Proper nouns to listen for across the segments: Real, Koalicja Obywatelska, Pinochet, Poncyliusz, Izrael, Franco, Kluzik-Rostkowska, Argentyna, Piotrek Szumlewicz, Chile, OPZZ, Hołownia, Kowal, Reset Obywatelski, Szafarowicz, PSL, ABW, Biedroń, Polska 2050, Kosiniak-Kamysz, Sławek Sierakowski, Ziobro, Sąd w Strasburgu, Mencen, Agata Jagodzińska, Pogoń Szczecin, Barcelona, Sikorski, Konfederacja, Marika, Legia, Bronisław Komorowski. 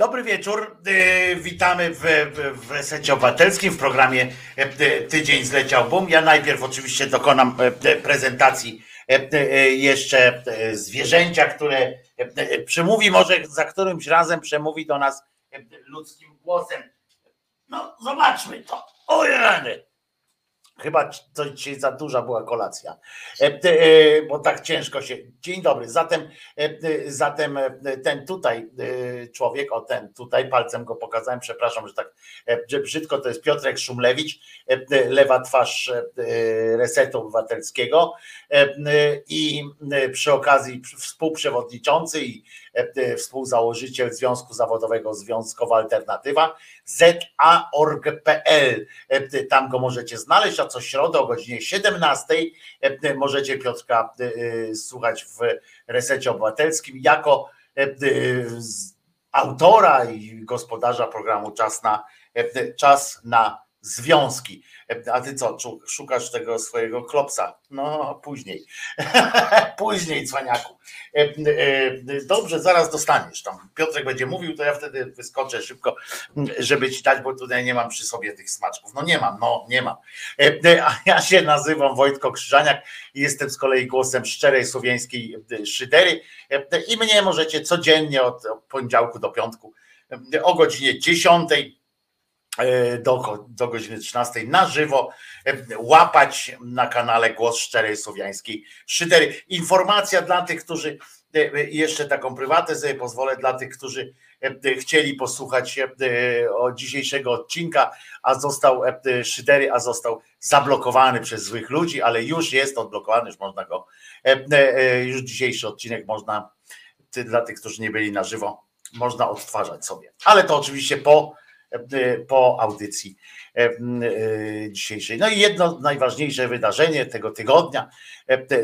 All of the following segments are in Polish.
Dobry wieczór, witamy w Resecie Obywatelskim, w programie Tydzień zleciał bum. Ja najpierw oczywiście dokonam prezentacji jeszcze zwierzęcia, które przemówi, może za którymś razem przemówi do nas ludzkim głosem. No zobaczmy to. Ojej! Chyba to dzisiaj za duża była kolacja, bo tak ciężko się... Dzień dobry, zatem ten tutaj człowiek, o ten tutaj, palcem go pokazałem, przepraszam, że tak brzydko, to jest Piotrek Szumlewicz, lewa twarz Resetu Obywatelskiego i przy okazji współprzewodniczący i współzałożyciel Związku Zawodowego Związkowa Alternatywa, ZA.org.pl. Tam go możecie znaleźć, a co środę o godzinie 17 możecie Piotrka słuchać w Resecie Obywatelskim jako autora i gospodarza programu Czas na Związki. A ty co, szukasz tego swojego klopsa? No później. Później, cwaniaku. Dobrze, zaraz dostaniesz tam. Piotrek będzie mówił, to ja wtedy wyskoczę szybko, żeby ci dać, bo tutaj nie mam przy sobie tych smaczków. No nie mam. A ja się nazywam Wojtek Krzyżaniak i jestem z kolei głosem szczerej słowiańskiej szydery i mnie możecie codziennie od poniedziałku do piątku o godzinie 10 do godziny 13 na żywo łapać na kanale Głos Szczery Słowiańskiej Szydery. Informacja dla tych, którzy, jeszcze taką prywatę sobie pozwolę, dla tych, którzy chcieli posłuchać dzisiejszego odcinka, Szydery został zablokowany przez złych ludzi, ale już jest odblokowany, już można go, już dzisiejszy odcinek można, dla tych, którzy nie byli na żywo, można odtwarzać sobie. Ale to oczywiście po audycji dzisiejszej. No i jedno najważniejsze wydarzenie tego tygodnia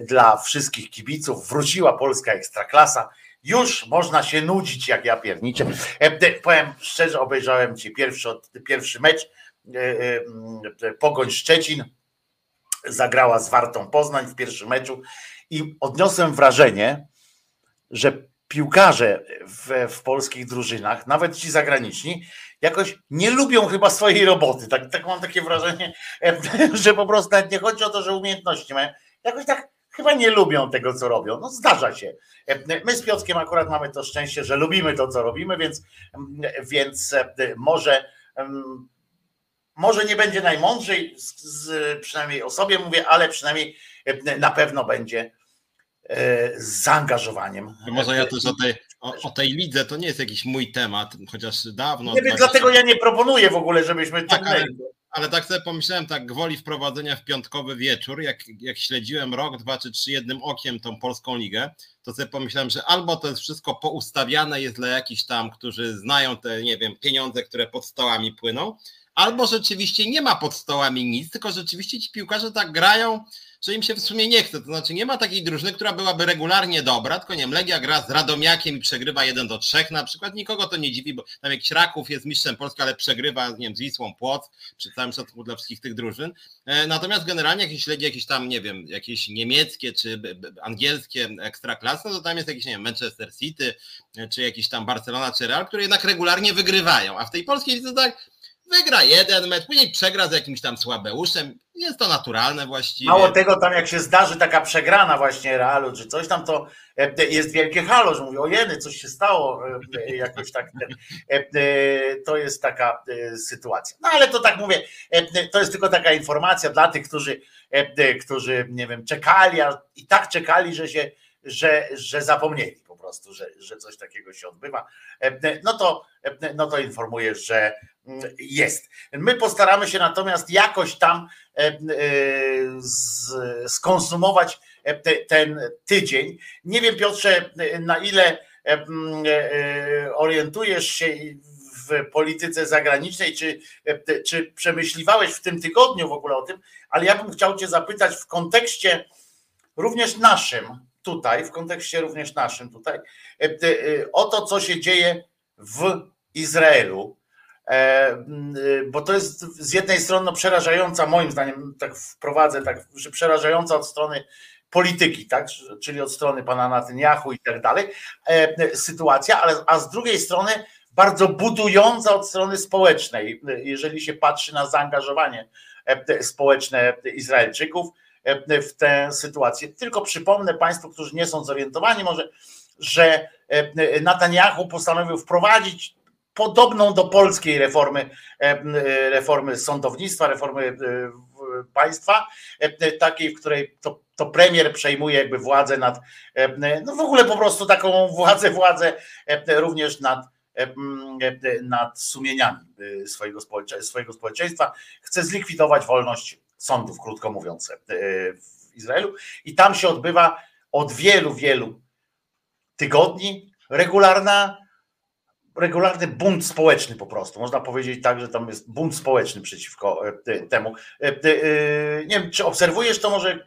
dla wszystkich kibiców. Wróciła polska ekstraklasa. Już można się nudzić, jak ja pierniczę. Powiem szczerze, obejrzałem ci pierwszy mecz. Pogoń Szczecin zagrała z Wartą Poznań w pierwszym meczu i odniosłem wrażenie, że piłkarze w polskich drużynach, nawet ci zagraniczni, jakoś nie lubią chyba swojej roboty. Tak mam takie wrażenie, że po prostu nawet nie chodzi o to, że umiejętności mają. Jakoś tak chyba nie lubią tego, co robią. No zdarza się. My z Piotrkiem akurat mamy to szczęście, że lubimy to, co robimy, więc może nie będzie najmądrzej, przynajmniej o sobie mówię, ale przynajmniej na pewno będzie z zaangażowaniem. Może ja też o tej lidze, to nie jest jakiś mój temat, chociaż dawno... Nie wiem, dlatego ja nie proponuję w ogóle, żebyśmy... Ale tak sobie pomyślałem, tak gwoli wprowadzenia w piątkowy wieczór, jak śledziłem rok, dwa czy trzy jednym okiem tą polską ligę, to sobie pomyślałem, że albo to jest wszystko poustawiane jest dla jakichś tam, którzy znają te, nie wiem, pieniądze, które pod stołami płyną, albo rzeczywiście nie ma pod stołami nic, tylko rzeczywiście ci piłkarze tak grają, że im się w sumie nie chce. To znaczy nie ma takiej drużyny, która byłaby regularnie dobra, tylko nie wiem, Legia gra z Radomiakiem i przegrywa 1-3 na przykład. Nikogo to nie dziwi, bo tam jakiś Raków jest mistrzem Polski, ale przegrywa, nie wiem, z Wisłą Płock, przy całym szacunku dla wszystkich tych drużyn. Natomiast generalnie jakieś Legie, jakieś tam, nie wiem, jakieś niemieckie czy angielskie ekstraklasy, no to tam jest jakieś, nie wiem, Manchester City, czy jakiś tam Barcelona, czy Real, które jednak regularnie wygrywają. A w tej polskiej lidze tak... Wygra jeden mecz, później przegra z jakimś tam Słabeuszem. Jest to naturalne właściwie. Mało tego, tam jak się zdarzy taka przegrana właśnie Realu czy coś tam, to jest wielkie halo, że mówią, ojeny, coś się stało, jakoś tak. To jest taka sytuacja. No ale to tak mówię, to jest tylko taka informacja dla tych, którzy nie wiem, czekali, a i tak czekali, że zapomnieli po prostu, że coś takiego się odbywa. No to informuję, że jest. My postaramy się natomiast jakoś tam skonsumować ten tydzień. Nie wiem, Piotrze, na ile orientujesz się w polityce zagranicznej, czy przemyśliwałeś w tym tygodniu w ogóle o tym, ale ja bym chciał cię zapytać w kontekście również naszym tutaj, o to, co się dzieje w Izraelu, bo to jest z jednej strony przerażająca, moim zdaniem, tak wprowadzę, tak, że przerażająca od strony polityki, tak, czyli od strony pana Netanyahu i tak dalej sytuacja, ale a z drugiej strony bardzo budująca od strony społecznej, jeżeli się patrzy na zaangażowanie społeczne Izraelczyków w tę sytuację. Tylko przypomnę Państwu, którzy nie są zorientowani może, że Netanyahu postanowił wprowadzić podobną do polskiej reformy sądownictwa, reformy państwa, takiej, w której to premier przejmuje jakby władzę nad, no w ogóle po prostu taką władzę również nad sumieniami swojego społeczeństwa. Chce zlikwidować wolność sądów, krótko mówiąc, w Izraelu. I tam się odbywa od wielu, wielu tygodni regularny bunt społeczny po prostu. Można powiedzieć tak, że tam jest bunt społeczny przeciwko temu. Nie wiem, czy obserwujesz to może...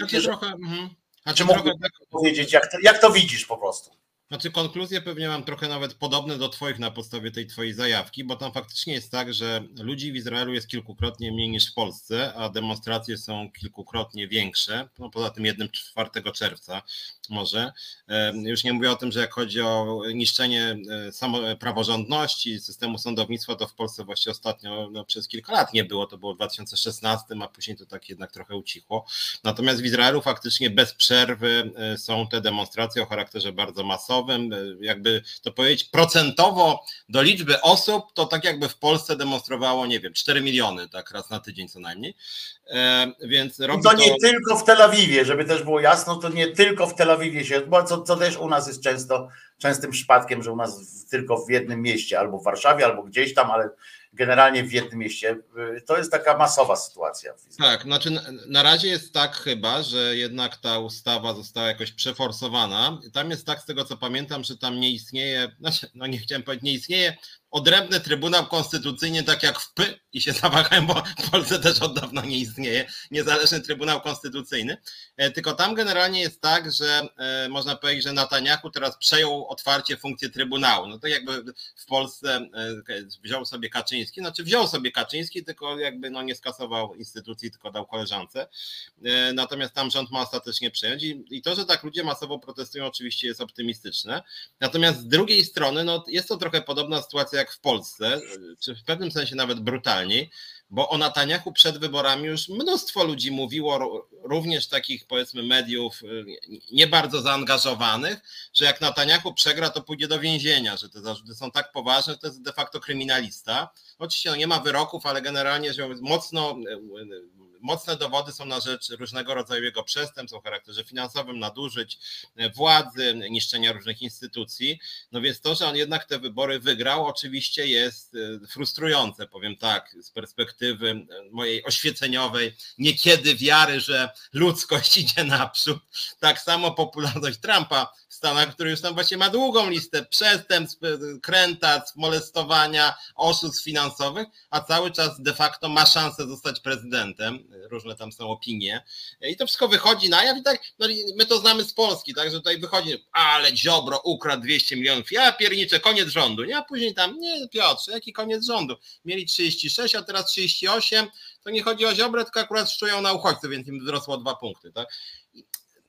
Takie trochę... Czy mógłbyś powiedzieć, jak to widzisz po prostu? Znaczy konkluzje pewnie mam trochę nawet podobne do twoich na podstawie tej twojej zajawki, bo tam faktycznie jest tak, że ludzi w Izraelu jest kilkukrotnie mniej niż w Polsce, a demonstracje są kilkukrotnie większe, no poza tym 4 czerwca może. Już nie mówię o tym, że jak chodzi o niszczenie praworządności, systemu sądownictwa, to w Polsce właśnie ostatnio przez kilka lat nie było, to było w 2016, a później to tak jednak trochę ucichło. Natomiast w Izraelu faktycznie bez przerwy są te demonstracje o charakterze bardzo masowym. Jakby to powiedzieć procentowo do liczby osób, to tak jakby w Polsce demonstrowało, nie wiem, 4 miliony tak raz na tydzień co najmniej. Więc robi to nie tylko w Tel Awiwie, żeby też było jasno, to nie tylko w Tel Awiwie się, bo co też u nas jest częstym przypadkiem, że u nas tylko w jednym mieście, albo w Warszawie, albo gdzieś tam, ale generalnie w jednym mieście. To jest taka masowa sytuacja. Tak, znaczy na razie jest tak chyba, że jednak ta ustawa została jakoś przeforsowana. Tam jest tak, z tego co pamiętam, że tam nie istnieje, no nie chciałem powiedzieć, nie istnieje odrębny Trybunał Konstytucyjny, tak jak w i się zawahałem, bo w Polsce też od dawna nie istnieje niezależny Trybunał Konstytucyjny, tylko tam generalnie jest tak, że można powiedzieć, że Netanyahu teraz przejął otwarcie funkcję Trybunału. No to jakby w Polsce wziął sobie Kaczyński, tylko jakby no nie skasował instytucji, tylko dał koleżance. Natomiast tam rząd ma ostatecznie przejąć i to, że tak ludzie masowo protestują, oczywiście jest optymistyczne. Natomiast z drugiej strony no jest to trochę podobna sytuacja jak w Polsce, czy w pewnym sensie nawet brutalniej, bo o Netanyahu przed wyborami już mnóstwo ludzi mówiło, również takich powiedzmy mediów nie bardzo zaangażowanych, że jak Netanyahu przegra, to pójdzie do więzienia, że te zarzuty są tak poważne, że to jest de facto kryminalista. Oczywiście nie ma wyroków, ale generalnie że mocne dowody są na rzecz różnego rodzaju jego przestępstw o charakterze finansowym, nadużyć władzy, niszczenia różnych instytucji. No więc to, że on jednak te wybory wygrał, oczywiście jest frustrujące, powiem tak, z perspektywy mojej oświeceniowej, niekiedy wiary, że ludzkość idzie naprzód. Tak samo popularność Trumpa w Stanach, który już tam właśnie ma długą listę przestępstw, krętac, molestowania, oszustw finansowych, a cały czas de facto ma szansę zostać prezydentem. Różne tam są opinie i to wszystko wychodzi na jaw i tak, no my to znamy z Polski, tak, że tutaj wychodzi, ale Ziobro ukradł 200 milionów, ja pierniczę, koniec rządu, nie? A później tam, nie Piotrze, jaki koniec rządu? Mieli 36, a teraz 38, to nie chodzi o Ziobrę, tylko akurat szczują na uchodźców, więc im wzrosło 2 punkty, tak?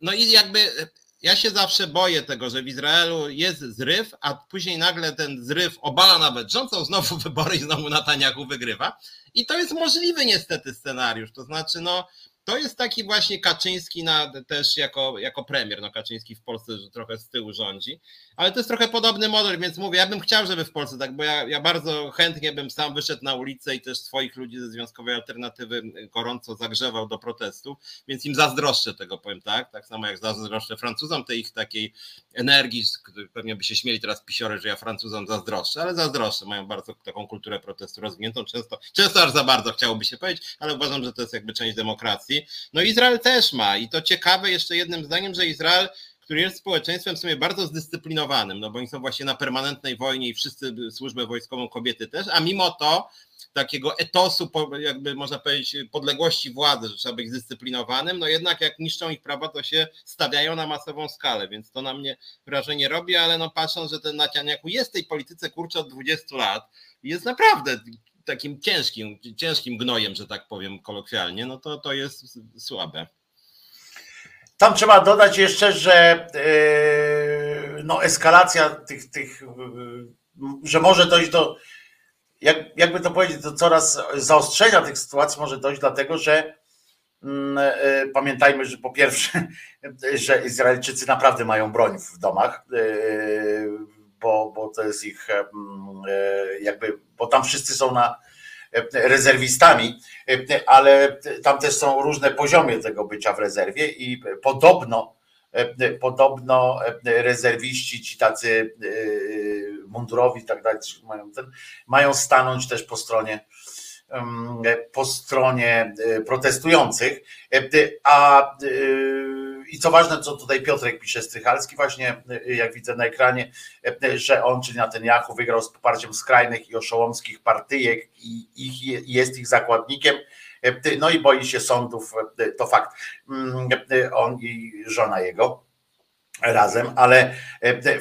No i jakby... Ja się zawsze boję tego, że w Izraelu jest zryw, a później nagle ten zryw obala nawet rząd, są znowu wybory i znowu Netanyahu wygrywa. I to jest możliwy niestety scenariusz, to znaczy no to jest taki właśnie Kaczyński też jako premier, no Kaczyński w Polsce trochę z tyłu rządzi, ale to jest trochę podobny model, więc mówię, ja bym chciał, żeby w Polsce tak, bo ja bardzo chętnie bym sam wyszedł na ulicę i też swoich ludzi ze Związkowej Alternatywy gorąco zagrzewał do protestów, więc im zazdroszczę tego, powiem tak samo jak zazdroszczę Francuzom tej ich takiej energii, pewnie by się śmieli teraz pisiory, że ja Francuzom zazdroszczę, ale zazdroszczę, mają bardzo taką kulturę protestu rozwiniętą, często aż za bardzo chciałoby się powiedzieć, ale uważam, że to jest jakby część demokracji. No Izrael też ma i to ciekawe jeszcze jednym zdaniem, że Izrael, który jest społeczeństwem w sumie bardzo zdyscyplinowanym, no bo oni są właśnie na permanentnej wojnie i wszyscy służbę wojskową kobiety też, a mimo to takiego etosu jakby można powiedzieć podległości władzy, że trzeba być zdyscyplinowanym, no jednak jak niszczą ich prawa, to się stawiają na masową skalę, więc to na mnie wrażenie robi, ale no patrząc, że ten Netanyahu jest w tej polityce kurczę od 20 lat i jest naprawdę... takim ciężkim gnojem, że tak powiem kolokwialnie, no to jest słabe. Tam trzeba dodać jeszcze, że no eskalacja tych że może dojść do, jakby to powiedzieć, do coraz zaostrzenia tych sytuacji może dojść, dlatego że pamiętajmy, że po pierwsze, że Izraelczycy naprawdę mają broń w domach, bo to jest ich jakby, bo tam wszyscy są na rezerwistami, ale tam też są różne poziomy tego bycia w rezerwie i podobno rezerwiści, ci tacy mundurowi i tak dalej, mają stanąć też po stronie protestujących. I co ważne, co tutaj Piotrek pisze Strychalski, właśnie jak widzę na ekranie, że on, czyli Netanyahu, wygrał z poparciem skrajnych i oszołomskich partyjek i jest ich zakładnikiem, no i boi się sądów, to fakt. On i żona jego razem, ale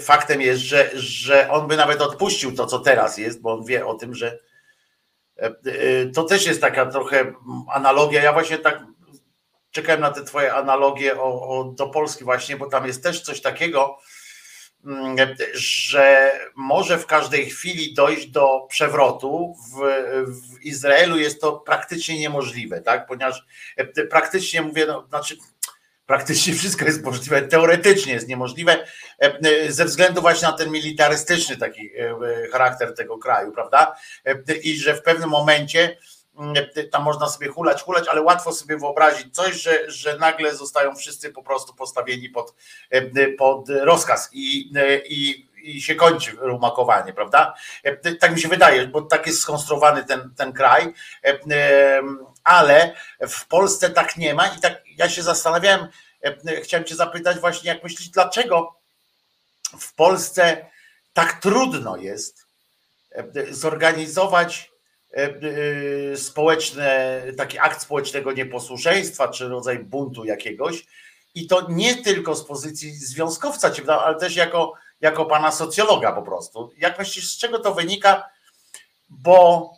faktem jest, że on by nawet odpuścił to, co teraz jest, bo on wie o tym, że to też jest taka trochę analogia. Ja właśnie tak czekałem na te twoje analogie do Polski właśnie, bo tam jest też coś takiego, że może w każdej chwili dojść do przewrotu. W Izraelu jest to praktycznie niemożliwe, tak? Ponieważ praktycznie mówię, no, znaczy praktycznie wszystko jest możliwe, teoretycznie jest niemożliwe ze względu właśnie na ten militarystyczny taki charakter tego kraju, prawda? I że w pewnym momencie tam można sobie hulać, ale łatwo sobie wyobrazić coś, że nagle zostają wszyscy po prostu postawieni pod rozkaz i się kończy rumakowanie, prawda? Tak mi się wydaje, bo tak jest skonstruowany ten kraj, ale w Polsce tak nie ma i tak ja się zastanawiałem, chciałem cię zapytać właśnie, jak myślisz, dlaczego w Polsce tak trudno jest zorganizować społeczne, taki akt społecznego nieposłuszeństwa, czy rodzaj buntu jakiegoś, i to nie tylko z pozycji związkowca, ale też jako pana socjologa po prostu. Jak myślisz, z czego to wynika? Bo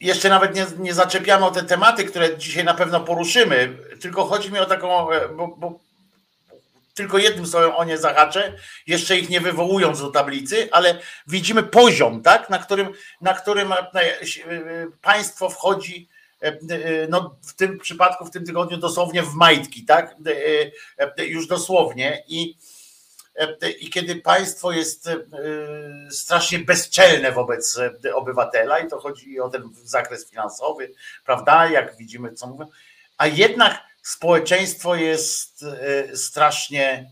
jeszcze nawet nie zaczepiamy o te tematy, które dzisiaj na pewno poruszymy, tylko chodzi mi o taką, bo tylko jednym słowem o nie zahaczę, jeszcze ich nie wywołując do tablicy, ale widzimy poziom, tak, na którym państwo wchodzi, no w tym przypadku, w tym tygodniu dosłownie w majtki, tak, już dosłownie, i kiedy państwo jest strasznie bezczelne wobec obywatela, i to chodzi o ten zakres finansowy, prawda, jak widzimy, co mówią, a jednak społeczeństwo jest strasznie,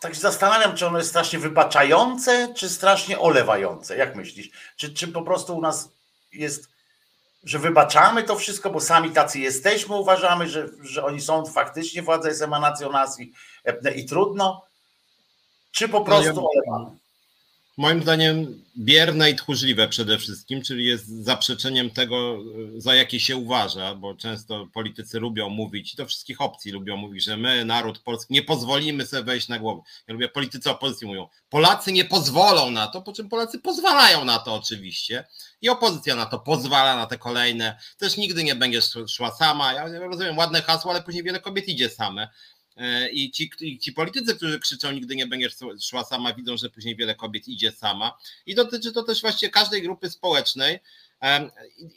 tak się zastanawiam, czy ono jest strasznie wybaczające, czy strasznie olewające, jak myślisz? Czy po prostu u nas jest, że wybaczamy to wszystko, bo sami tacy jesteśmy, uważamy, że oni są faktycznie, władza jest emanacją nas i trudno, czy po prostu olewamy? Moim zdaniem bierne i tchórzliwe przede wszystkim, czyli jest zaprzeczeniem tego, za jakie się uważa, bo często politycy lubią mówić, do wszystkich opcji lubią mówić, że my, naród polski, nie pozwolimy sobie wejść na głowę. Ja lubię, politycy opozycji mówią, Polacy nie pozwolą na to, po czym Polacy pozwalają na to oczywiście i opozycja na to pozwala, na te kolejne. Też nigdy nie będzie szła sama, ja rozumiem, ładne hasło, ale później wiele kobiet idzie same. I ci politycy, którzy krzyczą, nigdy nie będziesz szła sama, widzą, że później wiele kobiet idzie sama. I dotyczy to też właściwie każdej grupy społecznej.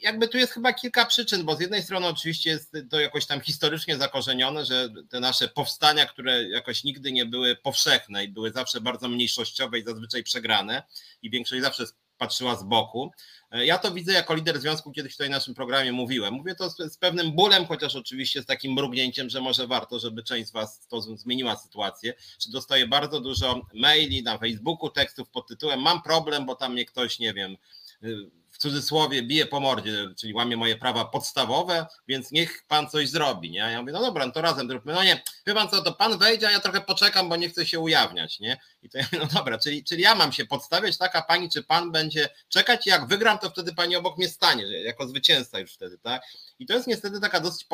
Jakby tu jest chyba kilka przyczyn, bo z jednej strony oczywiście jest to jakoś tam historycznie zakorzenione, że te nasze powstania, które jakoś nigdy nie były powszechne i były zawsze bardzo mniejszościowe i zazwyczaj przegrane i większość zawsze patrzyła z boku. Ja to widzę jako lider związku, kiedyś tutaj w naszym programie mówiłem. Mówię to z pewnym bólem, chociaż oczywiście z takim mrugnięciem, że może warto, żeby część z was to zmieniła sytuację. Dostaję bardzo dużo maili na Facebooku, tekstów pod tytułem mam problem, bo tam mnie ktoś, nie wiem, w cudzysłowie bije po mordzie, czyli łamie moje prawa podstawowe, więc niech pan coś zrobi. Nie? Ja mówię, no dobra, no to razem zróbmy. No nie, wie pan co, to pan wejdzie, a ja trochę poczekam, bo nie chcę się ujawniać. Nie? I to ja mówię, no dobra, czyli ja mam się podstawiać, taka pani czy pan będzie czekać, jak wygram, to wtedy pani obok mnie stanie, jako zwycięzca już wtedy. Tak? I to jest niestety taka dosyć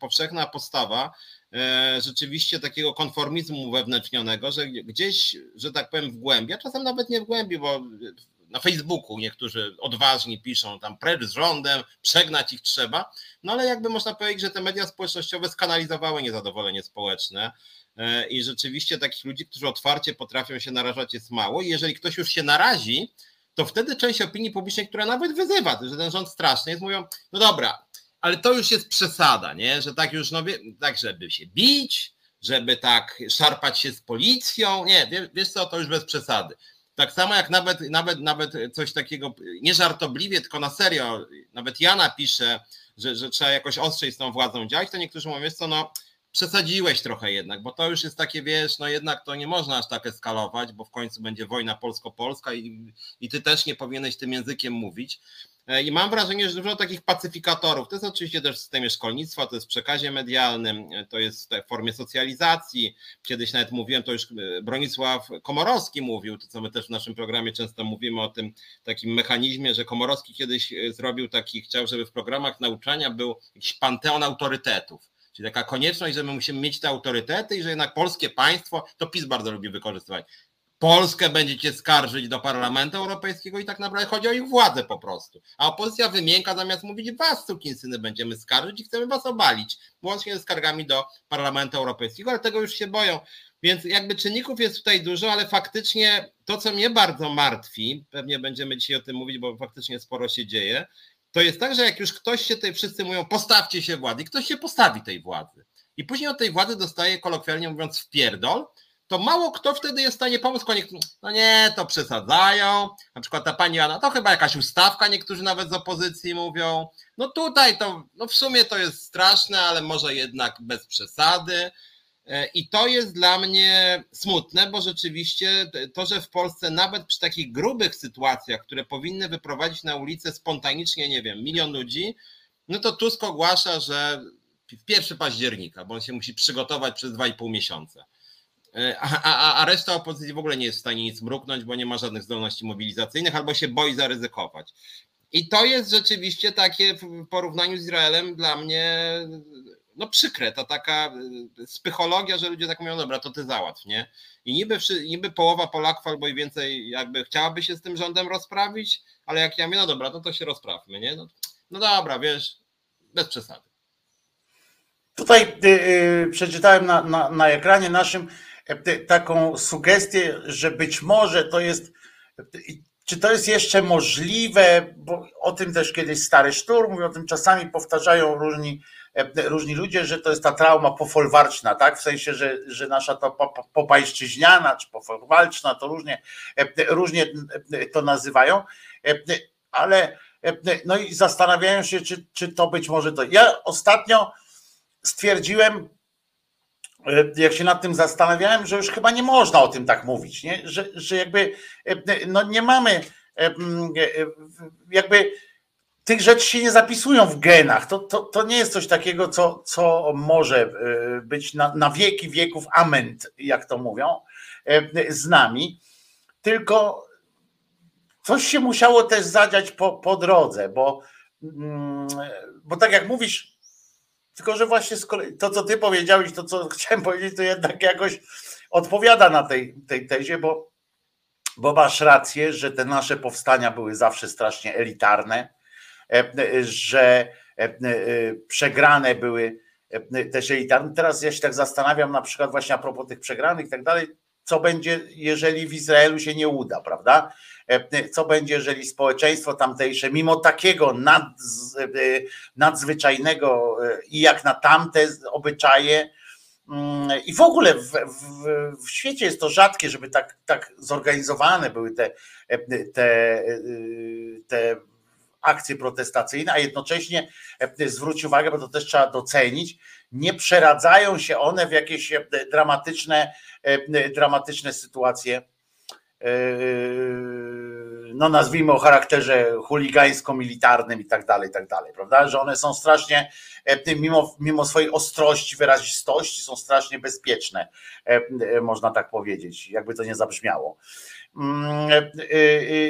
powszechna postawa, rzeczywiście takiego konformizmu wewnętrznionego, że gdzieś, że tak powiem, w głębi, a czasem nawet nie w głębi, bo na Facebooku niektórzy odważni piszą tam precz z rządem, przegnać ich trzeba, no ale jakby można powiedzieć, że te media społecznościowe skanalizowały niezadowolenie społeczne i rzeczywiście takich ludzi, którzy otwarcie potrafią się narażać, jest mało i jeżeli ktoś już się narazi, to wtedy część opinii publicznej, która nawet wyzywa, że ten rząd straszny jest, mówią, no dobra, ale to już jest przesada, nie? Że tak już, no tak żeby się bić, żeby tak szarpać się z policją, nie, wiesz co, to już bez przesady. Tak samo jak nawet coś takiego, nie żartobliwie, tylko na serio, nawet ja napiszę, że trzeba jakoś ostrzej z tą władzą działać, to niektórzy mówią, wiesz co, no przesadziłeś trochę jednak, bo to już jest takie, wiesz, no jednak to nie można aż tak eskalować, bo w końcu będzie wojna polsko-polska i ty też nie powinieneś tym językiem mówić. I mam wrażenie, że dużo takich pacyfikatorów, to jest oczywiście też w systemie szkolnictwa, to jest w przekazie medialnym, to jest w formie socjalizacji. Kiedyś nawet mówiłem, to już Bronisław Komorowski mówił, to co my też w naszym programie często mówimy o tym takim mechanizmie, że Komorowski kiedyś zrobił taki, chciał, żeby w programach nauczania był jakiś panteon autorytetów. Czyli taka konieczność, że my musimy mieć te autorytety i że jednak polskie państwo, to PiS bardzo lubi wykorzystywać. Polskę będziecie skarżyć do Parlamentu Europejskiego i tak naprawdę chodzi o ich władzę po prostu. A opozycja wymięka, zamiast mówić was, sukinsyny, będziemy skarżyć i chcemy was obalić. Łącznie ze skargami do Parlamentu Europejskiego, ale tego już się boją. Więc jakby czynników jest tutaj dużo, ale faktycznie to, co mnie bardzo martwi, pewnie będziemy dzisiaj o tym mówić, bo faktycznie sporo się dzieje, to jest tak, że jak już ktoś się tutaj, wszyscy mówią, postawcie się władzy, i ktoś się postawi tej władzy. I później od tej władzy dostaje, kolokwialnie mówiąc, wpierdol, to mało kto wtedy jest w stanie pomóc, no nie, to przesadzają, na przykład ta pani Joanna, to chyba jakaś ustawka, niektórzy nawet z opozycji mówią, no tutaj to, no w sumie to jest straszne, ale może jednak bez przesady. I to jest dla mnie smutne, bo rzeczywiście to, że w Polsce nawet przy takich grubych sytuacjach, które powinny wyprowadzić na ulicę spontanicznie, nie wiem, 1 milion ludzi, no to Tusk ogłasza, że 1 października, bo on się musi przygotować przez 2,5 miesiąca. A reszta opozycji w ogóle nie jest w stanie nic mruknąć, bo nie ma żadnych zdolności mobilizacyjnych albo się boi zaryzykować. I to jest rzeczywiście takie w porównaniu z Izraelem dla mnie no przykre, to taka psychologia, że ludzie tak mówią, dobra, to ty załatw, nie? I niby połowa Polaków albo i więcej jakby chciałaby się z tym rządem rozprawić, ale jak ja mówię, no dobra, no to się rozprawmy, nie? No dobra, wiesz, bez przesady. Tutaj przeczytałem na ekranie naszym taką sugestię, że być może to jest, czy to jest jeszcze możliwe, bo o tym też kiedyś Stary Sztur mówił, o tym czasami powtarzają różni ludzie, że to jest ta trauma pofolwarczna, tak? W sensie, że nasza ta popajszczyźniana czy pofolwarczna, to różnie to nazywają, ale no i zastanawiają się, czy to być może to. Ja ostatnio stwierdziłem, jak się nad tym zastanawiałem, że już chyba nie można o tym tak mówić, nie? Że jakby no nie mamy, jakby tych rzeczy się nie zapisują w genach. To nie jest coś takiego, co może być na wieki wieków, ament, jak to mówią, z nami, tylko coś się musiało też zadziać po drodze, bo tak jak mówisz, tylko że właśnie z kolei to, co ty powiedziałeś, to, co chciałem powiedzieć, to jednak jakoś odpowiada na tej tezie, bo masz rację, że te nasze powstania były zawsze strasznie elitarne, że przegrane były też elitarne. Teraz ja się tak zastanawiam na przykład właśnie a propos tych przegranych i tak dalej, co będzie, jeżeli w Izraelu się nie uda, prawda? Co będzie, jeżeli społeczeństwo tamtejsze, mimo takiego nadzwyczajnego i jak na tamte obyczaje i w ogóle w świecie jest to rzadkie, żeby tak zorganizowane były te akcje protestacyjne, a jednocześnie zwróć uwagę, bo to też trzeba docenić, nie przeradzają się one w jakieś dramatyczne sytuacje, no nazwijmy o charakterze chuligańsko-militarnym i tak dalej, prawda? Że one są strasznie, mimo swojej ostrości, wyrazistości, są strasznie bezpieczne, można tak powiedzieć, jakby to nie zabrzmiało.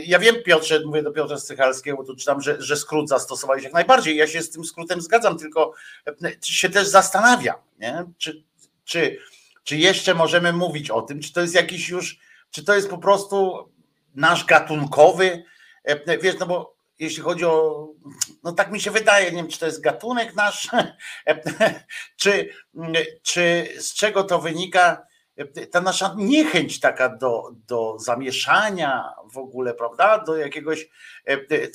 Ja wiem, Piotrze, mówię do Piotra Stychalskiego, bo tu czytam, że skrót zastosowali jak najbardziej. Ja się z tym skrótem zgadzam, tylko się też zastanawiam, nie? Czy jeszcze możemy mówić o tym, czy to jest jakiś już, czy to jest po prostu nasz gatunkowy, wiesz, no bo jeśli chodzi o, no tak mi się wydaje, nie wiem, czy to jest gatunek nasz, czy z czego to wynika, ta nasza niechęć taka do zamieszania w ogóle, prawda, do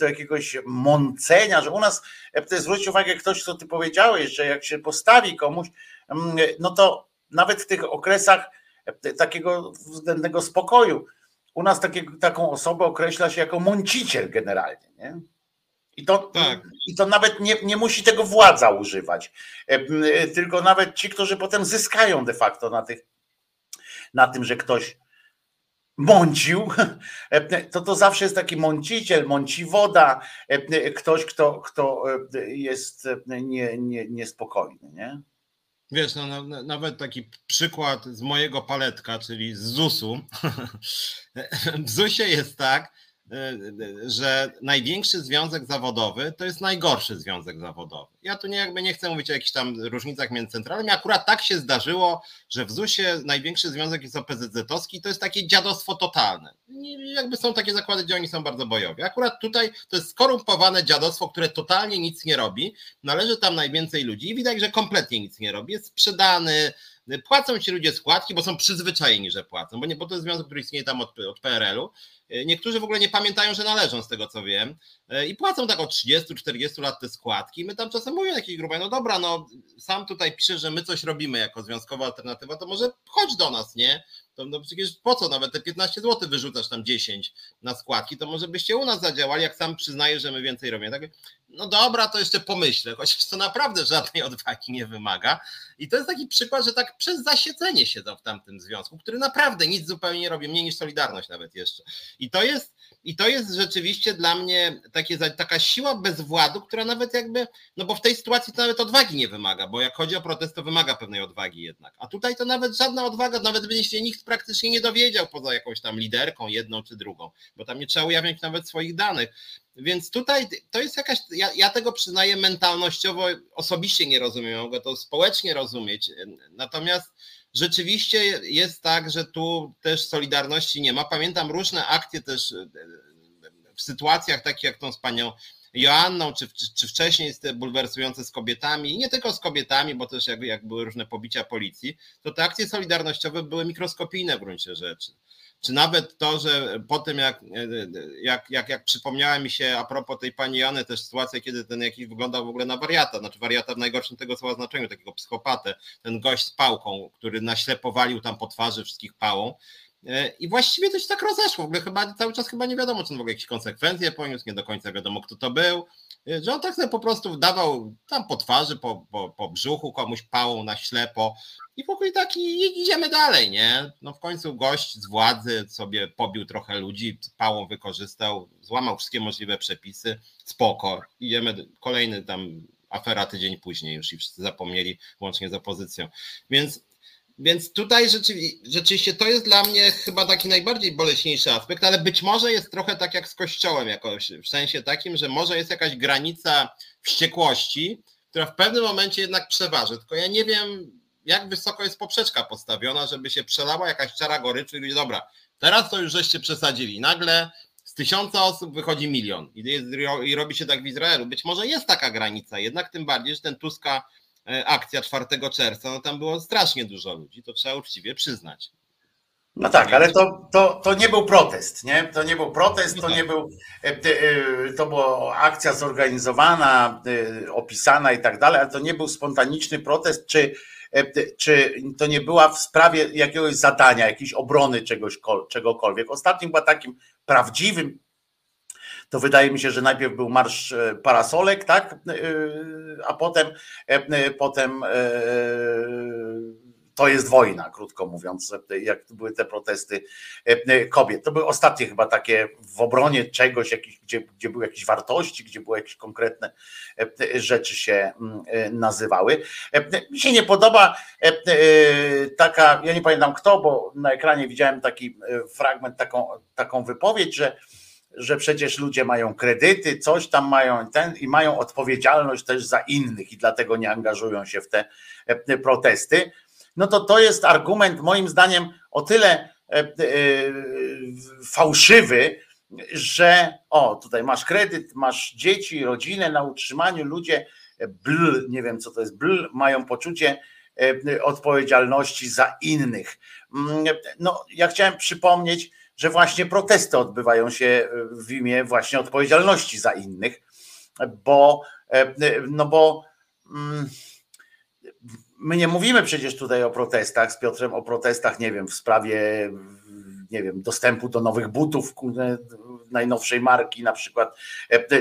jakiegoś mącenia, że u nas, zwróć uwagę, ktoś, co ty powiedziałeś, że jak się postawi komuś, no to nawet w tych okresach takiego względnego spokoju, u nas taką osobę określa się jako mąciciel generalnie, nie? I to nawet nie musi tego władza używać, tylko nawet ci, którzy potem zyskają de facto na tym, że ktoś mącił, to zawsze jest taki mąciciel, mąciwoda, ktoś, kto jest niespokojny, nie? Wiesz, no, nawet taki przykład z mojego paletka, czyli z ZUS-u. W ZUS-ie jest tak, że największy związek zawodowy to jest najgorszy związek zawodowy. Ja tu nie chcę mówić o jakichś tam różnicach między centralami. Akurat tak się zdarzyło, że w ZUS-ie największy związek jest OPZZ-owski, to jest takie dziadostwo totalne. Jakby są takie zakłady, gdzie oni są bardzo bojowi. Akurat tutaj to jest skorumpowane dziadostwo, które totalnie nic nie robi. Należy tam najwięcej ludzi i widać, że kompletnie nic nie robi. Jest sprzedany, płacą ci ludzie składki, bo są przyzwyczajeni, że płacą, bo to jest związek, który istnieje tam od PRL-u. Niektórzy w ogóle nie pamiętają, że należą, z tego co wiem, i płacą tak od 30-40 lat te składki. My tam czasem mówimy jakiejś grupie, no dobra, no sam tutaj pisze, że my coś robimy jako Związkowa Alternatywa, to może chodź do nas, nie? No przecież po co nawet te 15 zł wyrzucasz tam 10 na składki, to może byście u nas zadziałali, jak sam przyznaję, że my więcej robimy. Tak? No dobra, to jeszcze pomyślę, chociaż to naprawdę żadnej odwagi nie wymaga. I to jest taki przykład, że tak przez zasiedzenie siedzą w tamtym związku, który naprawdę nic zupełnie nie robi, mniej niż Solidarność nawet jeszcze. I to jest rzeczywiście dla mnie taka siła bezwładu, która nawet jakby, no bo w tej sytuacji to nawet odwagi nie wymaga, bo jak chodzi o protest, to wymaga pewnej odwagi jednak. A tutaj to nawet żadna odwaga, nawet by się nikt praktycznie nie dowiedział poza jakąś tam liderką, jedną czy drugą, bo tam nie trzeba ujawniać nawet swoich danych. Więc tutaj to jest jakaś, ja tego przyznaję mentalnościowo, osobiście nie rozumiem, mogę to społecznie rozumieć, natomiast rzeczywiście jest tak, że tu też solidarności nie ma. Pamiętam różne akcje też w sytuacjach takich jak tą z panią Joanną, czy wcześniej te bulwersujące z kobietami, i nie tylko z kobietami, bo też jak były różne pobicia policji, to te akcje solidarnościowe były mikroskopijne w gruncie rzeczy. Czy nawet to, że po tym jak przypomniała mi się a propos tej pani Joanny też sytuacja, kiedy ten jakiś wyglądał w ogóle na wariata, znaczy wariata w najgorszym tego słowa znaczeniu, takiego psychopatę, ten gość z pałką, który na ślepo walił tam po twarzy wszystkich pałą. I właściwie to się tak rozeszło, w ogóle chyba cały czas nie wiadomo, czy on w ogóle jakieś konsekwencje poniósł, nie do końca wiadomo, kto to był, że on tak sobie po prostu dawał tam po twarzy, po brzuchu komuś pałą na ślepo i w ogóle tak idziemy dalej, nie? No w końcu gość z władzy sobie pobił trochę ludzi, pałą wykorzystał, złamał wszystkie możliwe przepisy, spoko, idziemy, kolejny tam afera tydzień później już i wszyscy zapomnieli, łącznie z opozycją, Więc tutaj rzeczywiście to jest dla mnie chyba taki najbardziej boleśniejszy aspekt, ale być może jest trochę tak jak z Kościołem jakoś, w sensie takim, że może jest jakaś granica wściekłości, która w pewnym momencie jednak przeważy, tylko ja nie wiem jak wysoko jest poprzeczka postawiona, żeby się przelała jakaś czara goryczy i dobra, teraz to już żeście przesadzili, nagle z 1000 osób wychodzi 1 000 000 i robi się tak w Izraelu. Być może jest taka granica, jednak tym bardziej, że ten Tuska akcja 4 czerwca, no tam było strasznie dużo ludzi, to trzeba uczciwie przyznać. No tak, ale to nie był protest, nie? To nie był protest, to nie był, to była akcja zorganizowana, opisana i tak dalej, ale to nie był spontaniczny protest, czy to nie była w sprawie jakiegoś zadania, jakiejś obrony czegokolwiek. Ostatnim była takim prawdziwym, to wydaje mi się, że najpierw był marsz parasolek, tak? A potem to jest wojna, krótko mówiąc, jak były te protesty kobiet. To były ostatnie chyba takie w obronie czegoś, gdzie były jakieś wartości, gdzie były jakieś konkretne rzeczy się nazywały. Mi się nie podoba taka, ja nie pamiętam kto, bo na ekranie widziałem taki fragment, taką wypowiedź, że przecież ludzie mają kredyty, coś tam mają i mają odpowiedzialność też za innych i dlatego nie angażują się w te protesty. No to jest argument moim zdaniem o tyle fałszywy, że o, tutaj masz kredyt, masz dzieci, rodzinę na utrzymaniu, ludzie nie wiem co to jest, mają poczucie odpowiedzialności za innych. No, ja chciałem przypomnieć, że właśnie protesty odbywają się w imię właśnie odpowiedzialności za innych, bo my nie mówimy przecież tutaj o protestach z Piotrem, o protestach, nie wiem, w sprawie, nie wiem, dostępu do nowych butów najnowszej marki na przykład,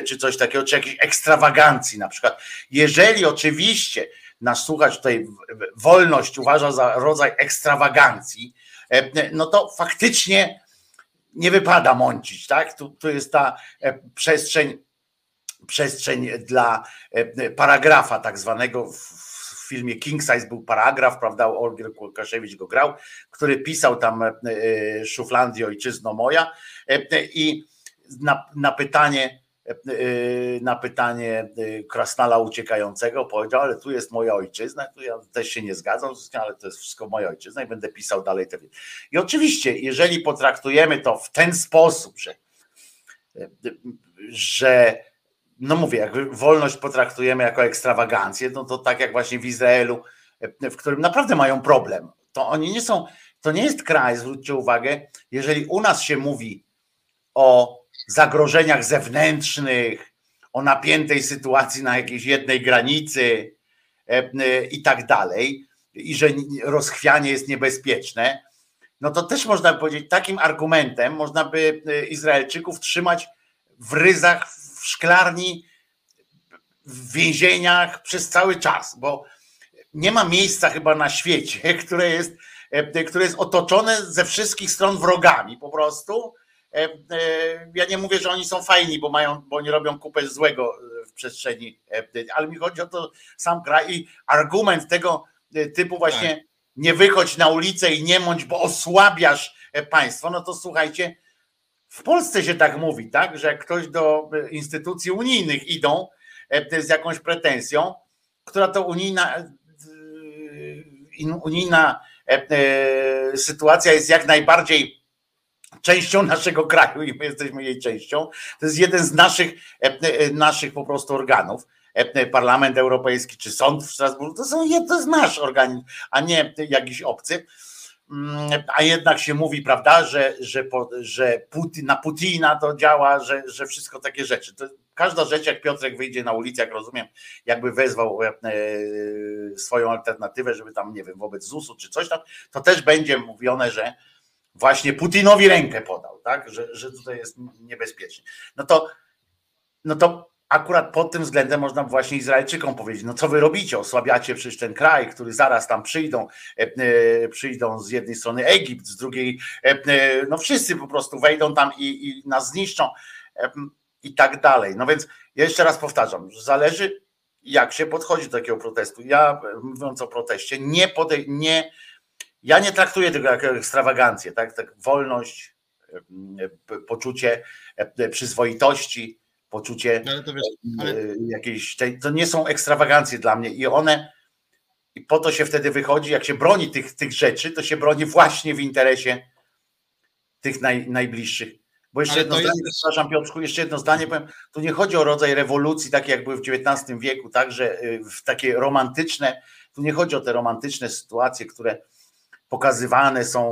czy coś takiego, czy jakiejś ekstrawagancji na przykład. Jeżeli oczywiście nasz słuchacz tutaj wolność uważa za rodzaj ekstrawagancji, no to faktycznie nie wypada mącić, tak? Tu jest ta przestrzeń dla paragrafa tak zwanego. W filmie King Size był paragraf, prawda, Olgier Łukaszewicz go grał, który pisał tam Szuflandię, ojczyzno moja, i na pytanie krasnala uciekającego powiedział, ale tu jest moja ojczyzna, tu ja też się nie zgadzam, ale to jest wszystko moja ojczyzna i będę pisał dalej te. I oczywiście, jeżeli potraktujemy to w ten sposób, że no mówię, jak wolność potraktujemy jako ekstrawagancję, no to tak jak właśnie w Izraelu, w którym naprawdę mają problem, to oni nie są, to nie jest kraj, zwróćcie uwagę, jeżeli u nas się mówi o zagrożeniach zewnętrznych, o napiętej sytuacji na jakiejś jednej granicy i tak dalej, i że rozchwianie jest niebezpieczne, no to też można by powiedzieć, takim argumentem można by Izraelczyków trzymać w ryzach, w szklarni, w więzieniach przez cały czas, bo nie ma miejsca chyba na świecie, które jest otoczone ze wszystkich stron wrogami po prostu. Ja nie mówię, że oni są fajni, bo oni robią kupę złego w przestrzeni, ale mi chodzi o to sam kraj i argument tego typu właśnie nie wychodź na ulicę i nie mądź, bo osłabiasz państwo, no to słuchajcie, w Polsce się tak mówi, tak, że jak ktoś do instytucji unijnych idą z jakąś pretensją, która to unijna sytuacja jest jak najbardziej częścią naszego kraju i my jesteśmy jej częścią. To jest jeden z naszych po prostu organów. Parlament Europejski czy sąd w Strasburgu to jest nasz organ, a nie jakiś obcy. A jednak się mówi, prawda, że na Putina to działa, że wszystko takie rzeczy. To każda rzecz, jak Piotrek wyjdzie na ulicę, jak rozumiem, jakby wezwał swoją alternatywę, żeby tam, nie wiem, wobec ZUS-u czy coś tam, to też będzie mówione, że właśnie Putinowi rękę podał, tak? Że tutaj jest niebezpiecznie. No to akurat pod tym względem można właśnie Izraelczykom powiedzieć, no co wy robicie, osłabiacie przecież ten kraj, który zaraz tam przyjdą z jednej strony Egipt, z drugiej, no wszyscy po prostu wejdą tam i nas zniszczą i tak dalej. No więc ja jeszcze raz powtarzam, że zależy jak się podchodzi do takiego protestu. Ja mówiąc o proteście, ja nie traktuję tego jako ekstrawagancję, tak wolność, poczucie przyzwoitości, poczucie jakiejś, to nie są ekstrawagancje dla mnie i po to się wtedy wychodzi, jak się broni tych rzeczy, to się broni właśnie w interesie tych najbliższych. Bo jeszcze jedno zdanie, przepraszam Piotrku, jeszcze jedno zdanie powiem, tu nie chodzi o rodzaj rewolucji, takie jak były w XIX wieku, także w takie romantyczne, tu nie chodzi o te romantyczne sytuacje, które pokazywane są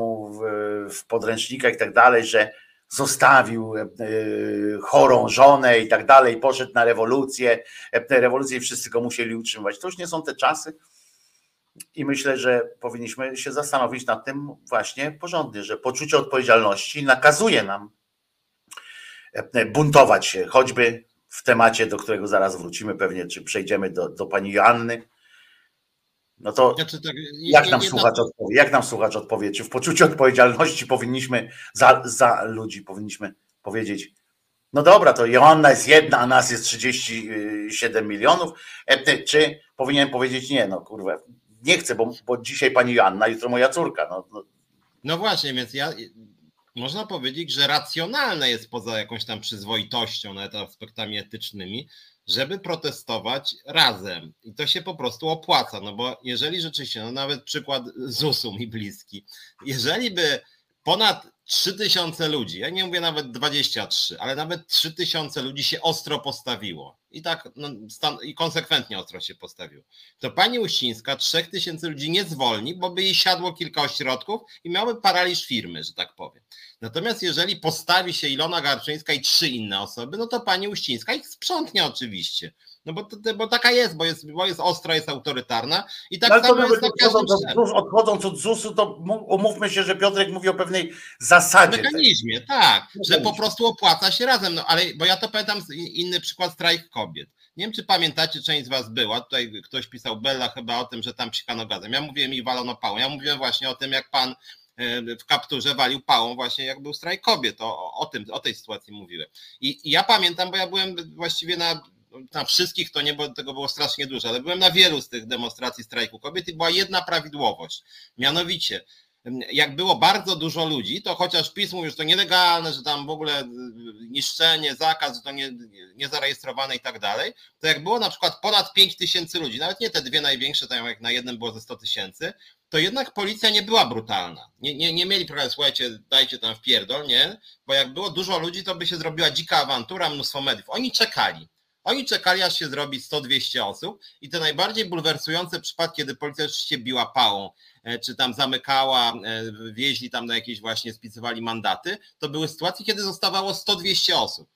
w podręcznikach i tak dalej, że zostawił chorą żonę i tak dalej, poszedł na rewolucję i wszyscy go musieli utrzymywać. To już nie są te czasy i myślę, że powinniśmy się zastanowić nad tym właśnie porządnie, że poczucie odpowiedzialności nakazuje nam buntować się, choćby w temacie, do którego zaraz wrócimy pewnie, czy przejdziemy do pani Joanny. No to jak nam słuchacz odpowie, czy w poczuciu odpowiedzialności powinniśmy za ludzi powinniśmy powiedzieć, no dobra, to Joanna jest jedna, a nas jest 37 milionów, czy powinienem powiedzieć nie, no kurwa, nie chcę, bo dzisiaj pani Joanna, jutro moja córka. No właśnie, więc można powiedzieć, że racjonalne jest poza jakąś tam przyzwoitością, nawet aspektami etycznymi, żeby protestować razem. I to się po prostu opłaca, no bo jeżeli rzeczywiście, no nawet przykład ZUS-u mi bliski, jeżeli by ponad 3000 ludzi, ja nie mówię nawet 23, ale nawet 3000 ludzi się ostro postawiło. I tak i konsekwentnie ostro się postawiło. To pani Uścińska 3000 ludzi nie zwolni, bo by jej siadło kilka ośrodków i miałby paraliż firmy, że tak powiem. Natomiast jeżeli postawi się Ilona Garczyńska i 3 inne osoby, no to pani Uścińska ich sprzątnie oczywiście. No bo taka jest, bo jest ostra, jest autorytarna i tak samo jest na każdym szczeblu. Odchodząc od ZUS-u, to umówmy się, że Piotrek mówi o pewnej zasadzie. Mechanizmie, tak, że po prostu opłaca się razem. No ale, bo ja to pamiętam inny przykład, strajk kobiet. Nie wiem, czy pamiętacie, część z was była, tutaj ktoś pisał, Bella chyba, o tym, że tam psikano gazem. Ja mówiłem i walono pałą. Ja mówiłem właśnie o tym, jak pan w kapturze walił pałą właśnie jak był strajk kobiet. O tej sytuacji mówiłem. I ja pamiętam, bo ja byłem właściwie na wszystkich to nie, bo tego było strasznie dużo, ale byłem na wielu z tych demonstracji strajku kobiet i była jedna prawidłowość. Mianowicie, jak było bardzo dużo ludzi, to chociaż PiS mówił, że to nielegalne, że tam w ogóle niszczenie, zakaz, że to niezarejestrowane i tak dalej, to jak było na przykład ponad 5000 ludzi, nawet nie te dwie największe, tam jak na jednym było ze 100 000, to jednak policja nie była brutalna. Nie mieli problemu, słuchajcie, dajcie tam wpierdol, nie? Bo jak było dużo ludzi, to by się zrobiła dzika awantura, mnóstwo mediów. Oni czekali, aż się zrobi 100-200 osób i te najbardziej bulwersujące przypadki, kiedy policja oczywiście biła pałą, czy tam zamykała, wieźli tam na jakieś właśnie, spisywali mandaty, to były sytuacje, kiedy zostawało 100-200 osób.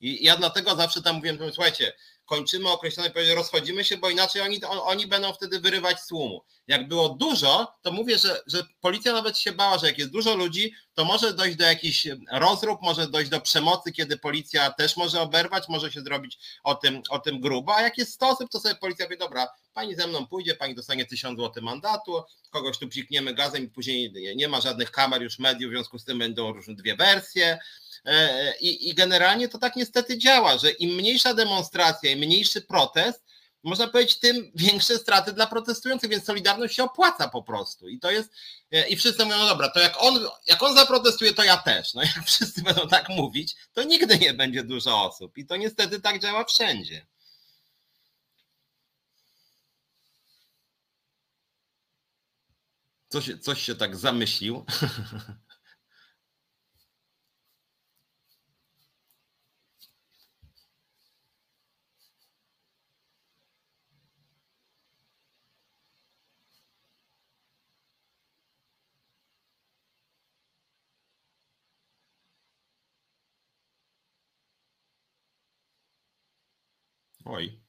I ja dlatego zawsze tam mówiłem, słuchajcie, kończymy określone, rozchodzimy się, bo inaczej oni będą wtedy wyrywać słumu. Jak było dużo, to mówię, że policja nawet się bała, że jak jest dużo ludzi, to może dojść do jakichś rozrób, może dojść do przemocy, kiedy policja też może oberwać, może się zrobić o tym grubo, a jak jest 100 osób, to sobie policja wie, dobra, pani ze mną pójdzie, pani dostanie 1000 zł mandatu, kogoś tu psikniemy gazem i później nie ma żadnych kamer, już mediów, w związku z tym będą różne dwie wersje. I generalnie to tak niestety działa, że im mniejsza demonstracja, im mniejszy protest, można powiedzieć, tym większe straty dla protestujących, więc Solidarność się opłaca po prostu. I to jest, i wszyscy mówią, no dobra, to jak on zaprotestuje, to ja też. No jak wszyscy będą tak mówić, to nigdy nie będzie dużo osób. I to niestety tak działa wszędzie. Coś się tak zamyślił. Oj,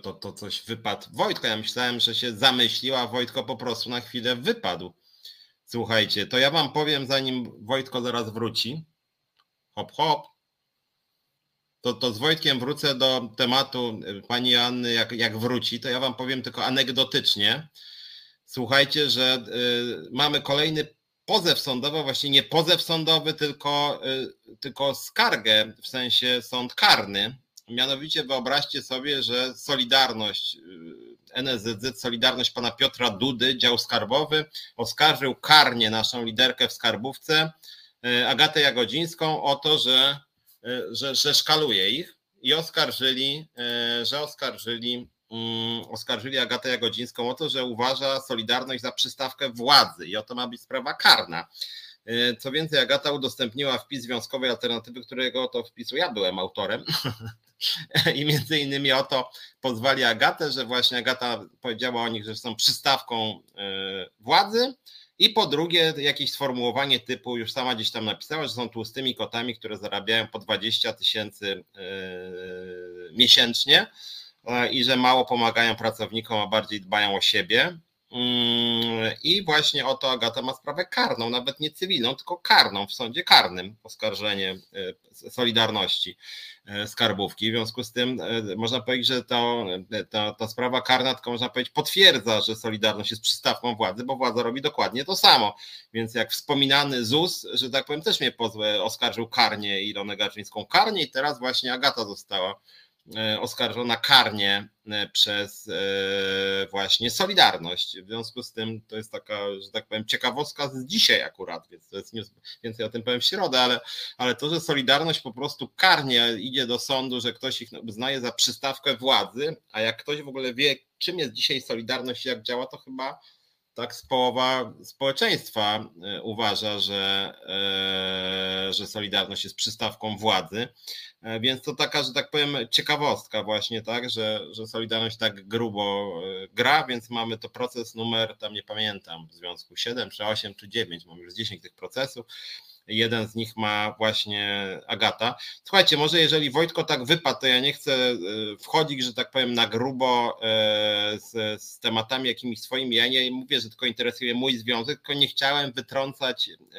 to coś wypadł. Wojtko, ja myślałem, że się zamyśliła, Wojtko po prostu na chwilę wypadł. Słuchajcie, to ja wam powiem, zanim Wojtko zaraz wróci, hop, hop, to z Wojtkiem wrócę do tematu pani Joanny, jak wróci, to ja wam powiem tylko anegdotycznie. Słuchajcie, że mamy kolejny pozew sądowy, właśnie nie pozew sądowy, tylko skargę, w sensie sąd karny. Mianowicie wyobraźcie sobie, że Solidarność, NSZZ, Solidarność pana Piotra Dudy, dział skarbowy, oskarżył karnie naszą liderkę w skarbówce, Agatę Jagodzińską, o to, że szkaluje ich i oskarżyli Agatę Jagodzińską o to, że uważa Solidarność za przystawkę władzy i o to ma być sprawa karna. Co więcej, Agata udostępniła wpis Związkowej Alternatywy, którego to wpisu ja byłem autorem i między innymi o to pozwali Agatę, że właśnie Agata powiedziała o nich, że są przystawką władzy i po drugie jakieś sformułowanie typu, już sama gdzieś tam napisała, że są tłustymi kotami, które zarabiają po 20 000 miesięcznie i że mało pomagają pracownikom, a bardziej dbają o siebie. I właśnie o to Agata ma sprawę karną, nawet nie cywilną, tylko karną w sądzie karnym, oskarżenie Solidarności skarbówki. W związku z tym można powiedzieć, że ta sprawa karna, tylko można powiedzieć, potwierdza, że Solidarność jest przystawką władzy, bo władza robi dokładnie to samo. Więc jak wspominany ZUS, że tak powiem, też mnie oskarżył karnie Ilonę Garczyńską karnie i teraz właśnie Agata została oskarżona karnie przez właśnie Solidarność. W związku z tym to jest taka, że tak powiem, ciekawostka z dzisiaj akurat, więc to jest news, więcej o tym powiem w środę, ale to, że Solidarność po prostu karnie idzie do sądu, że ktoś ich uznaje za przystawkę władzy, a jak ktoś w ogóle wie, czym jest dzisiaj Solidarność i jak działa, to chyba tak połowa społeczeństwa uważa, że Solidarność jest przystawką władzy, więc to taka, że tak powiem, ciekawostka właśnie, tak, że Solidarność tak grubo gra, więc mamy to proces numer, tam nie pamiętam, w związku 7 czy 8 czy 9, mam już 10 tych procesów. Jeden z nich ma właśnie Agata. Słuchajcie, może jeżeli Wojtko tak wypadł, to ja nie chcę wchodzić, że tak powiem, na grubo z tematami jakimiś swoimi. Ja nie mówię, że tylko interesuje mój związek, tylko nie chciałem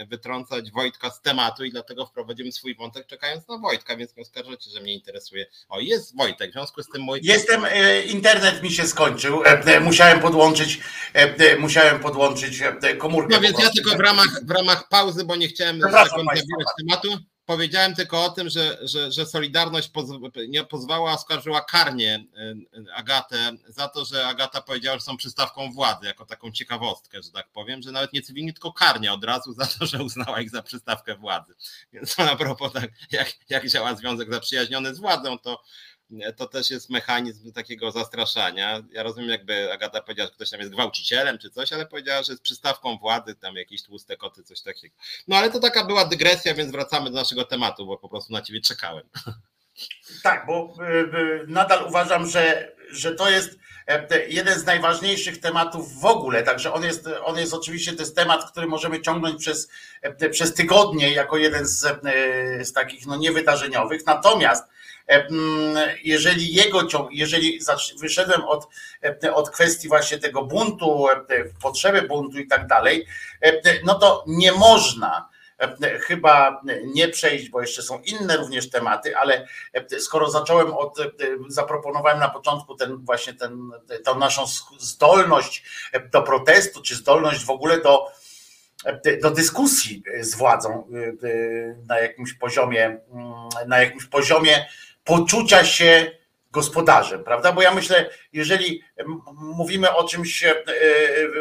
wytrącać Wojtka z tematu i dlatego wprowadzimy swój wątek, czekając na Wojtka, więc nie oskarżacie, że mnie interesuje. O, jest Wojtek, w związku z tym mój... Jestem, internet mi się skończył, musiałem podłączyć komórkę. No więc ja tylko w ramach pauzy, bo nie chciałem... tematu. Powiedziałem tylko o tym, że Solidarność nie pozwała, oskarżyła karnie Agatę za to, że Agata powiedziała, że są przystawką władzy, jako taką ciekawostkę, że tak powiem, że nawet nie cywilnie, tylko karnie od razu za to, że uznała ich za przystawkę władzy. Więc to na propos, tak, jak działa związek zaprzyjaźniony z władzą, to też jest mechanizm takiego zastraszania. Ja rozumiem, jakby Agata powiedziała, że ktoś tam jest gwałcicielem czy coś, ale powiedziała, że jest przystawką władzy, tam jakieś tłuste koty, coś takiego. No ale to taka była dygresja, więc wracamy do naszego tematu, bo po prostu na ciebie czekałem. Tak, bo nadal uważam, że to jest jeden z najważniejszych tematów w ogóle, także on jest oczywiście, to jest temat, który możemy ciągnąć przez tygodnie jako jeden z takich no niewydarzeniowych, natomiast jeżeli wyszedłem od kwestii właśnie tego buntu, potrzeby buntu i tak dalej, no to nie można chyba nie przejść, bo jeszcze są inne również tematy, ale skoro zaproponowałem na początku tą naszą zdolność do protestu, czy zdolność w ogóle do dyskusji z władzą na jakimś poziomie poczucia się gospodarzem, prawda? Bo ja myślę, jeżeli mówimy o czymś,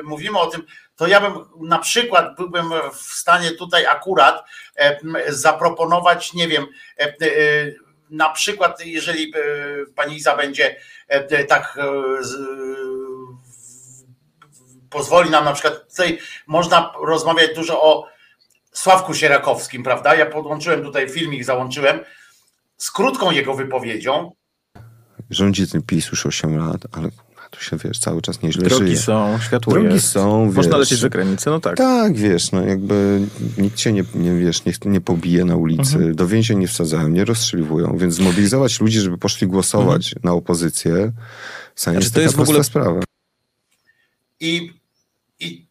mówimy o tym, to ja bym na przykład byłbym w stanie tutaj akurat zaproponować, nie wiem, na przykład jeżeli pani Iza będzie tak pozwoli nam, na przykład tutaj można rozmawiać dużo o Sławku Sierakowskim, prawda? Ja podłączyłem tutaj filmik, załączyłem z krótką jego wypowiedzią. Rządzi tym PiS już 8 lat, ale tu się, wiesz, cały czas nieźle żyje. Drogi są, światło jest. Drogi są, wiesz. Można lecieć za granicę, no tak. Tak, wiesz, no jakby nikt cię nie pobije na ulicy, do więzień nie wsadzają, nie rozstrzeliwują, więc zmobilizować ludzi, żeby poszli głosować na opozycję, jest to jest w ogóle sprawa. I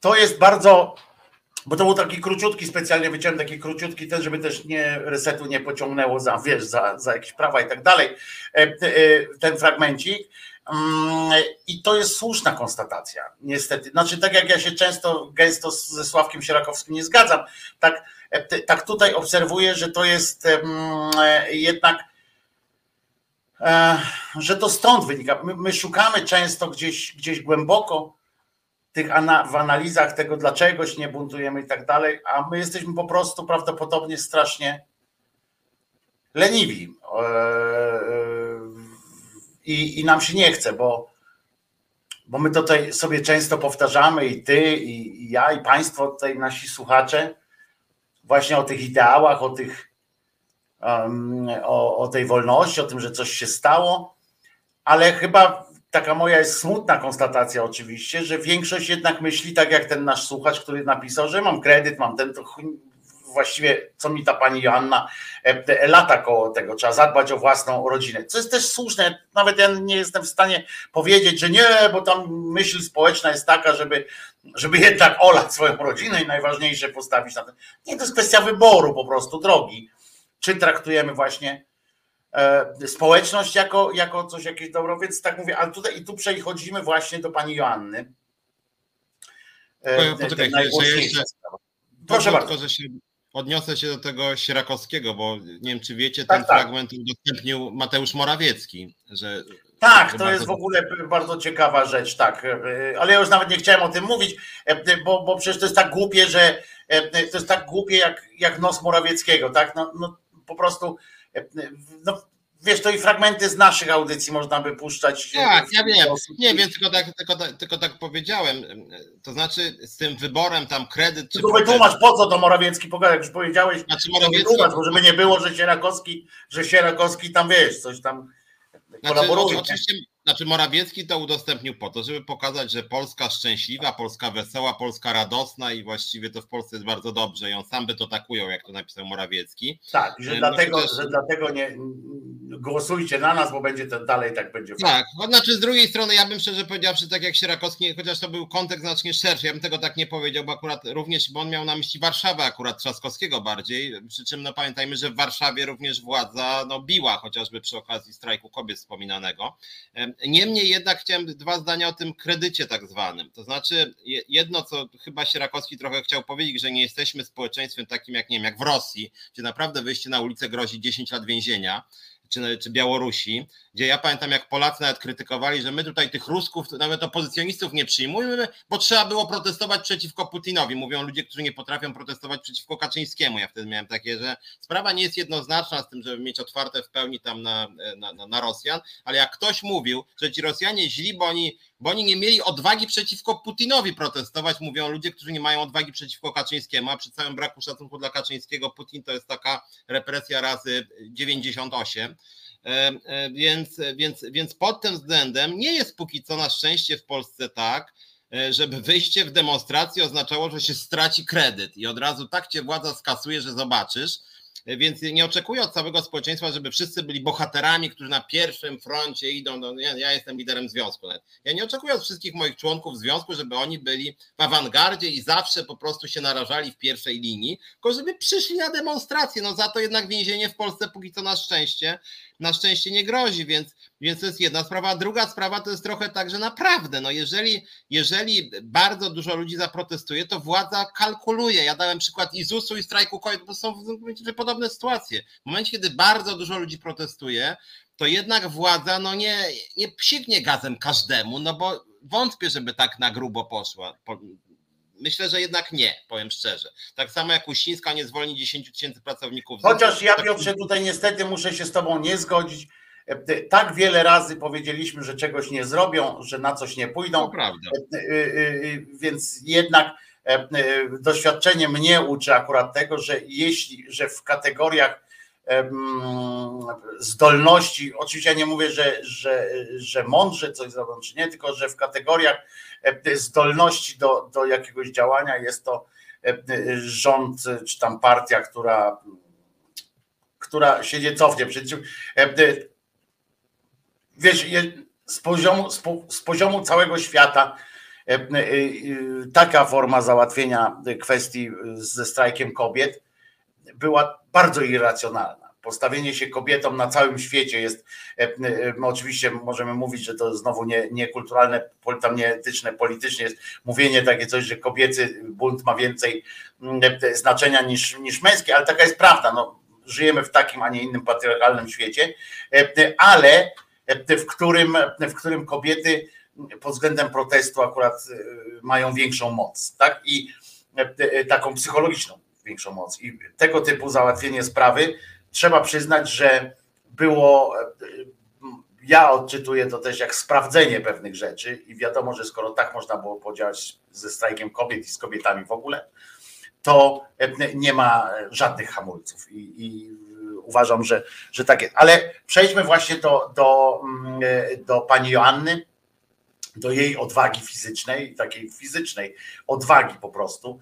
to jest bardzo... Bo to był taki króciutki, specjalnie wyciąłem taki króciutki, ten, żeby też nie resetu nie pociągnęło za jakieś prawa i tak dalej, ten fragmencik. I to jest słuszna konstatacja, niestety. Znaczy, tak jak ja się gęsto ze Sławkiem Sierakowskim nie zgadzam, tak tutaj obserwuję, że to jest jednak, że to stąd wynika. My szukamy często gdzieś głęboko w analizach tego, dlaczego się nie buntujemy i tak dalej, a my jesteśmy po prostu prawdopodobnie strasznie leniwi i nam się nie chce, bo my tutaj sobie często powtarzamy i ty, i ja, i państwo, tutaj nasi słuchacze, właśnie o tych ideałach, o tej wolności, o tym, że coś się stało, ale chyba taka moja jest smutna konstatacja oczywiście, że większość jednak myśli tak jak ten nasz słuchacz, który napisał, że mam kredyt, mam ten, to właściwie co mi ta pani Joanna lata koło tego, trzeba zadbać o własną rodzinę. Co jest też słuszne, nawet ja nie jestem w stanie powiedzieć, że nie, bo tam myśl społeczna jest taka, żeby jednak olać swoją rodzinę i najważniejsze postawić na ten. Nie, to jest kwestia wyboru po prostu, drogi. Czy traktujemy właśnie społeczność jako coś, jakieś dobro, więc tak mówię, ale tutaj i tu przechodzimy właśnie do pani Joanny. Poczekaj, proszę bardzo. Że się odniosę się do tego Sierakowskiego, bo nie wiem, czy wiecie, ten fragment udostępnił Mateusz Morawiecki. Tak, to jest w ogóle bardzo ciekawa rzecz, tak, ale ja już nawet nie chciałem o tym mówić, bo przecież to jest tak głupie, jak nos Morawieckiego, tak, no po prostu. No, wiesz, to i fragmenty z naszych audycji można by puszczać. Tak, ja wiem. Nie wiem, tylko tak powiedziałem. To znaczy z tym wyborem tam kredyt... Tylko wytłumacz, po co to Morawiecki pogadał, jak już powiedziałeś, znaczy, wytłumacz, bo żeby nie było, że Sierakowski tam, wiesz, coś tam kolaboruje. Znaczy, oczywiście, Morawiecki to udostępnił po to, żeby pokazać, że Polska szczęśliwa, Polska wesoła, Polska radosna i właściwie to w Polsce jest bardzo dobrze i on sam by to tak ujął, jak to napisał Morawiecki. Tak, że dlatego nie głosujcie na nas, bo będzie to dalej tak będzie. Tak, znaczy z drugiej strony ja bym szczerze powiedziawszy, tak jak Sierakowski, chociaż to był kontekst znacznie szerszy, ja bym tego tak nie powiedział, bo akurat również, bo on miał na myśli Warszawę akurat Trzaskowskiego bardziej, przy czym no pamiętajmy, że w Warszawie również władza no biła, chociażby przy okazji strajku kobiet wspominanego. Niemniej jednak chciałem dwa zdania o tym kredycie tak zwanym. To znaczy jedno, co chyba Sierakowski trochę chciał powiedzieć, że nie jesteśmy społeczeństwem takim jak, nie wiem, jak w Rosji, gdzie naprawdę wyjście na ulicę grozi 10 lat więzienia, czy Białorusi, gdzie ja pamiętam, jak Polacy nawet krytykowali, że my tutaj tych Rusków, nawet opozycjonistów nie przyjmujemy, bo trzeba było protestować przeciwko Putinowi, mówią ludzie, którzy nie potrafią protestować przeciwko Kaczyńskiemu. Ja wtedy miałem takie, że sprawa nie jest jednoznaczna z tym, żeby mieć otwarte w pełni tam na Rosjan, ale jak ktoś mówił, że ci Rosjanie źli, bo oni nie mieli odwagi przeciwko Putinowi protestować, mówią ludzie, którzy nie mają odwagi przeciwko Kaczyńskiemu, a przy całym braku szacunku dla Kaczyńskiego Putin to jest taka represja razy 98. Więc pod tym względem nie jest póki co na szczęście w Polsce tak, żeby wyjście w demonstrację oznaczało, że się straci kredyt i od razu tak cię władza skasuje, że zobaczysz. Więc nie oczekuję od całego społeczeństwa, żeby wszyscy byli bohaterami, którzy na pierwszym froncie idą, ja jestem liderem związku. Nawet. Ja nie oczekuję od wszystkich moich członków związku, żeby oni byli w awangardzie i zawsze po prostu się narażali w pierwszej linii, tylko żeby przyszli na demonstrację. No za to jednak więzienie w Polsce póki co na szczęście nie grozi, więc to jest jedna sprawa. A druga sprawa to jest trochę tak, że naprawdę, no jeżeli bardzo dużo ludzi zaprotestuje, to władza kalkuluje. Ja dałem przykład i ZUS-u i strajku kobiet, bo są podobne sytuacje. W momencie, kiedy bardzo dużo ludzi protestuje, to jednak władza no nie psiknie gazem każdemu, no bo wątpię, żeby tak na grubo poszła. Myślę, że jednak nie, powiem szczerze. Tak samo jak Uścińska nie zwolni 10 tysięcy pracowników. Chociaż ja, Piotrze, tutaj niestety muszę się z tobą nie zgodzić. Tak wiele razy powiedzieliśmy, że czegoś nie zrobią, że na coś nie pójdą. To prawda. Więc jednak doświadczenie mnie uczy akurat tego, że w kategoriach zdolności, oczywiście ja nie mówię, że mądrze coś zrobią, czy nie, tylko że w kategoriach zdolności do jakiegoś działania jest to rząd, czy tam partia, która się nie cofnie. Wiesz, z poziomu całego świata taka forma załatwienia kwestii ze strajkiem kobiet była bardzo irracjonalna. Postawienie się kobietom na całym świecie jest, oczywiście możemy mówić, że to znowu niekulturalne, tam nieetyczne, politycznie jest mówienie takie coś, że kobiecy bunt ma więcej znaczenia niż męski, ale taka jest prawda. No, żyjemy w takim, a nie innym patriarchalnym świecie, ale w którym kobiety pod względem protestu akurat mają większą moc, tak? I taką psychologiczną większą moc. I tego typu załatwienie sprawy trzeba przyznać, że było, ja odczytuję to też jak sprawdzenie pewnych rzeczy i wiadomo, że skoro tak można było podziałać ze strajkiem kobiet i z kobietami w ogóle, to nie ma żadnych hamulców i uważam, że tak jest. Ale przejdźmy właśnie do pani Joanny, do jej odwagi fizycznej, takiej fizycznej odwagi po prostu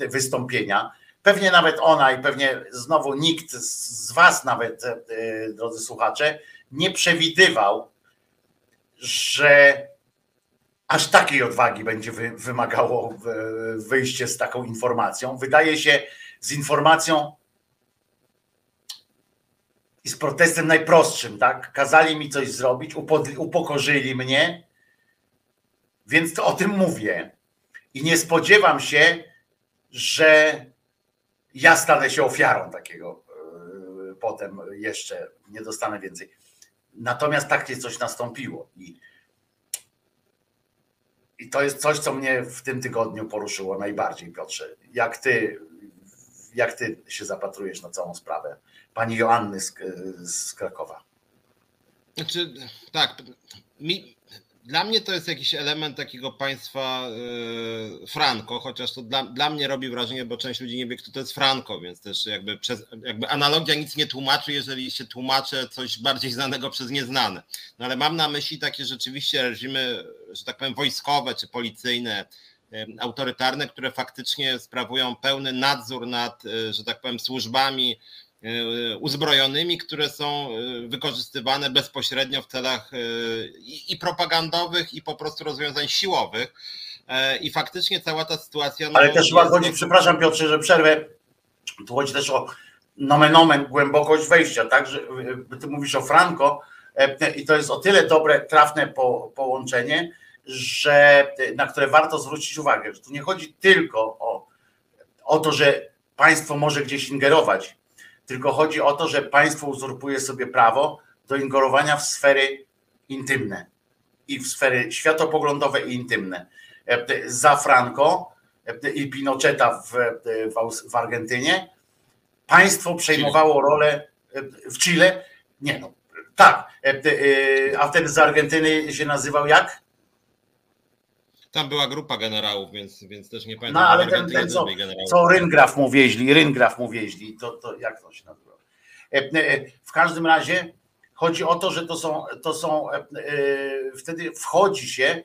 wystąpienia. Pewnie nawet ona i pewnie znowu nikt z was nawet, drodzy słuchacze, nie przewidywał, że aż takiej odwagi będzie wymagało wyjście z taką informacją. Wydaje się z informacją i z protestem najprostszym, tak? Kazali mi coś zrobić, upokorzyli mnie, więc to o tym mówię. I nie spodziewam się, że ja stanę się ofiarą takiego, potem jeszcze nie dostanę więcej. Natomiast takie coś nastąpiło. I to jest coś, co mnie w tym tygodniu poruszyło najbardziej, Piotrze. Jak ty się zapatrujesz na całą sprawę pani Joanny z Krakowa? Znaczy, tak, dla mnie to jest jakiś element takiego państwa Franco, chociaż to dla mnie robi wrażenie, bo część ludzi nie wie, kto to jest Franco, więc też jakby analogia nic nie tłumaczy, jeżeli się tłumaczy coś bardziej znanego przez nieznane. No ale mam na myśli takie rzeczywiście reżimy, że tak powiem, wojskowe czy policyjne, autorytarne, które faktycznie sprawują pełny nadzór nad, że tak powiem, służbami uzbrojonymi, które są wykorzystywane bezpośrednio w celach i propagandowych, i po prostu rozwiązań siłowych. I faktycznie cała ta sytuacja... Ale też chyba chodzi, przepraszam Piotrze, że przerwę, tu chodzi też o nomen omen, głębokość wejścia, tak? Że ty mówisz o Franco i to jest o tyle dobre, trafne połączenie, że na które warto zwrócić uwagę, że tu nie chodzi tylko o to, że państwo może gdzieś ingerować, tylko chodzi o to, że państwo uzurpuje sobie prawo do ingerowania w sfery intymne i w sfery światopoglądowe i intymne. Za Franco i Pinocheta w Argentynie państwo przejmowało rolę w Chile, nie no, tak, a wtedy z Argentyny się nazywał jak? Tam była grupa generałów, więc też nie pamiętam. No ale ten co Ryngraf mu wieźli, to jak to się nazywa? W każdym razie chodzi o to, że to są wtedy wchodzi się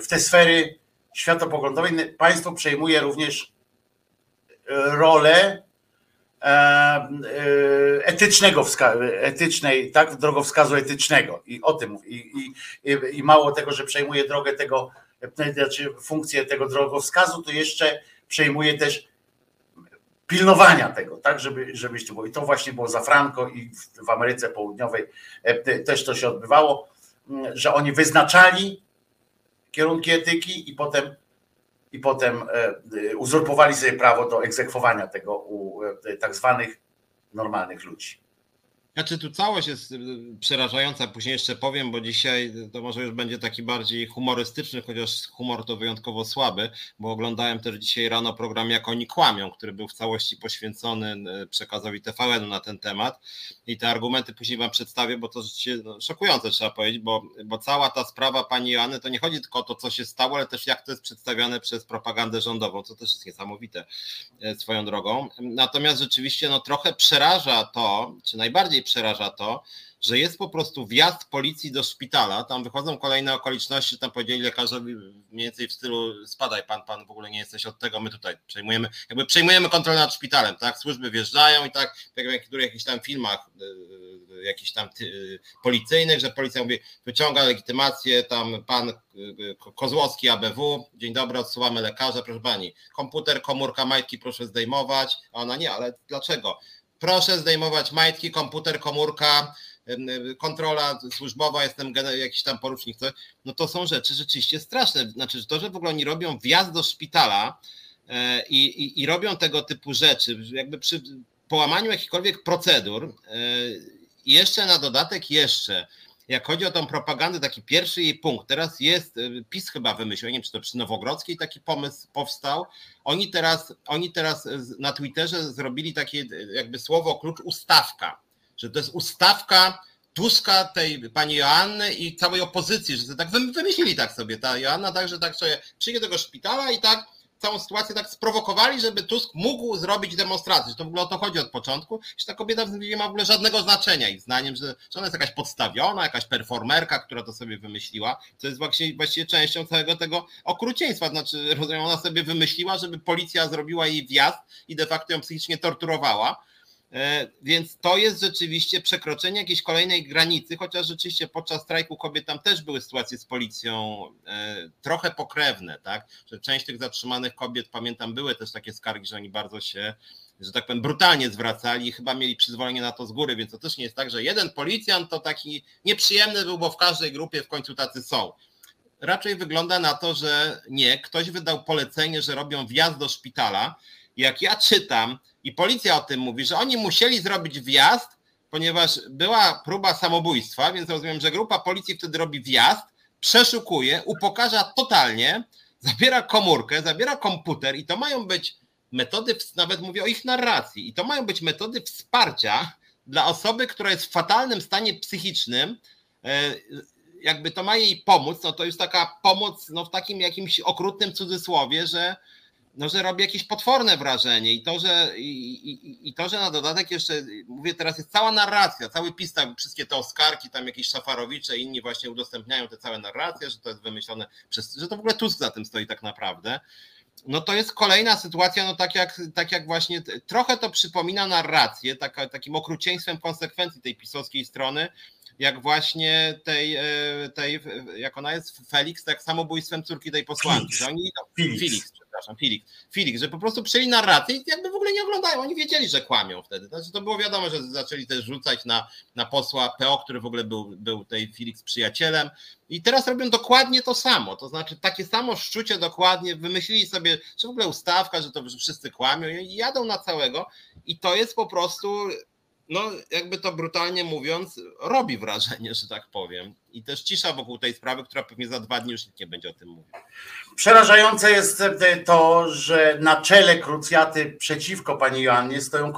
w te sfery światopoglądowe. Państwo przejmuje również rolę etycznej, tak, drogowskazu etycznego i o tym mówi. I mało tego, że przejmuje drogę tego, znaczy funkcję tego drogowskazu, to jeszcze przejmuje też pilnowania tego, tak, żebyście było. I to właśnie było za Franco i w Ameryce Południowej też to się odbywało, że oni wyznaczali kierunki etyki i potem uzurpowali sobie prawo do egzekwowania tego u tak zwanych normalnych ludzi. Znaczy tu całość jest przerażająca, później jeszcze powiem, bo dzisiaj to może już będzie taki bardziej humorystyczny, chociaż humor to wyjątkowo słaby, bo oglądałem też dzisiaj rano program Jak oni kłamią, który był w całości poświęcony przekazowi TVN-u na ten temat i te argumenty później wam przedstawię, bo to rzeczywiście szokujące trzeba powiedzieć, bo cała ta sprawa pani Joanny to nie chodzi tylko o to, co się stało, ale też jak to jest przedstawiane przez propagandę rządową, co też jest niesamowite swoją drogą. Natomiast rzeczywiście no, trochę przeraża to, czy najbardziej przeraża to, że jest po prostu wjazd policji do szpitala, tam wychodzą kolejne okoliczności, tam powiedzieli lekarzowi mniej więcej w stylu spadaj pan w ogóle nie jesteś od tego, my tutaj przejmujemy kontrolę nad szpitalem, tak, służby wjeżdżają i tak, jak w jakichś tam filmach jakichś tam policyjnych, że policja mówi, wyciąga legitymację, tam pan Kozłowski ABW, dzień dobry, odsuwamy lekarza, proszę pani, komputer, komórka, majtki proszę zdejmować, a ona nie, ale dlaczego? Proszę zdejmować majtki, komputer, komórka, kontrola służbowa, jestem jakiś tam porucznik. No to są rzeczy rzeczywiście straszne. Znaczy, że to, że w ogóle oni robią wjazd do szpitala i robią tego typu rzeczy, jakby przy połamaniu jakichkolwiek procedur, jeszcze na dodatek jak chodzi o tą propagandę, taki pierwszy jej punkt, teraz jest, PiS chyba wymyślił, nie wiem, czy to przy Nowogrodzkiej taki pomysł powstał, oni teraz na Twitterze zrobili takie jakby słowo klucz ustawka, że to jest ustawka Tuska, tej pani Joanny i całej opozycji, że tak wymyślili tak sobie, ta Joanna także tak sobie przyjdzie do tego szpitala i tak całą sytuację tak sprowokowali, żeby Tusk mógł zrobić demonstrację, że to w ogóle o to chodzi od początku, że ta kobieta nie ma w ogóle żadnego znaczenia ich zdaniem, że ona jest jakaś podstawiona, jakaś performerka, która to sobie wymyśliła, co jest właściwie częścią całego tego okrucieństwa, znaczy rozumiem, ona sobie wymyśliła, żeby policja zrobiła jej wjazd i de facto ją psychicznie torturowała, więc to jest rzeczywiście przekroczenie jakiejś kolejnej granicy, chociaż rzeczywiście podczas strajku kobiet tam też były sytuacje z policją trochę pokrewne, tak? Że część tych zatrzymanych kobiet, pamiętam, były też takie skargi, że oni bardzo się, że tak powiem, brutalnie zwracali i chyba mieli przyzwolenie na to z góry, więc to też nie jest tak, że jeden policjant to taki nieprzyjemny był, bo w każdej grupie w końcu tacy są. Raczej wygląda na to, że nie, ktoś wydał polecenie, że robią wjazd do szpitala. Jak ja czytam i policja o tym mówi, że oni musieli zrobić wjazd, ponieważ była próba samobójstwa, więc rozumiem, że grupa policji wtedy robi wjazd, przeszukuje, upokarza totalnie, zabiera komórkę, zabiera komputer i to mają być metody, nawet mówię o ich narracji, i to mają być metody wsparcia dla osoby, która jest w fatalnym stanie psychicznym, jakby to ma jej pomóc, no to jest taka pomoc no w takim jakimś okrutnym cudzysłowie, że robi jakieś potworne wrażenie i to, że na dodatek jeszcze, mówię teraz, jest cała narracja, cały PiS, wszystkie te oskargi, tam jakieś Szafarowicze i inni właśnie udostępniają te całe narracje, że to jest wymyślone, że to w ogóle Tusk za tym stoi tak naprawdę. No to jest kolejna sytuacja, no tak jak właśnie, trochę to przypomina narrację, takim okrucieństwem konsekwencji tej pisowskiej strony, jak właśnie tej jak ona jest, Felix, tak samobójstwem córki tej posłanki. Felix, że po prostu przyjęli narrację i jakby w ogóle nie oglądają, oni wiedzieli, że kłamią wtedy. Znaczy to było wiadomo, że zaczęli też rzucać na posła PO, który w ogóle był tej Felix przyjacielem i teraz robią dokładnie to samo, to znaczy takie samo szczucie dokładnie, wymyślili sobie, czy w ogóle ustawka, że to wszyscy kłamią i jadą na całego i to jest po prostu... No jakby to brutalnie mówiąc, robi wrażenie, że tak powiem. I też cisza wokół tej sprawy, która pewnie za 2 dni już nikt nie będzie o tym mówił. Przerażające jest to, że na czele krucjaty przeciwko pani Joannie stoją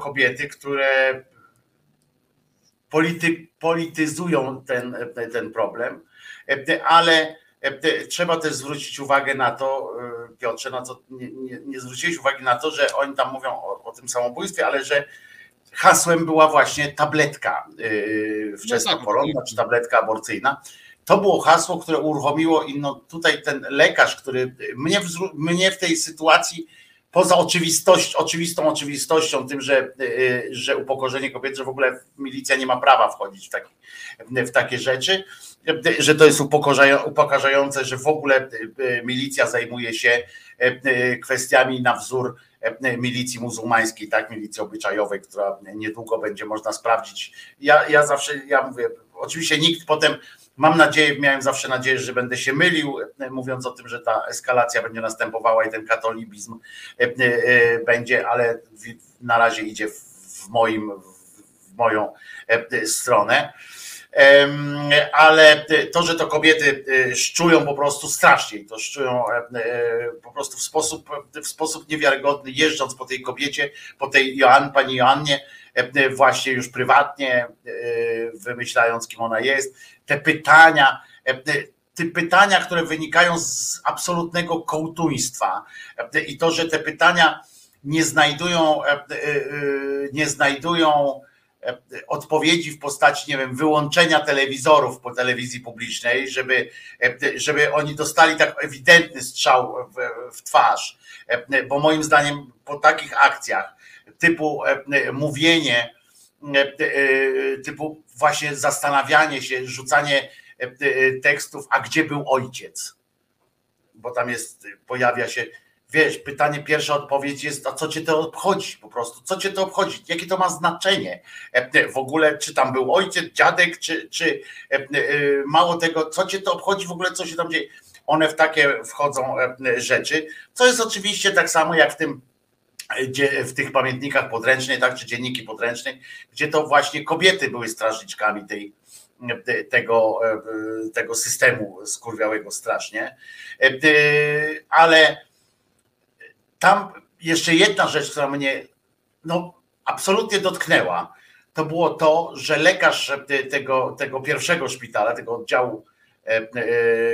kobiety, które polityzują ten problem, ale... Trzeba też zwrócić uwagę na to, Piotrze, na co nie zwróciłeś uwagi na to, że oni tam mówią o tym samobójstwie, ale że hasłem była właśnie tabletka wczesnopolonna, czy tabletka aborcyjna. To było hasło, które uruchomiło i no tutaj ten lekarz, który mnie w tej sytuacji poza oczywistością, tym, że upokorzenie kobiet, że w ogóle milicja nie ma prawa wchodzić w takie rzeczy, że to jest upokarzające, że w ogóle milicja zajmuje się kwestiami na wzór milicji muzułmańskiej, tak, milicji obyczajowej, która niedługo będzie można sprawdzić. Ja mówię, oczywiście nikt potem, miałem zawsze nadzieję, że będę się mylił, mówiąc o tym, że ta eskalacja będzie następowała i ten katolibizm będzie, ale na razie idzie w moją stronę. Ale to, że to kobiety szczują po prostu strasznie i to szczują po prostu w sposób niewiarygodny, jeżdżąc po tej kobiecie, pani Joannie, właśnie już prywatnie, wymyślając, kim ona jest, te pytania, które wynikają z absolutnego kołtuństwa i to, że te pytania nie znajdują odpowiedzi w postaci, nie wiem, wyłączenia telewizorów po telewizji publicznej, żeby oni dostali tak ewidentny strzał w twarz, bo moim zdaniem po takich akcjach typu mówienie, typu właśnie zastanawianie się, rzucanie tekstów, a gdzie był ojciec? Bo tam pojawia się, wiesz, pytanie, pierwsza odpowiedź jest, a co cię to obchodzi po prostu? Co cię to obchodzi? Jakie to ma znaczenie? W ogóle, czy tam był ojciec, dziadek, czy mało tego, co cię to obchodzi w ogóle, co się tam dzieje? One w takie wchodzą rzeczy, co jest oczywiście tak samo jak w tych pamiętnikach podręcznych, tak, czy dzienniki podręcznych, gdzie to właśnie kobiety były strażniczkami tego systemu skurwiałego strasznie. Ale tam jeszcze jedna rzecz, która mnie absolutnie dotknęła, to było to, że lekarz tego pierwszego szpitala, tego oddziału,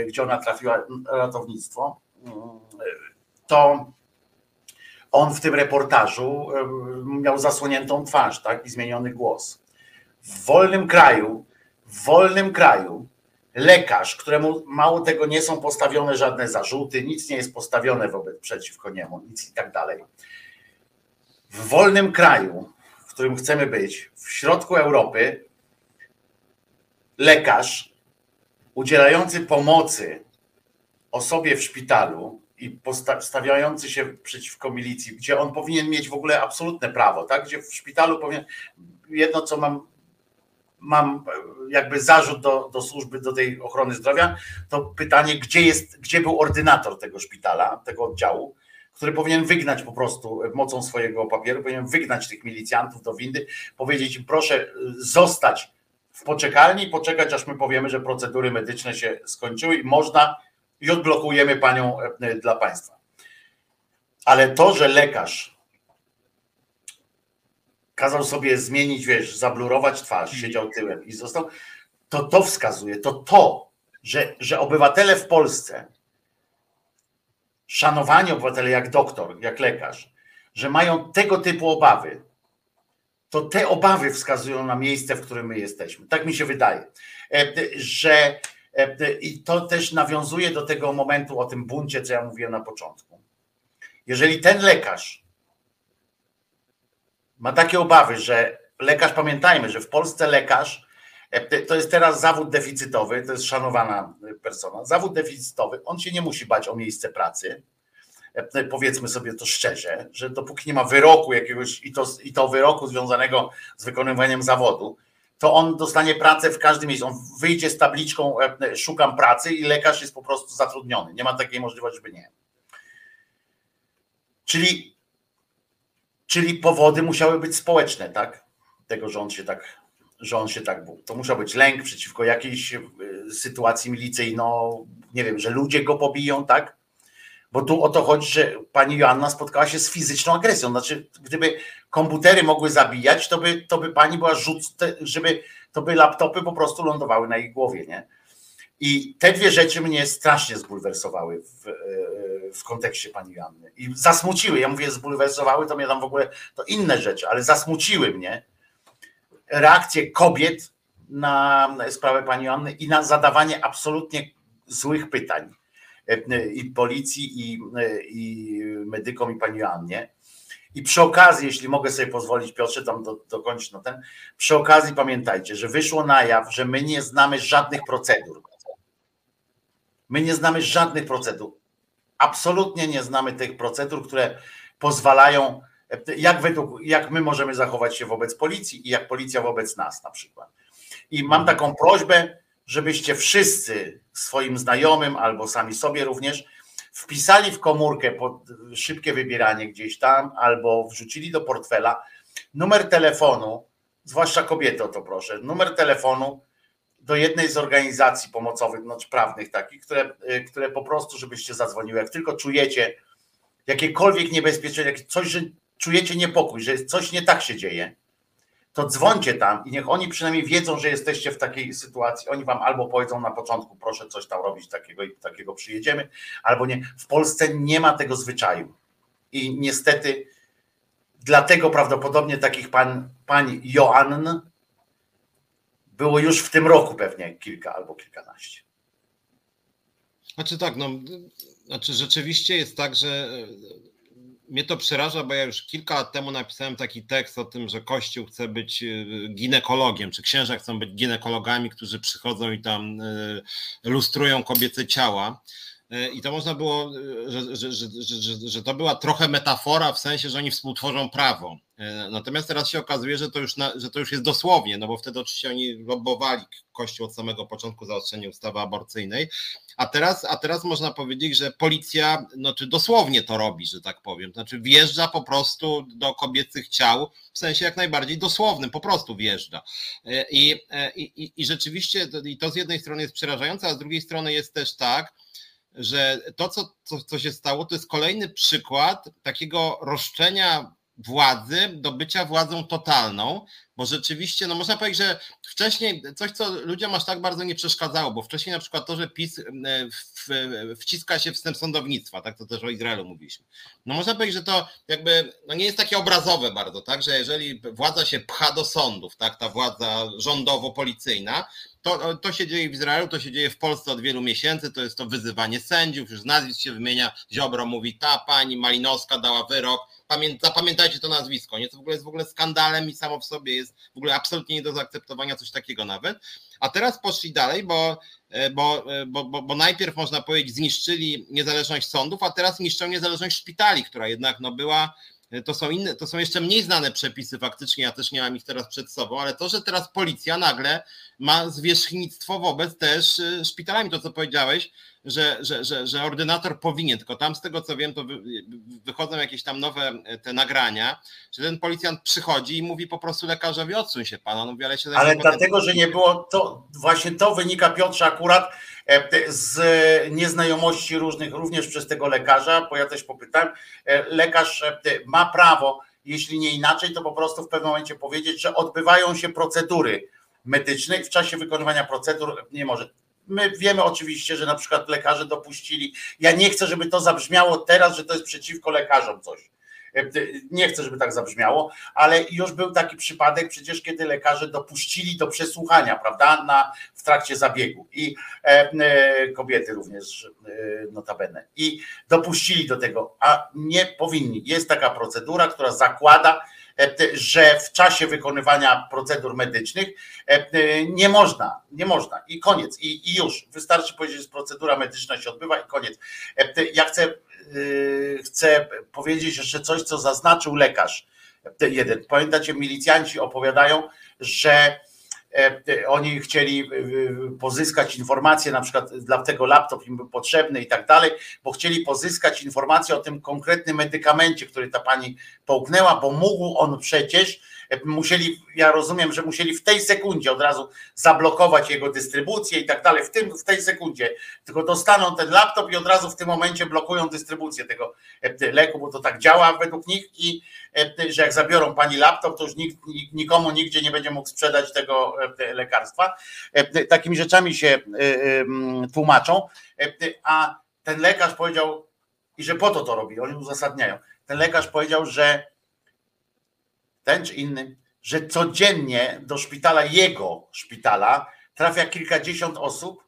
gdzie ona trafiła, ratownictwo, to on w tym reportażu miał zasłoniętą twarz, tak, i zmieniony głos. W wolnym kraju lekarz, któremu mało tego nie są postawione żadne zarzuty, nic nie jest postawione przeciwko niemu, nic i tak dalej. W wolnym kraju, w którym chcemy być, w środku Europy, lekarz udzielający pomocy osobie w szpitalu i stawiający się przeciwko milicji, gdzie on powinien mieć w ogóle absolutne prawo, tak? Gdzie w szpitalu powinien... Jedno, co mam jakby zarzut do służby, do tej ochrony zdrowia, to pytanie, gdzie był ordynator tego szpitala, tego oddziału, który powinien wygnać po prostu mocą swojego papieru, powinien wygnać tych milicjantów do windy, powiedzieć im, proszę zostać w poczekalni, poczekać, aż my powiemy, że procedury medyczne się skończyły i można... i odblokujemy panią dla państwa. Ale to, że lekarz kazał sobie zmienić, wiesz, zablurować twarz, siedział tyłem i został, to wskazuje, że obywatele w Polsce, szanowani obywatele jak doktor, jak lekarz, że mają tego typu obawy, to te obawy wskazują na miejsce, w którym my jesteśmy. Tak mi się wydaje, że i to też nawiązuje do tego momentu o tym buncie, co ja mówiłem na początku. Jeżeli ten lekarz ma takie obawy, że lekarz, pamiętajmy, że w Polsce lekarz to jest teraz zawód deficytowy, to jest szanowana persona, zawód deficytowy, on się nie musi bać o miejsce pracy, powiedzmy sobie to szczerze, że dopóki nie ma wyroku jakiegoś i to wyroku związanego z wykonywaniem zawodu, to on dostanie pracę w każdym miejscu, on wyjdzie z tabliczką szukam pracy i lekarz jest po prostu zatrudniony, nie ma takiej możliwości, żeby nie. Czyli powody musiały być społeczne, tak? Tego, że on się tak był. To musiał być lęk przeciwko jakiejś sytuacji milicyjno, nie wiem, że ludzie go pobiją, tak? Bo tu o to chodzi, że pani Joanna spotkała się z fizyczną agresją. Znaczy, gdyby komputery mogły zabijać, to by pani była żeby laptopy po prostu lądowały na jej głowie, nie? I te dwie rzeczy mnie strasznie zbulwersowały w kontekście pani Joanny. I zasmuciły, ja mówię zbulwersowały, to mnie tam w ogóle, to inne rzeczy, ale zasmuciły mnie reakcje kobiet na sprawę pani Joanny i na zadawanie absolutnie złych pytań i policji, i medykom, i pani Joannie. I przy okazji, jeśli mogę sobie pozwolić, Piotrze, tam dokończyć na ten, przy okazji pamiętajcie, że wyszło na jaw, że my nie znamy żadnych procedur. My nie znamy żadnych procedur. Absolutnie nie znamy tych procedur, które pozwalają, jak my możemy zachować się wobec policji i jak policja wobec nas na przykład. I mam taką prośbę, żebyście wszyscy swoim znajomym albo sami sobie również wpisali w komórkę pod szybkie wybieranie gdzieś tam albo wrzucili do portfela numer telefonu, zwłaszcza kobiety o to proszę, numer telefonu do jednej z organizacji pomocowych, znaczy prawnych takich, które po prostu żebyście zadzwoniły, jak tylko czujecie jakiekolwiek niebezpieczeństwo, jak coś, że czujecie niepokój, że coś nie tak się dzieje, to dzwońcie tam i niech oni przynajmniej wiedzą, że jesteście w takiej sytuacji. Oni wam albo powiedzą na początku, proszę coś tam robić takiego i takiego przyjedziemy, albo nie. W Polsce nie ma tego zwyczaju. I niestety dlatego prawdopodobnie takich pani Joann było już w tym roku pewnie kilka albo kilkanaście. Znaczy tak, no, znaczy rzeczywiście jest tak, że mnie to przeraża, bo ja już kilka lat temu napisałem taki tekst o tym, że Kościół chce być ginekologiem, czy księża chcą być ginekologami, którzy przychodzą i tam lustrują kobiece ciała. I to można było, że to była trochę metafora w sensie, że oni współtworzą prawo. Natomiast teraz się okazuje, że to już jest dosłownie, no bo wtedy oczywiście oni lobbowali Kościół od samego początku zaostrzenia ustawy aborcyjnej, a teraz można powiedzieć, że policja znaczy dosłownie to robi, że tak powiem, znaczy wjeżdża po prostu do kobiecych ciał, w sensie jak najbardziej dosłownym, po prostu wjeżdża. I rzeczywiście i to z jednej strony jest przerażające, a z drugiej strony jest też tak, że to, co się stało, to jest kolejny przykład takiego roszczenia władzy do bycia władzą totalną, bo rzeczywiście, no można powiedzieć, że wcześniej coś, co ludziom aż tak bardzo nie przeszkadzało, bo wcześniej na przykład to, że PiS wciska się w system sądownictwa, tak to też o Izraelu mówiliśmy. No można powiedzieć, że to jakby no nie jest takie obrazowe bardzo, tak, że jeżeli władza się pcha do sądów, tak, ta władza rządowo-policyjna, to się dzieje w Izraelu, to się dzieje w Polsce od wielu miesięcy, to jest to wyzywanie sędziów, już nazwisk się wymienia, Ziobro mówi, ta pani Malinowska dała wyrok, zapamiętajcie to nazwisko, nie? To w ogóle skandalem i samo w sobie jest w ogóle absolutnie nie do zaakceptowania coś takiego nawet. A teraz poszli dalej, bo najpierw można powiedzieć zniszczyli niezależność sądów, a teraz niszczą niezależność szpitali, która jednak no była. To są jeszcze mniej znane przepisy faktycznie, ja też nie mam ich teraz przed sobą, ale to, że teraz policja nagle ma zwierzchnictwo wobec też szpitalami, to co powiedziałeś, że ordynator powinien, tylko tam z tego co wiem, to wychodzą jakieś tam nowe te nagrania, że ten policjant przychodzi i mówi po prostu lekarzowi odsuń się pana. On mówi, ale dlatego, że nie było, to właśnie to wynika, Piotrze, akurat z nieznajomości różnych również przez tego lekarza, bo ja też popytałem, lekarz ma prawo, jeśli nie inaczej, to po prostu w pewnym momencie powiedzieć, że odbywają się procedury medyczne i w czasie wykonywania procedur nie może. My wiemy oczywiście, że na przykład lekarze dopuścili, ja nie chcę, żeby to zabrzmiało teraz, że to jest przeciwko lekarzom coś. Nie chcę, żeby tak zabrzmiało, ale już był taki przypadek przecież, kiedy lekarze dopuścili do przesłuchania, prawda, w trakcie zabiegu i kobiety również notabene i dopuścili do tego, a nie powinni. Jest taka procedura, która zakłada, że w czasie wykonywania procedur medycznych nie można i koniec i już. Wystarczy powiedzieć, że procedura medyczna się odbywa i koniec. Ja chcę powiedzieć jeszcze coś, co zaznaczył lekarz jeden. Pamiętacie, milicjanci opowiadają, że oni chcieli pozyskać informacje, na przykład dla tego laptop im był potrzebny i tak dalej, bo chcieli pozyskać informacje o tym konkretnym medykamencie, który ta pani połknęła, bo mógł on przecież, ja rozumiem, że musieli w tej sekundzie od razu zablokować jego dystrybucję i tak dalej, w tej sekundzie, tylko dostaną ten laptop i od razu w tym momencie blokują dystrybucję tego leku, bo to tak działa według nich i że jak zabiorą pani laptop, to już nikomu nigdzie nie będzie mógł sprzedać tego lekarstwa. Takimi rzeczami się tłumaczą, a ten lekarz powiedział, i że po to robi, oni uzasadniają, ten lekarz powiedział, że ten czy inny, że codziennie do szpitala, jego szpitala, trafia kilkadziesiąt osób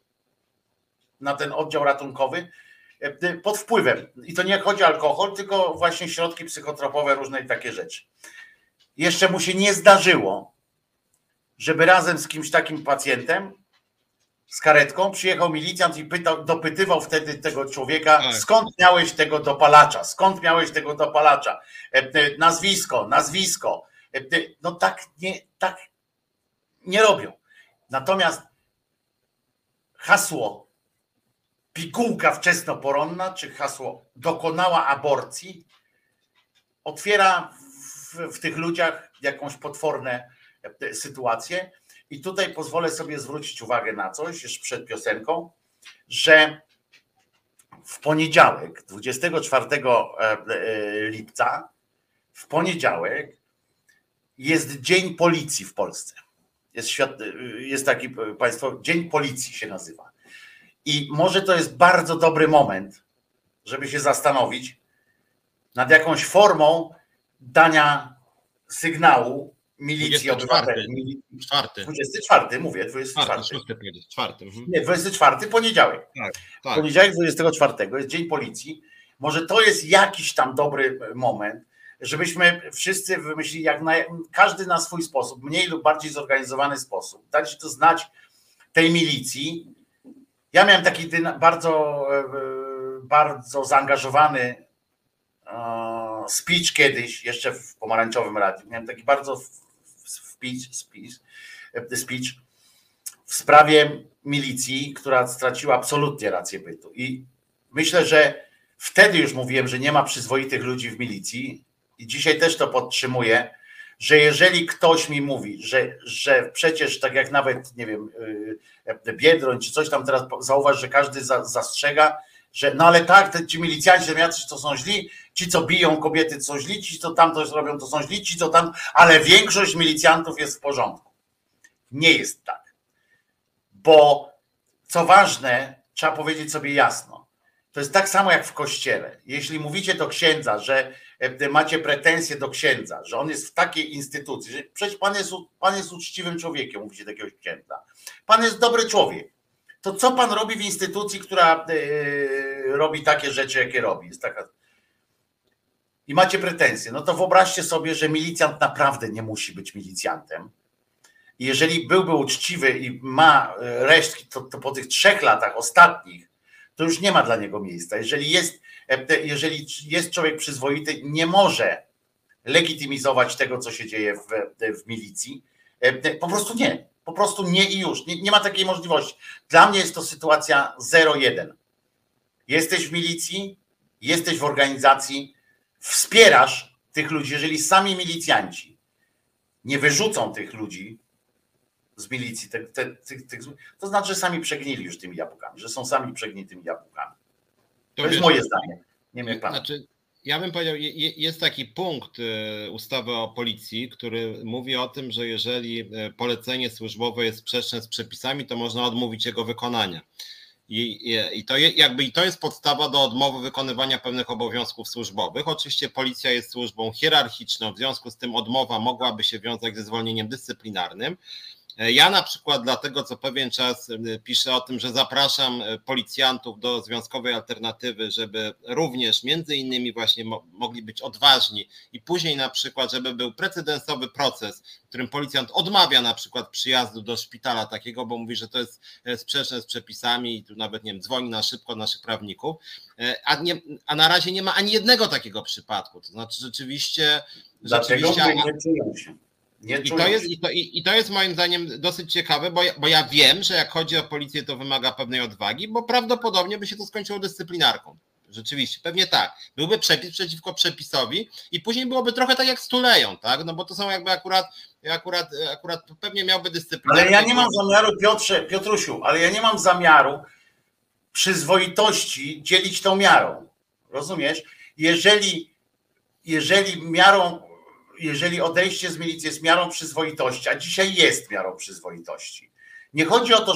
na ten oddział ratunkowy pod wpływem. I to nie chodzi o alkohol, tylko właśnie środki psychotropowe, różne takie rzeczy. Jeszcze mu się nie zdarzyło, żeby razem z kimś takim pacjentem, z karetką, przyjechał milicjant i dopytywał wtedy tego człowieka, skąd miałeś tego dopalacza, nazwisko. No tak nie robią. Natomiast hasło pigułka wczesnoporonna, czy hasło dokonała aborcji, otwiera w tych ludziach jakąś potworne sytuację. I tutaj pozwolę sobie zwrócić uwagę na coś, jeszcze przed piosenką, że w poniedziałek, 24 lipca, w poniedziałek jest Dzień Policji w Polsce. Jest taki państwo, Dzień Policji się nazywa. I może to jest bardzo dobry moment, żeby się zastanowić nad jakąś formą dania sygnału milicji obywatelskiej. 24 poniedziałek. Tak. Poniedziałek 24 jest Dzień Policji. Może to jest jakiś tam dobry moment, żebyśmy wszyscy wymyślili, każdy na swój sposób, mniej lub bardziej zorganizowany sposób, dać to znać tej milicji. Ja miałem taki bardzo, bardzo zaangażowany speech kiedyś, jeszcze w Pomarańczowym Radiu. Miałem taki bardzo speech w sprawie milicji, która straciła absolutnie rację bytu. I myślę, że wtedy już mówiłem, że nie ma przyzwoitych ludzi w milicji i dzisiaj też to podtrzymuję, że jeżeli ktoś mi mówi, że przecież tak jak nawet, nie wiem, Biedroń czy coś tam teraz, zauważ, że każdy zastrzega, że no ale tak, ci milicjanci to są źli, ci co biją kobiety to są źli, ci co tam coś robią to są źli, ci co tam, ale większość milicjantów jest w porządku. Nie jest tak. Bo co ważne, trzeba powiedzieć sobie jasno, to jest tak samo jak w kościele. Jeśli mówicie do księdza, że macie pretensje do księdza, że on jest w takiej instytucji, że przecież pan jest uczciwym człowiekiem, mówicie do jakiegoś księdza. Pan jest dobry człowiek. To co pan robi w instytucji, która robi takie rzeczy, jakie robi? Jest taka... I macie pretensje. No to wyobraźcie sobie, że milicjant naprawdę nie musi być milicjantem. I jeżeli byłby uczciwy i ma resztki, to po tych 3 latach ostatnich, to już nie ma dla niego miejsca. Jeżeli jest człowiek przyzwoity, nie może legitymizować tego, co się dzieje w milicji. Po prostu nie i już. Nie ma takiej możliwości. Dla mnie jest to sytuacja 0-1. Jesteś w milicji, jesteś w organizacji, wspierasz tych ludzi. Jeżeli sami milicjanci nie wyrzucą tych ludzi z milicji, to znaczy, że sami przegnili już tymi jabłkami, że są sami przegnitymi jabłkami. To jest moje zdanie. Nie wiem jak pan. Znaczy... Ja bym powiedział, jest taki punkt ustawy o policji, który mówi o tym, że jeżeli polecenie służbowe jest sprzeczne z przepisami, to można odmówić jego wykonania. I to jest podstawa do odmowy wykonywania pewnych obowiązków służbowych. Oczywiście policja jest służbą hierarchiczną, w związku z tym odmowa mogłaby się wiązać ze zwolnieniem dyscyplinarnym. Ja na przykład dlatego co pewien czas piszę o tym, że zapraszam policjantów do Związkowej Alternatywy, żeby również między innymi właśnie mogli być odważni i później na przykład, żeby był precedensowy proces, w którym policjant odmawia na przykład przyjazdu do szpitala takiego, bo mówi, że to jest sprzeczne z przepisami i tu nawet nie wiem, dzwoni na szybko naszych prawników, a na razie nie ma ani jednego takiego przypadku. To znaczy rzeczywiście I to jest moim zdaniem dosyć ciekawe, bo ja wiem, że jak chodzi o policję, to wymaga pewnej odwagi, bo prawdopodobnie by się to skończyło dyscyplinarką. Rzeczywiście, pewnie tak. Byłby przepis przeciwko przepisowi i później byłoby trochę tak jak z Tuleją, tak? No bo to są jakby akurat pewnie miałby dyscyplinarkę. Ale ja nie mam zamiaru, Piotrusiu, ale ja nie mam zamiaru przyzwoitości dzielić tą miarą. Rozumiesz? Jeżeli odejście z milicji jest miarą przyzwoitości, a dzisiaj jest miarą przyzwoitości. Nie chodzi o to,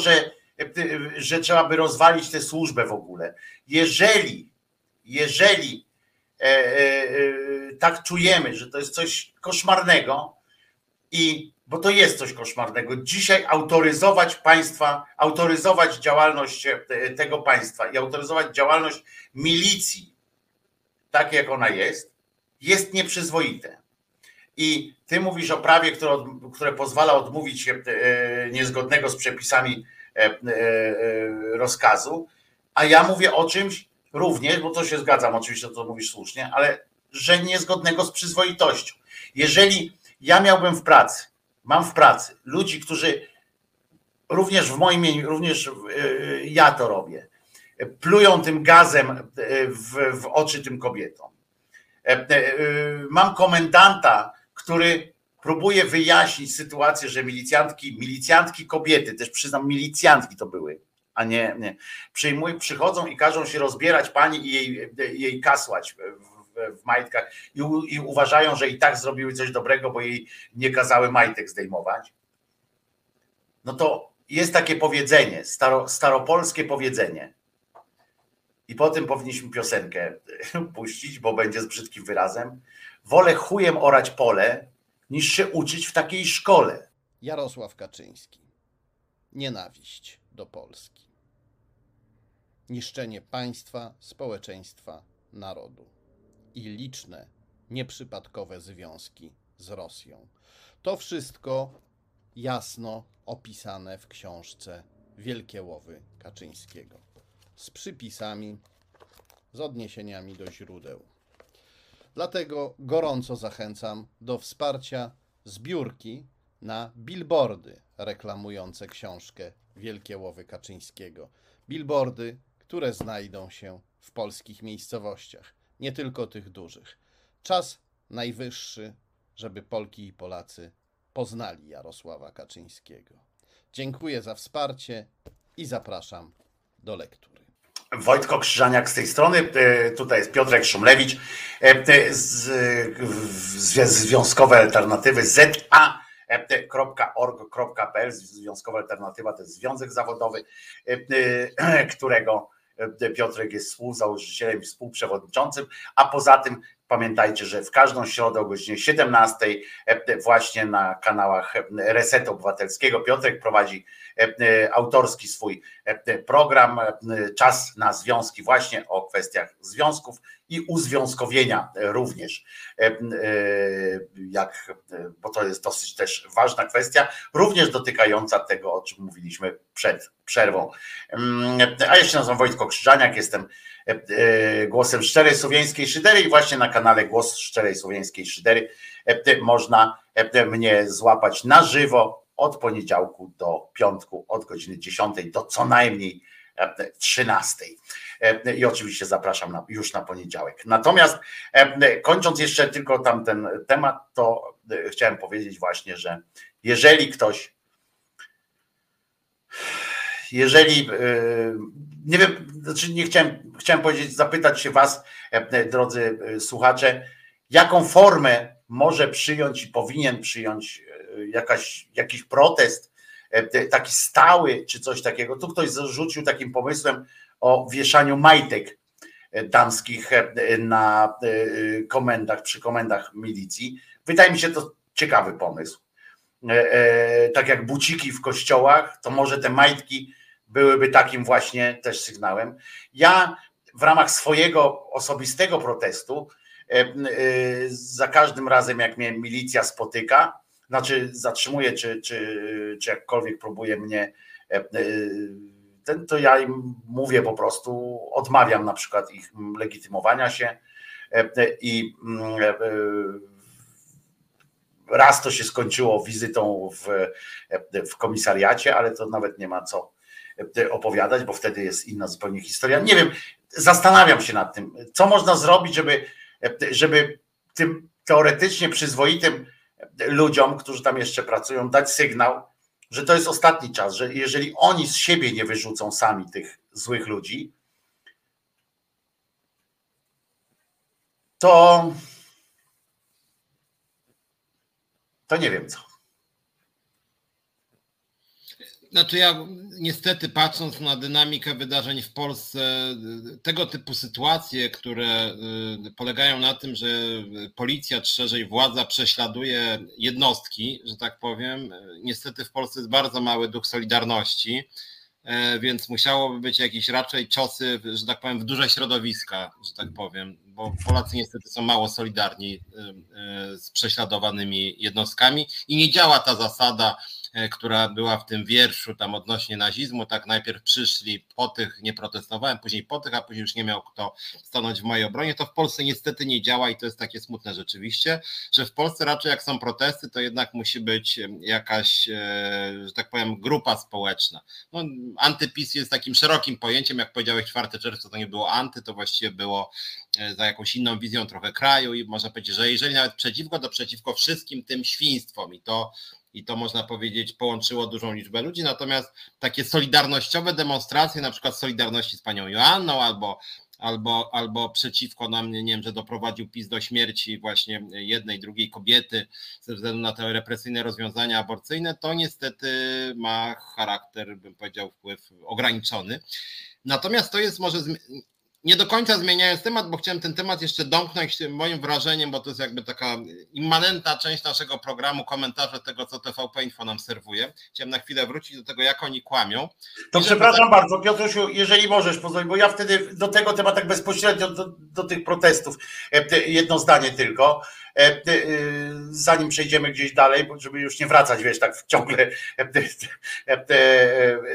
że trzeba by rozwalić tę służbę w ogóle. Jeżeli tak czujemy, że to jest coś koszmarnego, bo to jest coś koszmarnego, dzisiaj autoryzować państwa, autoryzować działalność tego państwa i autoryzować działalność milicji, tak jak ona jest nieprzyzwoite. I ty mówisz o prawie, które pozwala odmówić niezgodnego z przepisami rozkazu, a ja mówię o czymś również, bo to się zgadzam oczywiście, to mówisz słusznie, ale że niezgodnego z przyzwoitością. Jeżeli ja miałbym w pracy, mam w pracy ludzi, którzy również w moim imieniu, również ja to robię, plują tym gazem w oczy tym kobietom. Mam komendanta, który próbuje wyjaśnić sytuację, że milicjantki kobiety, też przyznam, milicjantki to były, a nie przychodzą i każą się rozbierać pani i jej kasłać w majtkach i uważają, że i tak zrobiły coś dobrego, bo jej nie kazały majtek zdejmować. No to jest takie powiedzenie, staropolskie powiedzenie. I potem powinniśmy piosenkę puścić, bo będzie z brzydkim wyrazem. Wolę chujem orać pole, niż się uczyć w takiej szkole. Jarosław Kaczyński. Nienawiść do Polski. Niszczenie państwa, społeczeństwa, narodu. I liczne, nieprzypadkowe związki z Rosją. To wszystko jasno opisane w książce Wielkie Łowy Kaczyńskiego. Z przypisami, z odniesieniami do źródeł. Dlatego gorąco zachęcam do wsparcia zbiórki na billboardy reklamujące książkę Wielkie Łowy Kaczyńskiego. Billboardy, które znajdą się w polskich miejscowościach, nie tylko tych dużych. Czas najwyższy, żeby Polki i Polacy poznali Jarosława Kaczyńskiego. Dziękuję za wsparcie i zapraszam do lektury. Wojtek Krzyżaniak z tej strony, tutaj jest Piotrek Szumlewicz z Związkowej Alternatywy za.org.pl. Związkowa Alternatywa to jest związek zawodowy, którego Piotrek jest współzałożycielem i współprzewodniczącym, a poza tym pamiętajcie, że w każdą środę o godzinie 17 właśnie na kanałach Resetu Obywatelskiego Piotrek prowadzi autorski swój program Czas na Związki właśnie o kwestiach związków i uzwiązkowienia również, bo to jest dosyć też ważna kwestia, również dotykająca tego, o czym mówiliśmy przed przerwą. A ja się nazywam Wojtek Krzyżaniak, jestem głosem Szczerej Słowiańskiej Szydery i właśnie na kanale Głos Szczerej Słowiańskiej Szydery można mnie złapać na żywo od poniedziałku do piątku od godziny 10 do co najmniej 13. I oczywiście zapraszam już na poniedziałek. Natomiast kończąc jeszcze tylko tamten temat, to chciałem powiedzieć właśnie, że jeżeli ktoś jeżeli nie wiem, znaczy nie chciałem powiedzieć, zapytać się was, drodzy słuchacze, jaką formę może przyjąć i powinien przyjąć jakiś protest, taki stały czy coś takiego. Tu ktoś zarzucił takim pomysłem o wieszaniu majtek damskich na komendach, przy komendach milicji. Wydaje mi się to ciekawy pomysł. Tak jak buciki w kościołach, to może te majtki byłyby takim właśnie też sygnałem. Ja w ramach swojego osobistego protestu za każdym razem, jak mnie milicja spotyka, znaczy zatrzymuje, czy jakkolwiek próbuje mnie, to ja im mówię po prostu, odmawiam na przykład ich legitymowania się i raz to się skończyło wizytą w komisariacie, ale to nawet nie ma co opowiadać, bo wtedy jest inna zupełnie historia. Nie wiem, zastanawiam się nad tym, co można zrobić, żeby tym teoretycznie przyzwoitym ludziom, którzy tam jeszcze pracują, dać sygnał, że to jest ostatni czas, że jeżeli oni z siebie nie wyrzucą sami tych złych ludzi, to nie wiem co. Znaczy ja niestety, patrząc na dynamikę wydarzeń w Polsce, tego typu sytuacje, które polegają na tym, że policja, czy szerzej władza prześladuje jednostki, że tak powiem, niestety w Polsce jest bardzo mały duch solidarności, więc musiałoby być jakieś raczej ciosy, że tak powiem, w duże środowiska, że tak powiem, bo Polacy niestety są mało solidarni z prześladowanymi jednostkami i nie działa ta zasada, która była w tym wierszu tam odnośnie nazizmu, tak najpierw przyszli po tych, nie protestowałem, później po tych, a później już nie miał kto stanąć w mojej obronie. To w Polsce niestety nie działa i to jest takie smutne rzeczywiście, że w Polsce raczej jak są protesty, to jednak musi być jakaś, że tak powiem, grupa społeczna. No, antypis jest takim szerokim pojęciem, jak powiedziałeś 4 czerwca to nie było anty, to właściwie było za jakąś inną wizją trochę kraju i można powiedzieć, że jeżeli nawet przeciwko, to przeciwko wszystkim tym świństwom i to można powiedzieć połączyło dużą liczbę ludzi, natomiast takie solidarnościowe demonstracje, na przykład solidarności z panią Joanną albo przeciwko nam, nie wiem, że doprowadził PiS do śmierci właśnie jednej, drugiej kobiety ze względu na te represyjne rozwiązania aborcyjne, to niestety ma charakter, bym powiedział, wpływ ograniczony. Natomiast to jest może... Nie do końca zmieniając temat, bo chciałem ten temat jeszcze domknąć moim wrażeniem, bo to jest jakby taka immanentna część naszego programu, komentarze tego, co TVP Info nam serwuje. Chciałem na chwilę wrócić do tego, jak oni kłamią. To i przepraszam bardzo, Piotrusiu, jeżeli możesz pozwolić, bo ja wtedy do tego tematu tak bezpośrednio, do tych protestów, jedno zdanie tylko, zanim przejdziemy gdzieś dalej, żeby już nie wracać, wiesz, tak ciągle,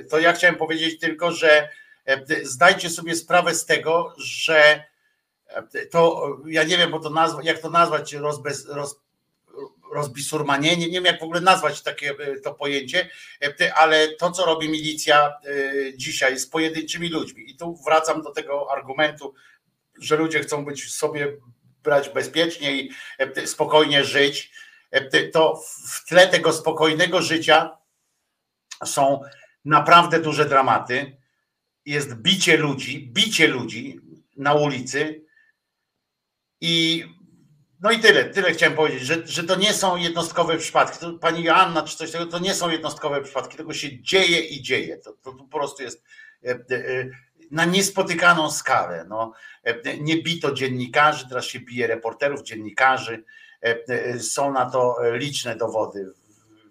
to ja chciałem powiedzieć tylko, że zdajcie sobie sprawę z tego, że to, ja nie wiem, bo to jak to nazwać, rozbisurmanienie, nie wiem jak w ogóle nazwać takie to pojęcie, ale to co robi milicja dzisiaj z pojedynczymi ludźmi. I tu wracam do tego argumentu, że ludzie chcą być sobie brać bezpiecznie i spokojnie żyć. To w tle tego spokojnego życia są naprawdę duże dramaty. Jest bicie ludzi na ulicy i no i tyle chciałem powiedzieć, że to nie są jednostkowe przypadki. Pani Joanna czy coś takiego, to nie są jednostkowe przypadki, tylko się dzieje. To po prostu jest na niespotykaną skalę. No, nie bito dziennikarzy, teraz się bije reporterów, dziennikarzy. Są na to liczne dowody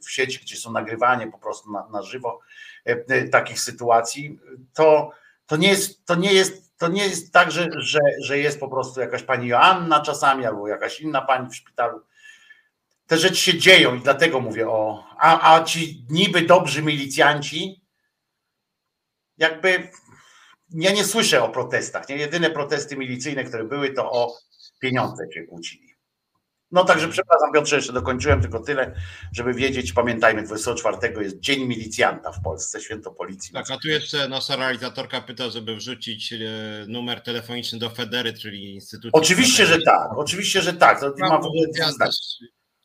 w sieci, gdzie są nagrywanie po prostu na żywo takich sytuacji, to nie jest tak, że jest po prostu jakaś pani Joanna czasami albo jakaś inna pani w szpitalu. Te rzeczy się dzieją i dlatego mówię o... A ci niby dobrzy milicjanci, jakby... Ja nie słyszę o protestach. Nie? Jedyne protesty milicyjne, które były, to o pieniądze się kłócili. No także przepraszam Piotrze, jeszcze dokończyłem tylko tyle, żeby wiedzieć, pamiętajmy, 24 jest Dzień Milicjanta w Polsce, Święto Policji. Tak, a tu jeszcze nasza realizatorka pyta, żeby wrzucić numer telefoniczny do Federy, czyli Instytutu... Oczywiście, że tak, to nie ma w ogóle...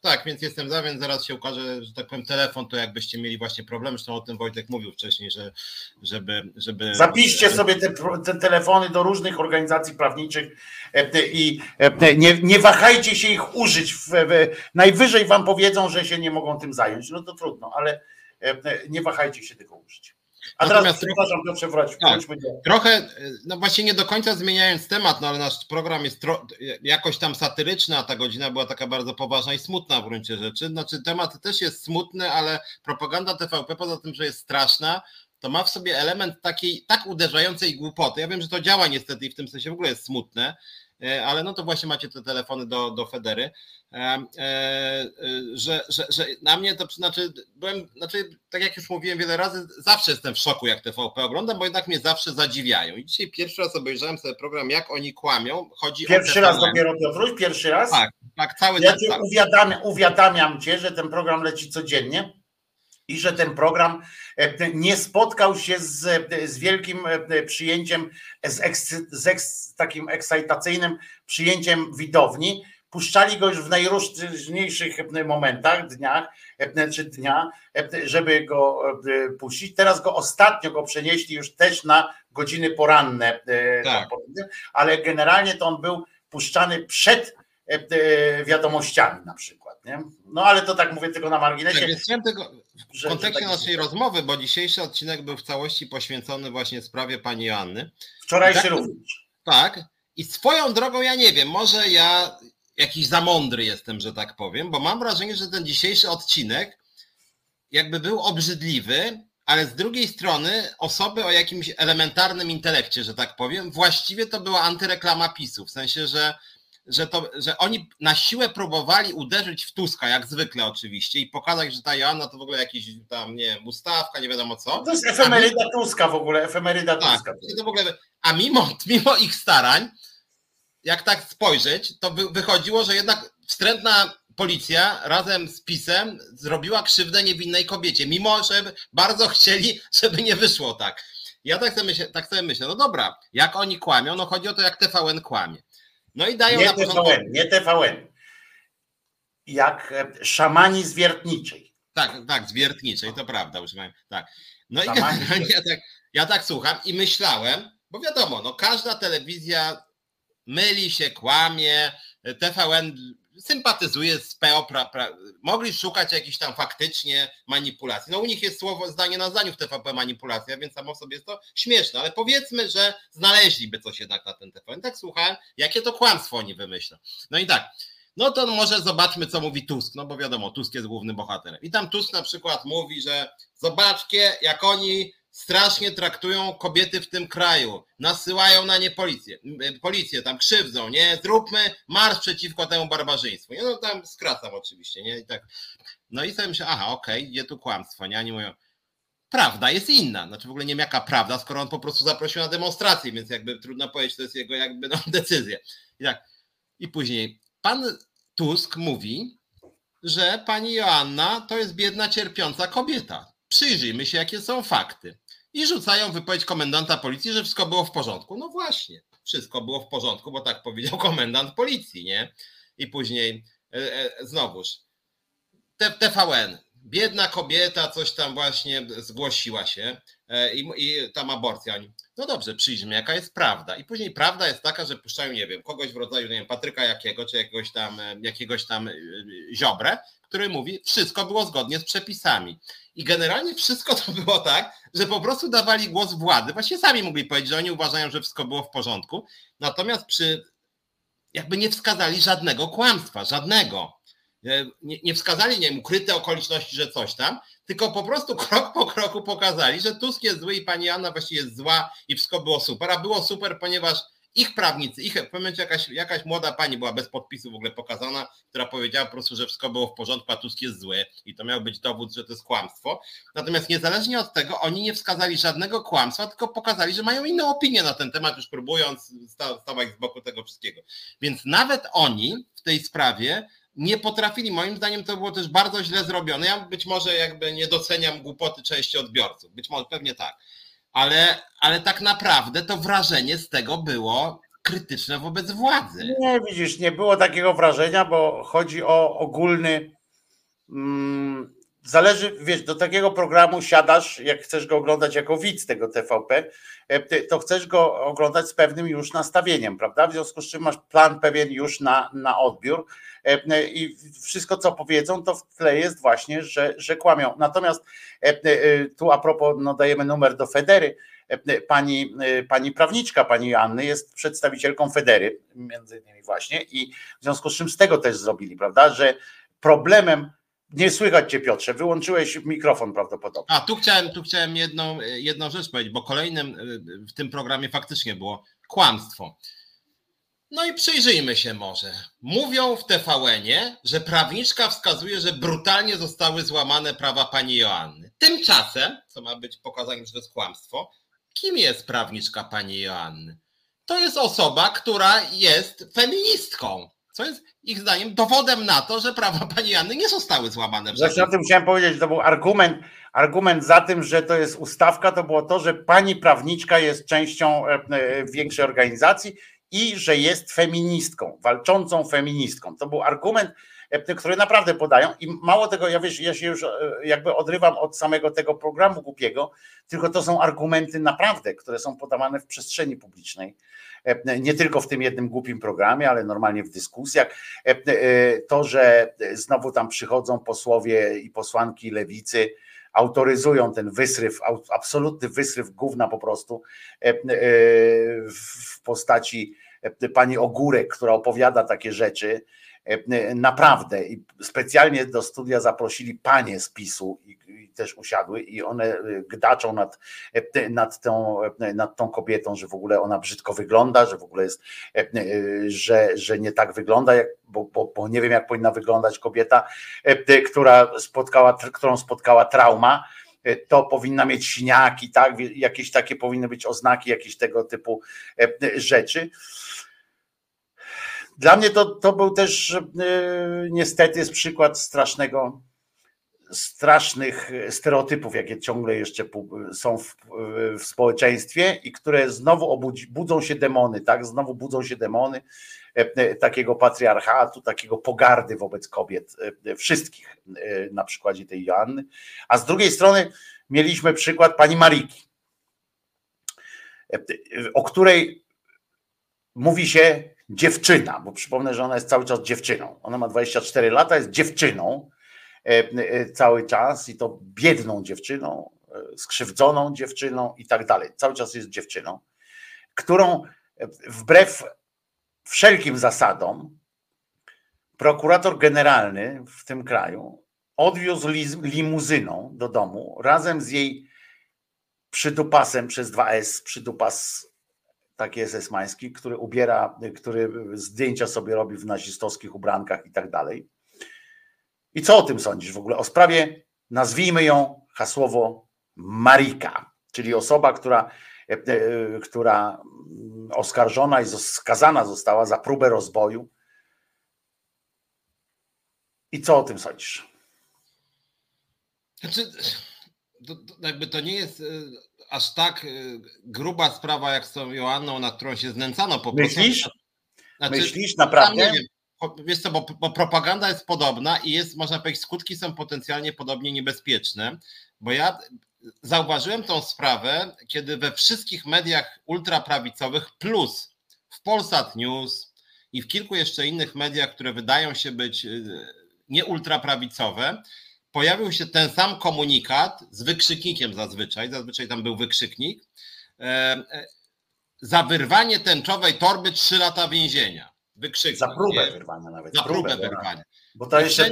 Tak, więc jestem za, więc zaraz się ukaże, że tak powiem, telefon, to jakbyście mieli właśnie problem, zresztą o tym Wojtek mówił wcześniej, że żeby... Zapiszcie sobie te telefony do różnych organizacji prawniczych i nie wahajcie się ich użyć. Najwyżej wam powiedzą, że się nie mogą tym zająć, no to trudno, ale nie wahajcie się tego użyć. A teraz przepraszam, proszę wrócić. Trochę, no właśnie nie do końca zmieniając temat, no ale nasz program jest jakoś tam satyryczny, a ta godzina była taka bardzo poważna i smutna w gruncie rzeczy. Znaczy temat też jest smutny, ale propaganda TVP poza tym, że jest straszna, to ma w sobie element takiej tak uderzającej głupoty. Ja wiem, że to działa niestety i w tym sensie w ogóle jest smutne, ale no to właśnie macie te telefony do Federy, że na mnie to znaczy, tak jak już mówiłem wiele razy, zawsze jestem w szoku, jak TVP oglądam, bo jednak mnie zawsze zadziwiają. I dzisiaj pierwszy raz obejrzałem sobie program, jak oni kłamią. Chodzi pierwszy raz dopiero to wróć, pierwszy raz? Tak, cały czas. Ja cię uwiadamiam cię, że ten program leci codziennie. I że ten program nie spotkał się z wielkim przyjęciem, z takim ekscytacyjnym przyjęciem widowni. Puszczali go już w najróżniejszych momentach, dnia, żeby go puścić. Teraz ostatnio przenieśli już też na godziny poranne, tak. Ale generalnie to on był puszczany przed wiadomościami na przykład. Nie? No ale to tak mówię tylko na marginesie. Tak, tylko w kontekście naszej rozmowy, bo dzisiejszy odcinek był w całości poświęcony właśnie sprawie pani Joanny. Wczorajszy również. Tak. I swoją drogą ja nie wiem, może ja jakiś za mądry jestem, że tak powiem, bo mam wrażenie, że ten dzisiejszy odcinek jakby był obrzydliwy, ale z drugiej strony osoby o jakimś elementarnym intelekcie, że tak powiem, właściwie to była antyreklama PiS-u, w sensie, że oni na siłę próbowali uderzyć w Tuska, jak zwykle oczywiście, i pokazać, że ta Joanna to w ogóle jakiś tam, nie wiem, ustawka, nie wiadomo co. No to jest efemeryda Tuska w ogóle, efemeryda Tuska. To w ogóle, a mimo ich starań, jak tak spojrzeć, to wychodziło, że jednak wstrętna policja razem z PiS-em zrobiła krzywdę niewinnej kobiecie, mimo że bardzo chcieli, żeby nie wyszło tak. Ja tak sobie myślę, no dobra, jak oni kłamią, no chodzi o to, jak TVN kłamie. No i dają na początku... Nie TVN. Jak szamani z Wiertniczej. Tak, z Wiertniczej, to prawda, używałem. Tak. No szamani i ja tak słucham i myślałem, bo wiadomo, no każda telewizja myli się, kłamie, TVN sympatyzuje z PO, mogli szukać jakichś tam faktycznie manipulacji. No u nich jest słowo, zdanie na zdaniu w TVP manipulacja, więc samo w sobie jest to śmieszne, ale powiedzmy, że znaleźliby coś jednak na ten TVN. Tak słuchałem, jakie to kłamstwo oni wymyślą. No i tak, no to może zobaczmy, co mówi Tusk, no bo wiadomo, Tusk jest głównym bohaterem. I tam Tusk na przykład mówi, że zobaczcie, jak oni strasznie traktują kobiety w tym kraju, nasyłają na nie policję tam krzywdzą, nie? Zróbmy marsz przeciwko temu barbarzyństwu. No tam skracam oczywiście, nie? I tak. No i sobie myślę, aha, okej, gdzie tu kłamstwo, nie? Oni mówią, prawda jest inna, znaczy w ogóle nie wiem jaka prawda, skoro on po prostu zaprosił na demonstrację, więc jakby trudno powiedzieć, to jest jego jakby decyzja. I tak. I później pan Tusk mówi, że pani Joanna to jest biedna, cierpiąca kobieta. Przyjrzyjmy się, jakie są fakty. I rzucają wypowiedź komendanta policji, że wszystko było w porządku. No właśnie, wszystko było w porządku, bo tak powiedział komendant policji, nie? I później znowuż TVN, biedna kobieta coś tam właśnie zgłosiła się i tam aborcja. Oni, no dobrze, przyjrzyjmy, jaka jest prawda. I później prawda jest taka, że puszczają, nie wiem, kogoś w rodzaju, nie wiem, Patryka Jakiego, czy jakiegoś tam Ziobrę, który mówi, wszystko było zgodnie z przepisami. I generalnie wszystko to było tak, że po prostu dawali głos władzy. Właśnie sami mogli powiedzieć, że oni uważają, że wszystko było w porządku. Natomiast jakby nie wskazali żadnego kłamstwa, żadnego. Nie wskazali, nie wiem, ukryte okoliczności, że coś tam, tylko po prostu krok po kroku pokazali, że Tusk jest zły i pani Joanna właściwie jest zła i wszystko było super. A było super, ponieważ ich prawnicy, w pewnym momencie jakaś młoda pani była bez podpisu w ogóle pokazana, która powiedziała po prostu, że wszystko było w porządku, a Tusk jest zły i to miał być dowód, że to jest kłamstwo. Natomiast niezależnie od tego oni nie wskazali żadnego kłamstwa, tylko pokazali, że mają inną opinię na ten temat, już próbując stawać z boku tego wszystkiego. Więc nawet oni w tej sprawie nie potrafili, moim zdaniem to było też bardzo źle zrobione. Ja być może jakby nie doceniam głupoty części odbiorców, być może pewnie tak. Ale tak naprawdę to wrażenie z tego było krytyczne wobec władzy. Nie, widzisz, nie było takiego wrażenia, bo chodzi o ogólny... Zależy, wiesz, do takiego programu siadasz, jak chcesz go oglądać jako widz tego TVP, to chcesz go oglądać z pewnym już nastawieniem, prawda? W związku z czym masz plan pewien już na odbiór i wszystko, co powiedzą, to w tle jest właśnie, że kłamią. Natomiast tu a propos, no, dajemy numer do Federy. Pani prawniczka, pani Joanny jest przedstawicielką Federy, między innymi właśnie, i w związku z czym z tego też zrobili, prawda, że problemem... Nie słychać cię, Piotrze, wyłączyłeś mikrofon prawdopodobnie. A tu chciałem jedną rzecz powiedzieć, bo kolejnym w tym programie faktycznie było kłamstwo. No i przyjrzyjmy się może. Mówią w TVN-ie, że prawniczka wskazuje, że brutalnie zostały złamane prawa pani Joanny. Tymczasem, co ma być pokazaniem, że to jest kłamstwo, kim jest prawniczka pani Joanny? To jest osoba, która jest feministką. Co jest ich zdaniem dowodem na to, że prawa pani Joanny nie zostały złamane. Zresztą o tym chciałem powiedzieć, że to był argument za tym, że to jest ustawka, to było to, że pani prawniczka jest częścią większej organizacji i że jest feministką, walczącą feministką. To był argument, który naprawdę podają i mało tego, ja się już jakby odrywam od samego tego programu głupiego, tylko to są argumenty naprawdę, które są podawane w przestrzeni publicznej. Nie tylko w tym jednym głupim programie, ale normalnie w dyskusjach. To, że znowu tam przychodzą posłowie i posłanki lewicy, autoryzują ten wysryw, absolutny wysryw gówna po prostu w postaci pani Ogórek, która opowiada takie rzeczy. Naprawdę i specjalnie do studia zaprosili panie z PiS-u i też usiadły i one gdaczą nad tą kobietą, że w ogóle ona brzydko wygląda, że w ogóle jest, że nie tak wygląda, bo nie wiem, jak powinna wyglądać kobieta, którą spotkała trauma. To powinna mieć siniaki, tak? Jakieś takie powinny być oznaki, jakieś tego typu rzeczy. Dla mnie to był też niestety jest przykład strasznych stereotypów, jakie ciągle jeszcze są w społeczeństwie i które znowu budzą się demony, tak? Znowu budzą się demony takiego patriarchatu, takiego pogardy wobec kobiet, wszystkich, na przykładzie tej Joanny. A z drugiej strony mieliśmy przykład pani Mariki, o której mówi się dziewczyna, bo przypomnę, że ona jest cały czas dziewczyną. Ona ma 24 lata, jest dziewczyną cały czas i to biedną dziewczyną, skrzywdzoną dziewczyną i tak dalej. Cały czas jest dziewczyną, którą wbrew wszelkim zasadom prokurator generalny w tym kraju odwiózł limuzyną do domu razem z jej przydupasem przez 2S, przydupas taki jest esmański, który ubiera, który zdjęcia sobie robi w nazistowskich ubrankach i tak dalej. I co o tym sądzisz w ogóle? O sprawie, nazwijmy ją hasłowo Marika, czyli osoba, która oskarżona i skazana została za próbę rozboju. I co o tym sądzisz? Znaczy, jakby to nie jest... aż tak gruba sprawa jak z tą Joanną, nad którą się znęcano po prostu. Myślisz? Znaczy, myślisz naprawdę? Wiesz co, bo propaganda jest podobna i jest, można powiedzieć, skutki są potencjalnie podobnie niebezpieczne, bo ja zauważyłem tą sprawę, kiedy we wszystkich mediach ultraprawicowych plus w Polsat News i w kilku jeszcze innych mediach, które wydają się być nie ultraprawicowe, pojawił się ten sam komunikat z wykrzyknikiem zazwyczaj tam był wykrzyknik, za wyrwanie tęczowej torby 3 lata więzienia. Wykrzyknik. Za próbę wyrwania nawet. Za próbę wyrwania. Bo to jeszcze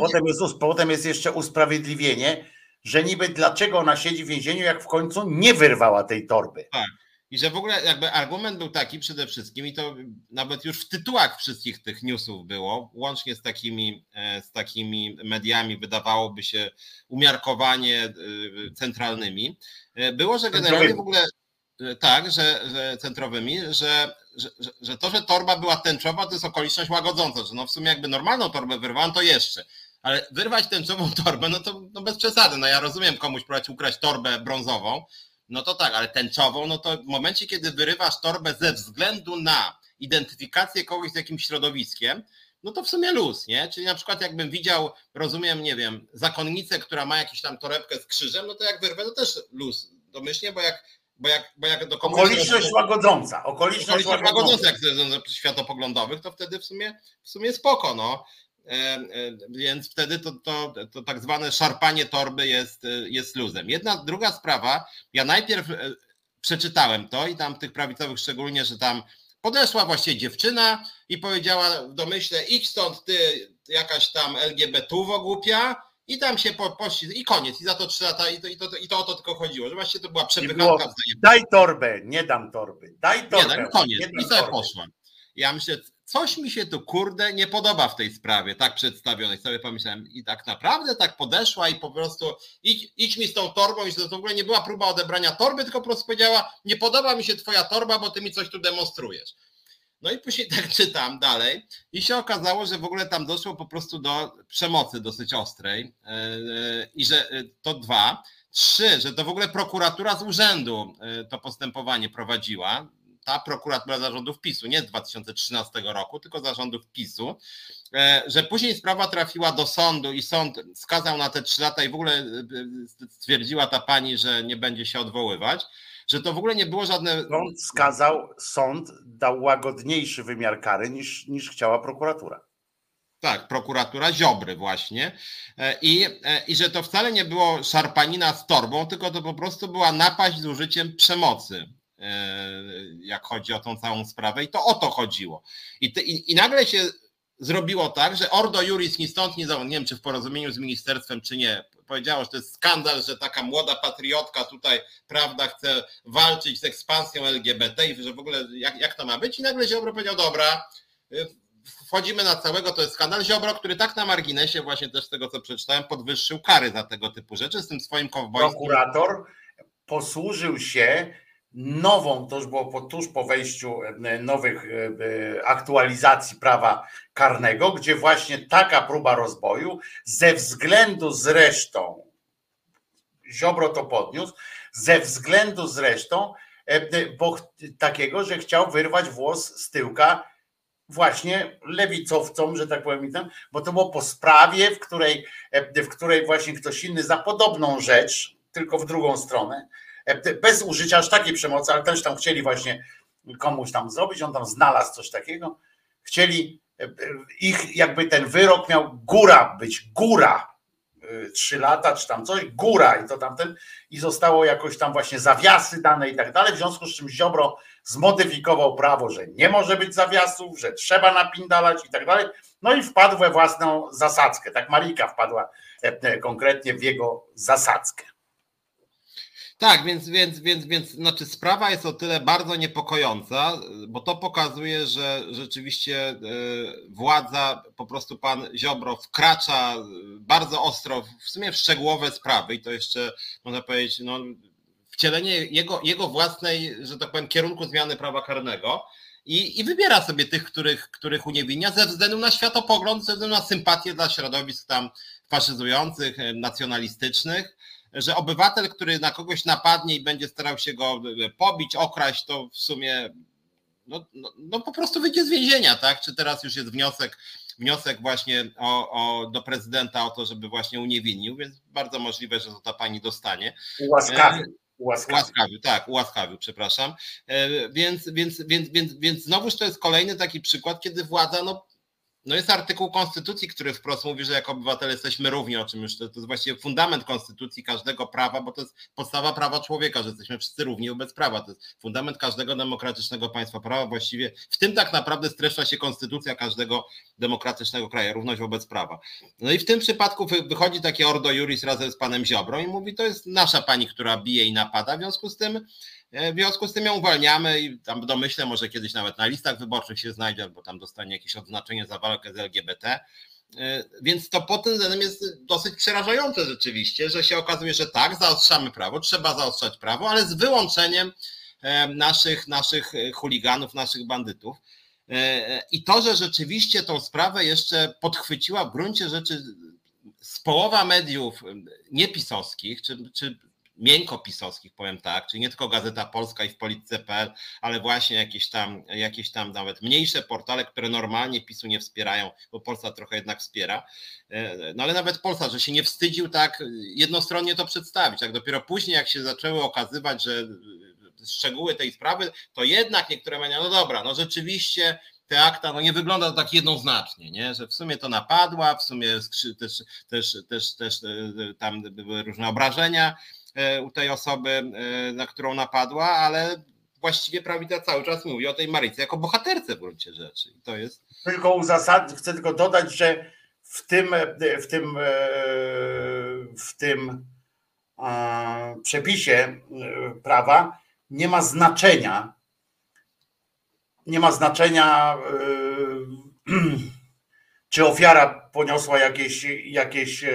potem jest jeszcze usprawiedliwienie, że niby dlaczego ona siedzi w więzieniu, jak w końcu nie wyrwała tej torby. Tak. I że w ogóle jakby argument był taki przede wszystkim i to nawet już w tytułach wszystkich tych newsów było, łącznie z takimi mediami, wydawałoby się umiarkowanie centralnymi, było, że generalnie w ogóle tak, że centrowymi, że to, że torba była tęczowa, to jest okoliczność łagodząca, że no w sumie jakby normalną torbę wyrwano, to jeszcze. Ale wyrwać tęczową torbę, no to bez przesady. No ja rozumiem, komuś próbować ukraść torbę brązową, no to tak, ale tęczową, no to w momencie, kiedy wyrywasz torbę ze względu na identyfikację kogoś z jakimś środowiskiem, no to w sumie luz, nie? Czyli na przykład jakbym widział, rozumiem, nie wiem, zakonnicę, która ma jakąś tam torebkę z krzyżem, no to jak wyrwę, to też luz domyślnie, bo jak do komuś... Okoliczność łagodząca. Okoliczność łagodząca, jak ze światopoglądowych, to wtedy w sumie spoko, no. Więc wtedy to tak zwane szarpanie torby jest luzem. Druga sprawa, ja najpierw przeczytałem to i tam tych prawicowych szczególnie, że tam podeszła właśnie dziewczyna i powiedziała w domyśle: idź stąd ty, jakaś tam LGBT-owo głupia, i tam się pościli i koniec, i za to 3 lata i to o to tylko chodziło, że właśnie to była przepychanka. Daj torbę, nie dam torby, daj torbę. Nie dam, koniec, nie dam, i sobie poszłam. Ja myślę, coś mi się tu kurde nie podoba w tej sprawie, tak przedstawionej. Sobie pomyślałem, i tak naprawdę tak podeszła i po prostu idź mi z tą torbą, i to w ogóle nie była próba odebrania torby, tylko po prostu powiedziała: nie podoba mi się twoja torba, bo ty mi coś tu demonstrujesz. No i później tak czytam dalej i się okazało, że w ogóle tam doszło po prostu do przemocy dosyć ostrej i że to 2, 3, że to w ogóle prokuratura z urzędu to postępowanie prowadziła, ta prokuratura zarządów PiS-u, nie z 2013 roku, tylko zarządów PiS-u, że później sprawa trafiła do sądu i sąd skazał na te 3 lata i w ogóle stwierdziła ta pani, że nie będzie się odwoływać. Że to w ogóle nie było żadne... Sąd dał łagodniejszy wymiar kary niż chciała prokuratura. Tak, prokuratura Ziobry właśnie. I że to wcale nie było szarpanina z torbą, tylko to po prostu była napaść z użyciem przemocy, jak chodzi o tą całą sprawę. I to o to chodziło. I nagle się zrobiło tak, że Ordo Juris ni stąd, ni zowąd, nie wiem, czy w porozumieniu z ministerstwem, czy nie, powiedziało, że to jest skandal, że taka młoda patriotka tutaj, prawda, chce walczyć z ekspansją LGBT i że w ogóle jak to ma być. I nagle Ziobro powiedział: dobra, wchodzimy na całego, to jest skandal. Ziobro, który tak na marginesie właśnie też z tego, co przeczytałem, podwyższył kary za tego typu rzeczy z tym swoim kowbojskim... Prokurator posłużył się nową, to już było tuż po wejściu nowych aktualizacji prawa karnego, gdzie właśnie taka próba rozboju ze względu zresztą, Ziobro to podniósł, ze względu zresztą takiego, że chciał wyrwać włos z tyłka właśnie lewicowcom, że tak powiem, bo to było po sprawie, w której właśnie ktoś inny za podobną rzecz, tylko w drugą stronę, bez użycia aż takiej przemocy, ale też tam chcieli właśnie komuś tam zrobić, on tam znalazł coś takiego, chcieli, ich jakby ten wyrok miał góra być 3 lata czy tam coś, góra i to tamten, i zostało jakoś tam właśnie zawiasy dane i tak dalej, w związku z czym Ziobro zmodyfikował prawo, że nie może być zawiasów, że trzeba napindalać i tak dalej, no i wpadł we własną zasadzkę, tak Marika wpadła konkretnie w jego zasadzkę. Tak, więc znaczy sprawa jest o tyle bardzo niepokojąca, bo to pokazuje, że rzeczywiście władza, po prostu pan Ziobro wkracza bardzo ostro, w sumie w szczegółowe sprawy i to jeszcze można powiedzieć, no, wcielenie jego własnej, że tak powiem, kierunku zmiany prawa karnego. I wybiera sobie tych, których uniewinnia ze względu na światopogląd, ze względu na sympatię dla środowisk tam faszyzujących, nacjonalistycznych. Że obywatel, który na kogoś napadnie i będzie starał się go pobić, okraść, to w sumie no po prostu wyjdzie z więzienia, tak? Czy teraz już jest wniosek właśnie do prezydenta o to, żeby właśnie uniewinnił, więc bardzo możliwe, że to ta pani dostanie. Ułaskawił, przepraszam. Więc znowuż to jest kolejny taki przykład, kiedy władza, no jest artykuł konstytucji, który wprost mówi, że jako obywatele jesteśmy równi, o czym już to jest właściwie fundament konstytucji każdego prawa, bo to jest podstawa prawa człowieka, że jesteśmy wszyscy równi wobec prawa. To jest fundament każdego demokratycznego państwa prawa. Właściwie w tym tak naprawdę streszcza się konstytucja każdego demokratycznego kraju, równość wobec prawa. No i w tym przypadku wychodzi takie Ordo Juris razem z panem Ziobrą i mówi: to jest nasza pani, która bije i napada, w związku z tym ją uwalniamy i tam domyślę, może kiedyś nawet na listach wyborczych się znajdzie, albo tam dostanie jakieś odznaczenie za walkę z LGBT. Więc to pod tym względem jest dosyć przerażające rzeczywiście, że się okazuje, że tak, zaostrzamy prawo, trzeba zaostrzać prawo, ale z wyłączeniem naszych chuliganów, naszych bandytów. I to, że rzeczywiście tą sprawę jeszcze podchwyciła w gruncie rzeczy z połowa mediów niepisowskich, czy miękko pisowskich, powiem tak, czyli nie tylko Gazeta Polska i w polityce.pl, ale właśnie jakieś tam nawet mniejsze portale, które normalnie PiSu nie wspierają, bo Polsa trochę jednak wspiera. No ale nawet Polsa, że się nie wstydził tak jednostronnie to przedstawić. Tak dopiero później, jak się zaczęły okazywać, że szczegóły tej sprawy, to jednak niektóre mają, no dobra, no rzeczywiście te akta, no nie wygląda to tak jednoznacznie, nie? Że w sumie to napadła, w sumie też tam były różne obrażenia u tej osoby, na którą napadła, ale właściwie prawica cały czas mówi o tej Maryce jako bohaterce w gruncie rzeczy. I to jest... Chcę tylko dodać, że w tym przepisie prawa nie ma znaczenia, czy ofiara poniosła jakieś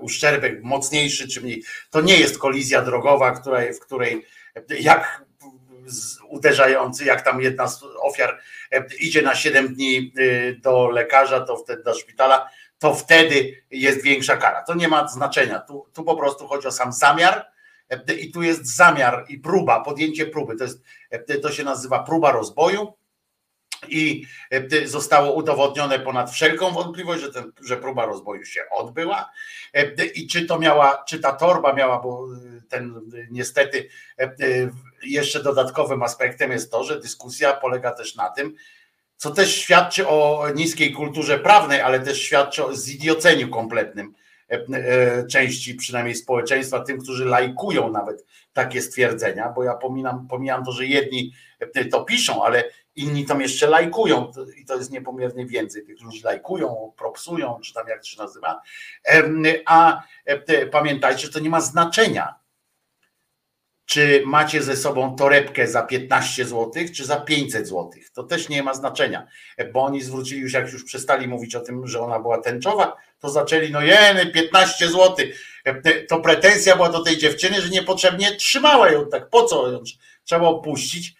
uszczerbek mocniejszy czy mniej. To nie jest kolizja drogowa, w której jak uderzający, jak tam jedna z ofiar idzie na 7 dni do lekarza, to wtedy do szpitala, to wtedy jest większa kara. To nie ma znaczenia. Tu po prostu chodzi o sam zamiar. I tu jest zamiar i próba, podjęcie próby. To się nazywa próba rozboju i zostało udowodnione ponad wszelką wątpliwość, że próba rozboju się odbyła. I czy ta torba miała, bo ten niestety jeszcze dodatkowym aspektem jest to, że dyskusja polega też na tym, co też świadczy o niskiej kulturze prawnej, ale też świadczy o zidioceniu kompletnym części przynajmniej społeczeństwa, tym, którzy lajkują nawet takie stwierdzenia, bo ja pomijam to, że jedni to piszą, ale inni tam jeszcze lajkują i to jest niepomiernie więcej tych ludzi lajkują, propsują, czy tam jak to się nazywa, a pamiętajcie, że to nie ma znaczenia, czy macie ze sobą torebkę za 15 zł, czy za 500 zł. To też nie ma znaczenia, bo oni zwrócili już, jak już przestali mówić o tym, że ona była tęczowa, to zaczęli, 15 zł. To pretensja była do tej dziewczyny, że niepotrzebnie trzymała ją tak. Po co ją trzeba opuścić?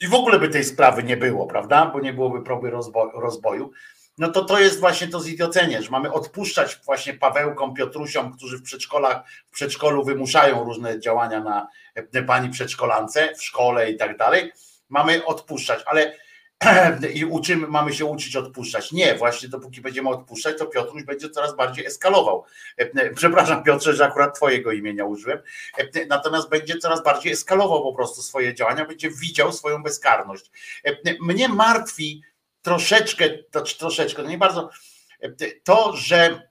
I w ogóle by tej sprawy nie było, prawda? Bo nie byłoby próby rozboju. No to jest właśnie to zidiocenie, że mamy odpuszczać właśnie Pawełkom, Piotrusiom, którzy w przedszkolu wymuszają różne działania na pani przedszkolance, w szkole i tak dalej. Mamy odpuszczać, ale i mamy się uczyć odpuszczać. Nie, właśnie dopóki będziemy odpuszczać, to Piotruś będzie coraz bardziej eskalował. Przepraszam Piotrze, że akurat twojego imienia użyłem. Natomiast będzie coraz bardziej eskalował po prostu swoje działania, będzie widział swoją bezkarność. Mnie martwi troszeczkę, to nie bardzo, to, że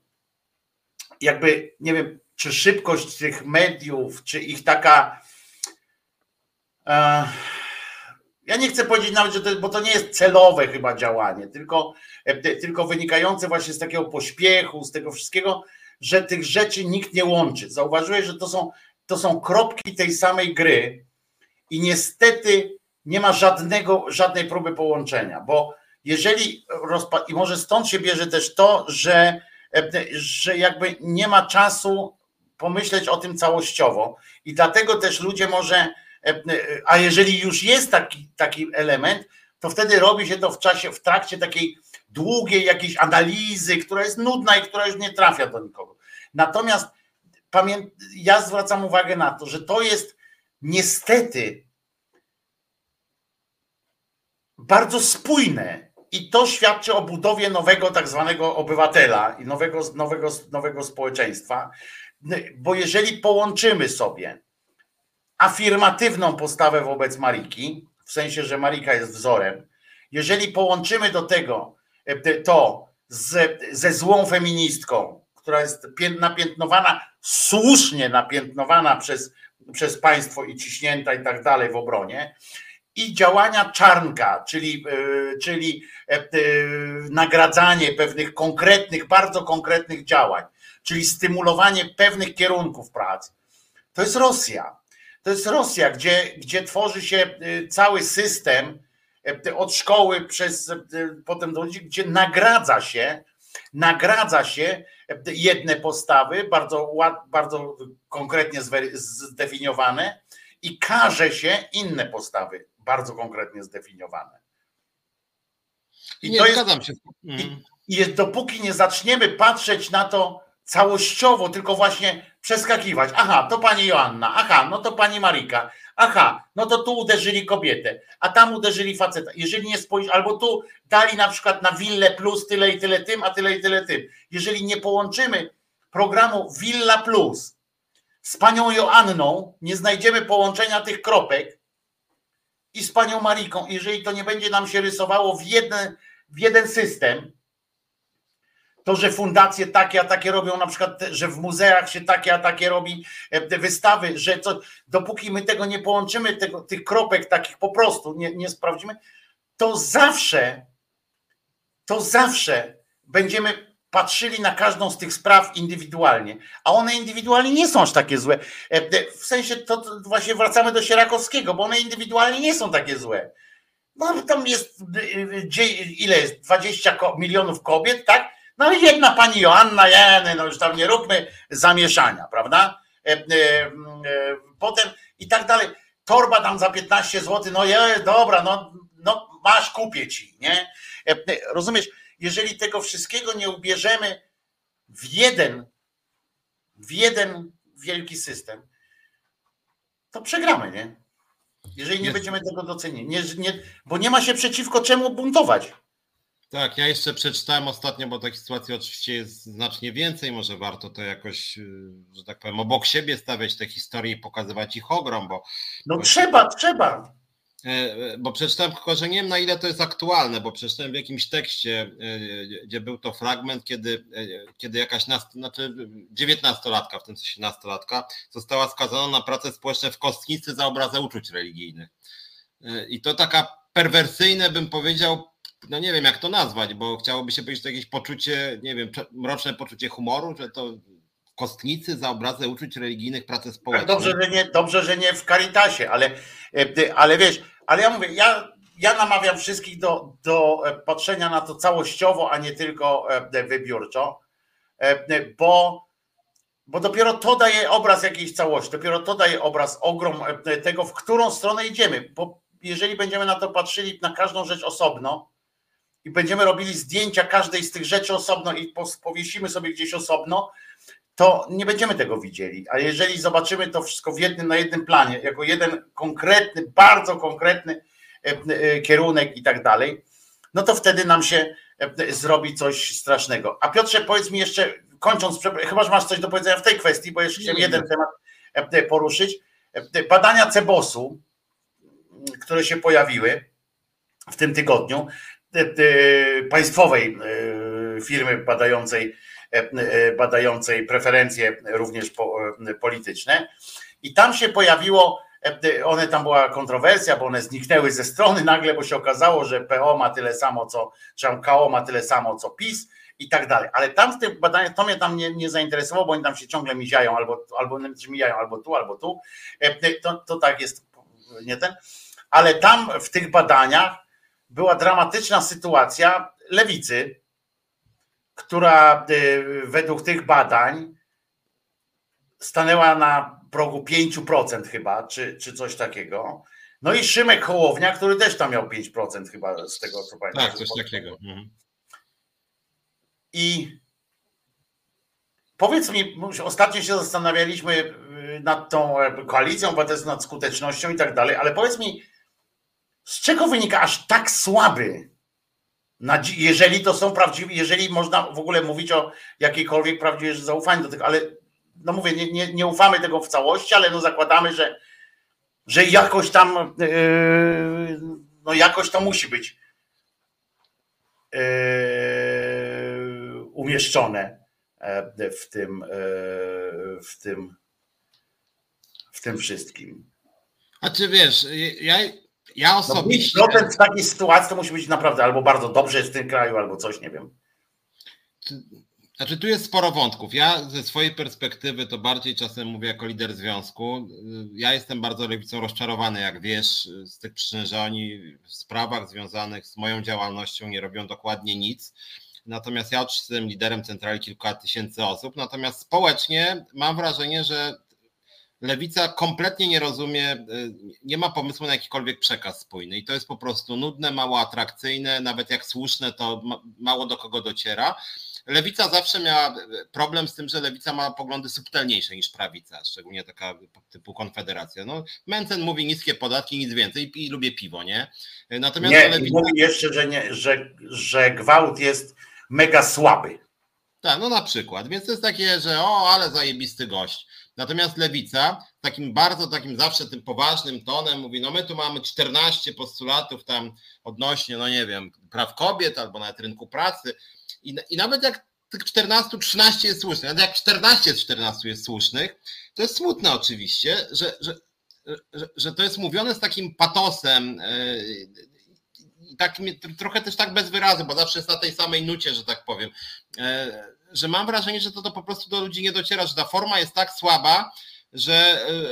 jakby, nie wiem, czy szybkość tych mediów, czy ich taka, ja nie chcę powiedzieć nawet, że to, bo to nie jest celowe chyba działanie, tylko wynikające właśnie z takiego pośpiechu, z tego wszystkiego, że tych rzeczy nikt nie łączy. Zauważyłeś, że to są kropki tej samej gry i niestety nie ma żadnej próby połączenia, bo jeżeli i może stąd się bierze też to, że jakby nie ma czasu pomyśleć o tym całościowo i dlatego też ludzie może, a jeżeli już jest taki element, to wtedy robi się to w trakcie takiej długiej jakiejś analizy, która jest nudna i która już nie trafia do nikogo. Natomiast ja zwracam uwagę na to, że to jest niestety bardzo spójne. I to świadczy o budowie nowego tak zwanego obywatela i nowego społeczeństwa, bo jeżeli połączymy sobie afirmatywną postawę wobec Mariki, w sensie, że Marika jest wzorem, jeżeli połączymy do tego to ze złą feministką, która jest słusznie napiętnowana przez państwo i ciśnięta i tak dalej w obronie, i działania Czarnka, czyli nagradzanie pewnych konkretnych, bardzo konkretnych działań, czyli stymulowanie pewnych kierunków pracy. To jest Rosja. To jest Rosja, gdzie tworzy się cały system od szkoły przez potem do ludzi, gdzie nagradza się jedne postawy, bardzo konkretnie zdefiniowane i karze się inne postawy, bardzo konkretnie zdefiniowane. I nie zgadzam się. Dopóki nie zaczniemy patrzeć na to całościowo, tylko właśnie przeskakiwać. Aha, to pani Joanna, aha, no to pani Marika, aha, no to tu uderzyli kobietę, a tam uderzyli faceta. Jeżeli nie spojrzysz, albo tu dali na przykład na Willę Plus tyle i tyle tym, a tyle i tyle tym. Jeżeli nie połączymy programu Willa Plus z panią Joanną, nie znajdziemy połączenia tych kropek i z panią Mariką, jeżeli to nie będzie nam się rysowało w jeden system, to, że fundacje takie, a takie robią, na przykład, że w muzeach się takie, a takie robi wystawy, że co, dopóki my tego nie połączymy, tych kropek takich po prostu nie sprawdzimy, to zawsze będziemy patrzyli na każdą z tych spraw indywidualnie, a one indywidualnie nie są aż takie złe. W sensie, to właśnie wracamy do Sierakowskiego, bo one indywidualnie nie są takie złe. No tam jest, ile jest, 20 milionów kobiet, tak? No i jedna pani Joanna, no już tam nie róbmy zamieszania, prawda? Potem i tak dalej. Torba tam za 15 zł, no dobra, no masz, kupię ci, nie? Rozumiesz, jeżeli tego wszystkiego nie ubierzemy w jeden wielki system, to przegramy, nie? Jeżeli nie będziemy tego docenili, bo nie ma się przeciwko czemu buntować. Tak, ja jeszcze przeczytałem ostatnio, bo takich sytuacji oczywiście jest znacznie więcej, może warto to jakoś, że tak powiem, obok siebie stawiać te historie i pokazywać ich ogrom, bo... No bo trzeba. Bo przeczytałem, tylko że nie wiem, na ile to jest aktualne, bo przeczytałem w jakimś tekście, gdzie był to fragment, kiedy jakaś 19-latka, w tym sensie nastolatka, została skazana na pracę społeczną w kostnicy za obrazę uczuć religijnych. I to taka perwersyjne, bym powiedział, no nie wiem jak to nazwać, bo chciałoby się powiedzieć, to jakieś poczucie, nie wiem, mroczne poczucie humoru, że to kostnicy za obrazę uczuć religijnych, pracę społeczną. Dobrze, że nie w Caritasie, ale wiesz, ale ja mówię, ja namawiam wszystkich do patrzenia na to całościowo, a nie tylko wybiórczo, bo dopiero to daje obraz jakiejś całości, dopiero to daje obraz ogrom tego, w którą stronę idziemy, bo jeżeli będziemy na to patrzyli, na każdą rzecz osobno, i będziemy robili zdjęcia każdej z tych rzeczy osobno i powiesimy sobie gdzieś osobno, to nie będziemy tego widzieli. A jeżeli zobaczymy to wszystko na jednym planie, jako jeden konkretny, bardzo konkretny kierunek i tak dalej, no to wtedy nam się zrobi coś strasznego. A Piotrze, powiedz mi jeszcze, kończąc, chyba że masz coś do powiedzenia w tej kwestii, bo jeszcze chciałem jeden temat poruszyć. Badania Cebosu, które się pojawiły w tym tygodniu, państwowej firmy badającej preferencje również polityczne, i tam się pojawiło, tam była kontrowersja, bo one zniknęły ze strony nagle, bo się okazało, że PO ma tyle samo co, czy tam KO ma tyle samo co PiS i tak dalej, ale tam w tych badaniach to mnie tam nie zainteresowało, bo oni tam się ciągle miziają, albo tu, to tak jest, nie ten, ale tam w tych badaniach była dramatyczna sytuacja lewicy, która według tych badań stanęła na progu 5% chyba, czy coś takiego. No i Szymek Hołownia, który też tam miał 5% chyba z tego, co pamiętam. Tak, coś takiego. I powiedz mi, ostatnio się zastanawialiśmy nad tą koalicją obywatelską, nad skutecznością i tak dalej, ale powiedz mi, z czego wynika aż tak słaby, jeżeli to są prawdziwe, jeżeli można w ogóle mówić o jakiejkolwiek prawdziwej zaufaniu do tego, ale no mówię, nie ufamy tego w całości, ale no zakładamy, że jakoś tam, no jakoś to musi być umieszczone w tym wszystkim. A czy wiesz, ja osobiście... No, w takiej sytuacji to musi być naprawdę albo bardzo dobrze jest w tym kraju, albo coś, nie wiem. Znaczy tu jest sporo wątków. Ja ze swojej perspektywy to bardziej czasem mówię jako lider związku. Ja jestem bardzo lewicą rozczarowany, jak wiesz, z tych przyczyn, że oni w sprawach związanych z moją działalnością nie robią dokładnie nic. Natomiast ja oczywiście jestem liderem centrali kilka tysięcy osób. Natomiast społecznie mam wrażenie, że lewica kompletnie nie rozumie, nie ma pomysłu na jakikolwiek przekaz spójny i to jest po prostu nudne, mało atrakcyjne, nawet jak słuszne, to mało do kogo dociera. Lewica zawsze miała problem z tym, że lewica ma poglądy subtelniejsze niż prawica, szczególnie taka typu Konfederacja. No, Mencen mówi niskie podatki, nic więcej i lubię piwo, nie? Natomiast nie, lewica... mówi jeszcze, że gwałt jest mega słaby. Tak, no na przykład. Więc to jest takie, że o, ale zajebisty gość. Natomiast lewica takim bardzo, takim zawsze tym poważnym tonem mówi, no my tu mamy 14 postulatów tam odnośnie, no nie wiem, praw kobiet albo nawet rynku pracy i nawet jak tych 14, 13 jest słusznych, nawet jak 14 z 14 jest słusznych, to jest smutne oczywiście, że to jest mówione z takim patosem i takim, trochę też tak bez wyrazu, bo zawsze jest na tej samej nucie, że tak powiem, że mam wrażenie, że to po prostu do ludzi nie dociera, że ta forma jest tak słaba,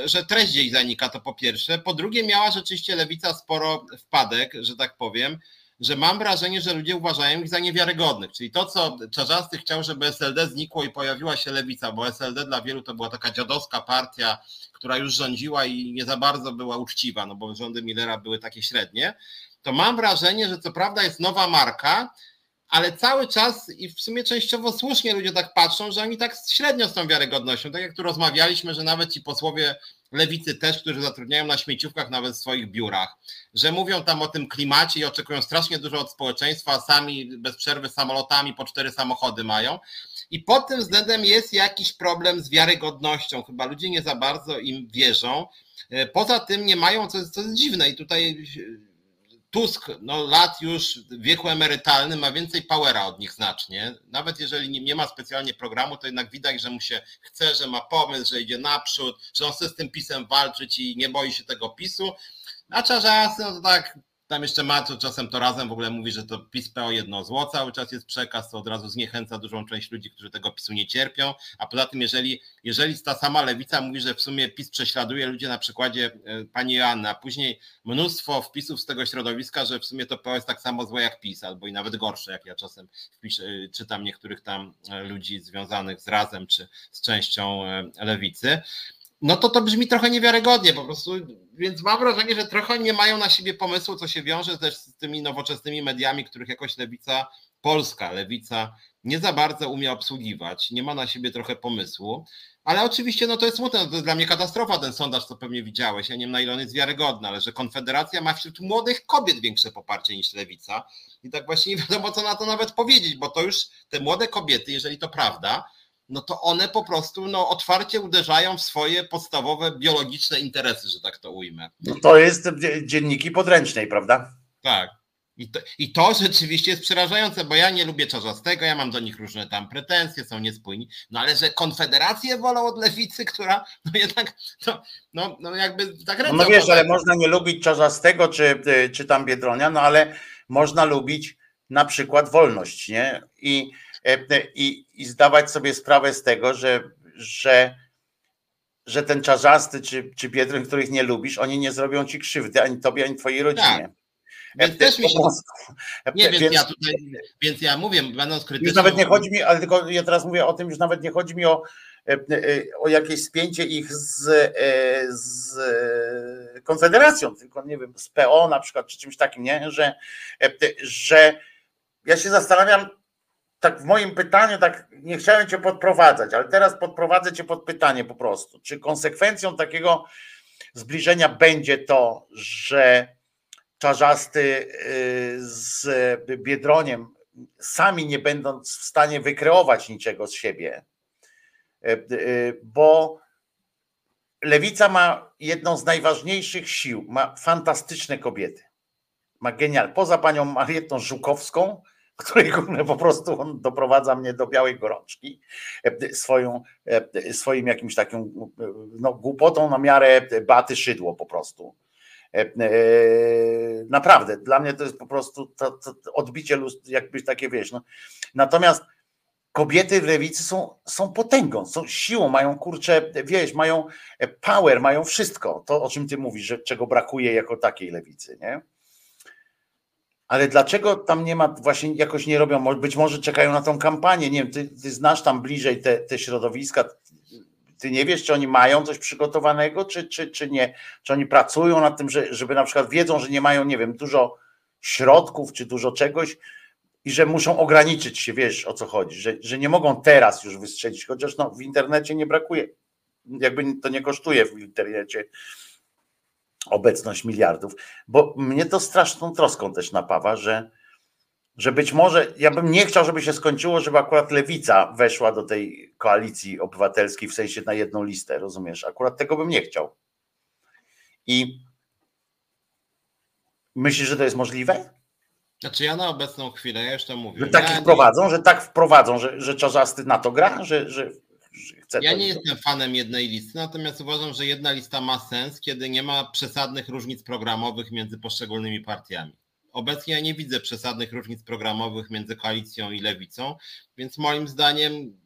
że treść jej zanika, to po pierwsze. Po drugie miała rzeczywiście lewica sporo wpadek, że tak powiem, że mam wrażenie, że ludzie uważają ich za niewiarygodnych. Czyli to, co Czarzasty chciał, żeby SLD znikło i pojawiła się lewica, bo SLD dla wielu to była taka dziadowska partia, która już rządziła i nie za bardzo była uczciwa, no bo rządy Millera były takie średnie, to mam wrażenie, że co prawda jest nowa marka, ale cały czas i w sumie częściowo słusznie ludzie tak patrzą, że oni tak średnio z tą wiarygodnością. Tak jak tu rozmawialiśmy, że nawet ci posłowie lewicy też, którzy zatrudniają na śmieciówkach nawet w swoich biurach, że mówią tam o tym klimacie i oczekują strasznie dużo od społeczeństwa, a sami bez przerwy samolotami po 4 samochody mają. I pod tym względem jest jakiś problem z wiarygodnością. Chyba ludzie nie za bardzo im wierzą. Poza tym nie mają, co jest dziwne i tutaj... Tusk, no lat już w wieku emerytalnym, ma więcej powera od nich znacznie. Nawet jeżeli nie ma specjalnie programu, to jednak widać, że mu się chce, że ma pomysł, że idzie naprzód, że on chce z tym PiS-em walczyć i nie boi się tego PiS-u. A Czarzasty, no to tak, tam jeszcze ma, to czasem to razem w ogóle mówi, że to PiS-PO jedno zło, cały czas jest przekaz, to od razu zniechęca dużą część ludzi, którzy tego PiS-u nie cierpią. A poza tym, jeżeli ta sama lewica mówi, że w sumie PiS prześladuje ludzi na przykładzie pani Joanny, a później mnóstwo wpisów z tego środowiska, że w sumie to PO jest tak samo złe jak PiS, albo i nawet gorsze, jak ja czasem czytam niektórych tam ludzi związanych z Razem czy z częścią lewicy. No to brzmi trochę niewiarygodnie po prostu, więc mam wrażenie, że trochę nie mają na siebie pomysłu, co się wiąże też z tymi nowoczesnymi mediami, których jakoś lewica, polska lewica nie za bardzo umie obsługiwać, nie ma na siebie trochę pomysłu, ale oczywiście no to jest smutne, to jest dla mnie katastrofa ten sondaż, co pewnie widziałeś, ja nie wiem na ile on jest wiarygodny, ale że Konfederacja ma wśród młodych kobiet większe poparcie niż lewica i tak właśnie nie wiadomo co na to nawet powiedzieć, bo to już te młode kobiety, jeżeli to prawda, no to one po prostu no, otwarcie uderzają w swoje podstawowe biologiczne interesy, że tak to ujmę. No to jest dzienniki podręcznej, prawda? Tak. I to rzeczywiście jest przerażające, bo ja nie lubię Czarzastego, ja mam do nich różne tam pretensje, są niespójni, no ale że Konfederację wolą od lewicy, która no jednak, no jakby tak ręce... No wiesz, ale można nie lubić Czarzastego czy tam Biedronia, no ale można lubić na przykład wolność, nie? I zdawać sobie sprawę z tego, że ten Czarzasty czy Biedroń, których nie lubisz, oni nie zrobią ci krzywdy, ani tobie, ani twojej rodzinie. Tak. Więc ja mówię, będąc krytycznym... Już nawet nie chodzi mi, ale tylko ja teraz mówię o tym, już nawet nie chodzi mi o jakieś spięcie ich z Konfederacją, tylko nie wiem, z PO na przykład, czy czymś takim, nie? Że ja się zastanawiam, tak w moim pytaniu, tak nie chciałem cię podprowadzać, ale teraz podprowadzę cię pod pytanie po prostu. Czy konsekwencją takiego zbliżenia będzie to, że Czarzasty z Biedroniem, sami nie będąc w stanie wykreować niczego z siebie, bo lewica ma jedną z najważniejszych sił, ma fantastyczne kobiety, ma genial, poza panią Marietą Żukowską, której po prostu on doprowadza mnie do białej gorączki swoim jakimś takim no, głupotą na miarę Beaty Szydło po prostu. Naprawdę, dla mnie to jest po prostu to odbicie jakbyś takie wiesz. No. Natomiast kobiety w lewicy są potęgą, są siłą, mają kurczę, wieś, mają power, mają wszystko. To o czym ty mówisz, że czego brakuje jako takiej lewicy, nie? Ale dlaczego tam nie ma, właśnie jakoś nie robią, być może czekają na tą kampanię, nie wiem, ty znasz tam bliżej te środowiska, ty nie wiesz, czy oni mają coś przygotowanego, czy nie, czy oni pracują nad tym, żeby na przykład wiedzą, że nie mają, nie wiem, dużo środków, czy dużo czegoś, i że muszą ograniczyć się, wiesz o co chodzi, że nie mogą teraz już wystrzelić, chociaż no, w internecie nie brakuje, jakby to nie kosztuje w internecie obecność miliardów, bo mnie to straszną troską też napawa, że być może, ja bym nie chciał, żeby się skończyło, żeby akurat lewica weszła do tej koalicji obywatelskiej, w sensie na jedną listę, rozumiesz? Akurat tego bym nie chciał. I myślisz, że to jest możliwe? Znaczy ja na obecną chwilę jeszcze mówię. Że tak wprowadzą, że tak wprowadzą, że Czarzasty na to gra, że chce. Ja nie jestem fanem jednej listy, natomiast uważam, że jedna lista ma sens, kiedy nie ma przesadnych różnic programowych między poszczególnymi partiami. Obecnie ja nie widzę przesadnych różnic programowych między koalicją i lewicą, więc moim zdaniem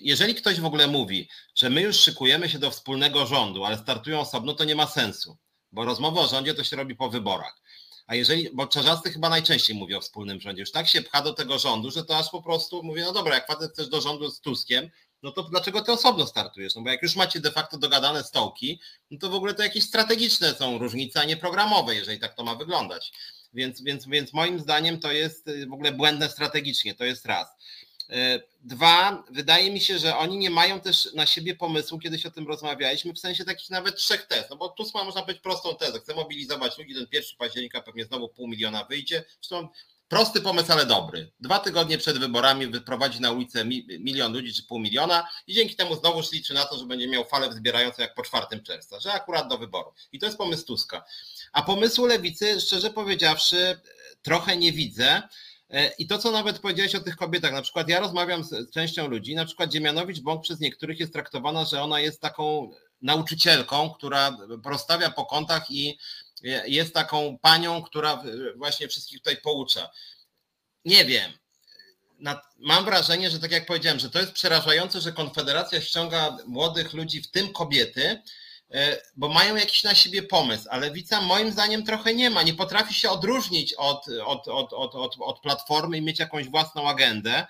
jeżeli ktoś w ogóle mówi, że my już szykujemy się do wspólnego rządu, ale startują osobno, to nie ma sensu, bo rozmowa o rządzie to się robi po wyborach. A jeżeli, bo Czarzasty chyba najczęściej mówi o wspólnym rządzie, już tak się pcha do tego rządu, że to aż po prostu mówi, no dobra, jak facet chcesz do rządu z Tuskiem, no to dlaczego ty osobno startujesz? No bo jak już macie de facto dogadane stołki, no to w ogóle to jakieś strategiczne są różnice, a nie programowe, jeżeli tak to ma wyglądać. Więc moim zdaniem to jest w ogóle błędne strategicznie, to jest raz. Dwa, wydaje mi się, że oni nie mają też na siebie pomysłu, kiedyś o tym rozmawialiśmy, w sensie takich nawet trzech tez, no bo tu można powiedzieć prostą tezę, chcę mobilizować ludzi, ten 1 października pewnie znowu 500 000 wyjdzie, zresztą prosty pomysł, ale dobry. 2 tygodnie przed wyborami wyprowadzi na ulicę 1 000 000 ludzi czy 500 000 i dzięki temu znowu liczy na to, że będzie miał falę wzbierającą jak po 4 czerwca, że akurat do wyboru. I to jest pomysł Tuska. A pomysłu lewicy, szczerze powiedziawszy, trochę nie widzę. I to, co nawet powiedziałeś o tych kobietach, na przykład ja rozmawiam z częścią ludzi, na przykład Ziemianowicz-Bąk przez niektórych jest traktowana, że ona jest taką nauczycielką, która rozstawia po kątach i jest taką panią, która właśnie wszystkich tutaj poucza. Nie wiem. Mam wrażenie, że tak jak powiedziałem, że to jest przerażające, że Konfederacja ściąga młodych ludzi, w tym kobiety, bo mają jakiś na siebie pomysł, a lewica moim zdaniem trochę nie ma, nie potrafi się odróżnić od Platformy i mieć jakąś własną agendę,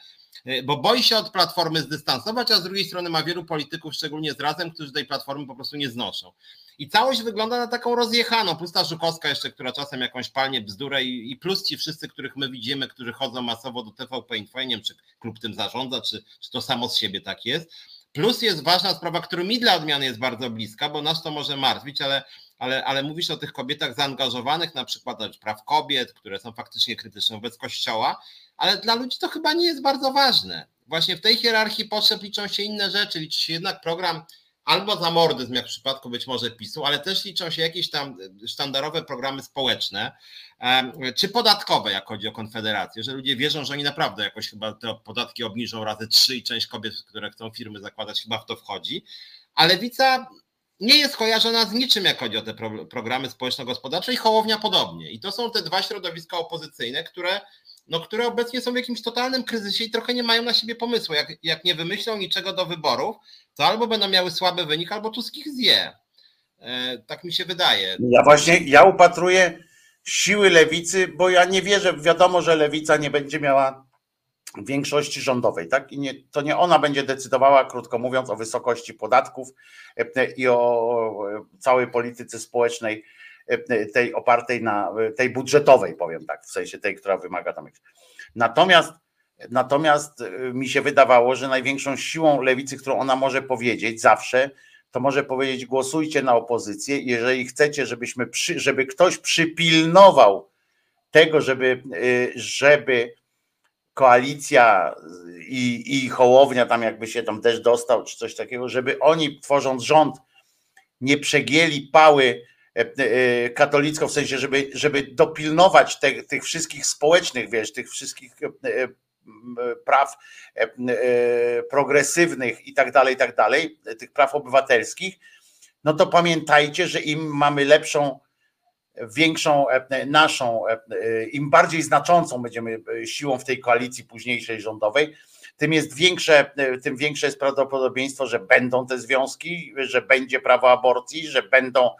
bo boi się od Platformy zdystansować, a z drugiej strony ma wielu polityków, szczególnie z Razem, którzy tej Platformy po prostu nie znoszą. I całość wygląda na taką rozjechaną, plus ta Żukowska jeszcze, która czasem jakąś palnie bzdurę i plus ci wszyscy, których my widzimy, którzy chodzą masowo do TVP Info, nie wiem, czy klub tym zarządza, czy to samo z siebie tak jest. Plus jest ważna sprawa, która mi dla odmiany jest bardzo bliska, bo nas to może martwić, ale mówisz o tych kobietach zaangażowanych, na przykład praw kobiet, które są faktycznie krytyczne wobec Kościoła, ale dla ludzi to chyba nie jest bardzo ważne. Właśnie w tej hierarchii potrzeb liczą się inne rzeczy, liczy się jednak program albo za mordyzm, jak w przypadku być może PiS-u, ale też liczą się jakieś tam sztandarowe programy społeczne, czy podatkowe, jak chodzi o Konfederację, że ludzie wierzą, że oni naprawdę jakoś chyba te podatki obniżą razy 3 i część kobiet, które chcą firmy zakładać, chyba w to wchodzi. A lewica nie jest kojarzona z niczym, jak chodzi o te programy społeczno-gospodarcze i Hołownia podobnie. I to są te dwa środowiska opozycyjne, które obecnie są w jakimś totalnym kryzysie i trochę nie mają na siebie pomysłu. Jak nie wymyślą niczego do wyborów, to albo będą miały słaby wynik, albo Tusk ich zje. Tak mi się wydaje. Ja upatruję siły lewicy, bo ja nie wierzę, wiadomo, że lewica nie będzie miała większości rządowej, tak? I to nie ona będzie decydowała, krótko mówiąc, o wysokości podatków i o całej polityce społecznej, tej opartej na tej budżetowej, powiem tak, w sensie tej, która wymaga tam. Natomiast mi się wydawało, że największą siłą lewicy, którą ona może powiedzieć zawsze, to może powiedzieć: głosujcie na opozycję, jeżeli chcecie, żeby ktoś przypilnował tego, żeby koalicja i Hołownia tam jakby się tam też dostał, czy coś takiego, żeby oni, tworząc rząd, nie przegięli pały katolicką, w sensie, żeby dopilnować tych wszystkich społecznych, wiesz, tych wszystkich praw progresywnych i tak dalej, tych praw obywatelskich, no to pamiętajcie, że im mamy lepszą, większą naszą, im bardziej znaczącą będziemy siłą w tej koalicji późniejszej rządowej, tym większe jest prawdopodobieństwo, że będą te związki, że będzie prawo aborcji, że będą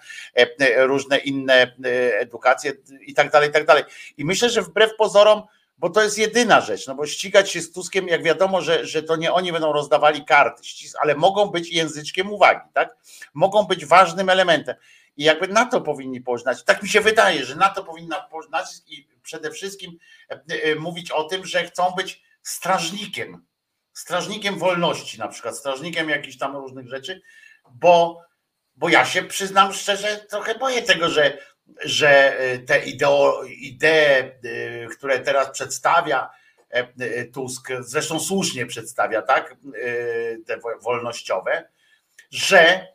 różne inne edukacje i tak dalej, i tak dalej. I myślę, że wbrew pozorom, bo to jest jedyna rzecz, no bo ścigać się z Tuskiem, jak wiadomo, że to nie oni będą rozdawali karty, ale mogą być języczkiem uwagi, tak? Mogą być ważnym elementem. I jakby na to powinni położyć nacisk. Tak mi się wydaje, że na to powinna położyć nacisk i przede wszystkim mówić o tym, że chcą być strażnikiem wolności, na przykład strażnikiem jakichś tam różnych rzeczy, bo ja się przyznam szczerze, trochę boję tego, że te idee, które teraz przedstawia Tusk, zresztą słusznie przedstawia, tak, te wolnościowe, że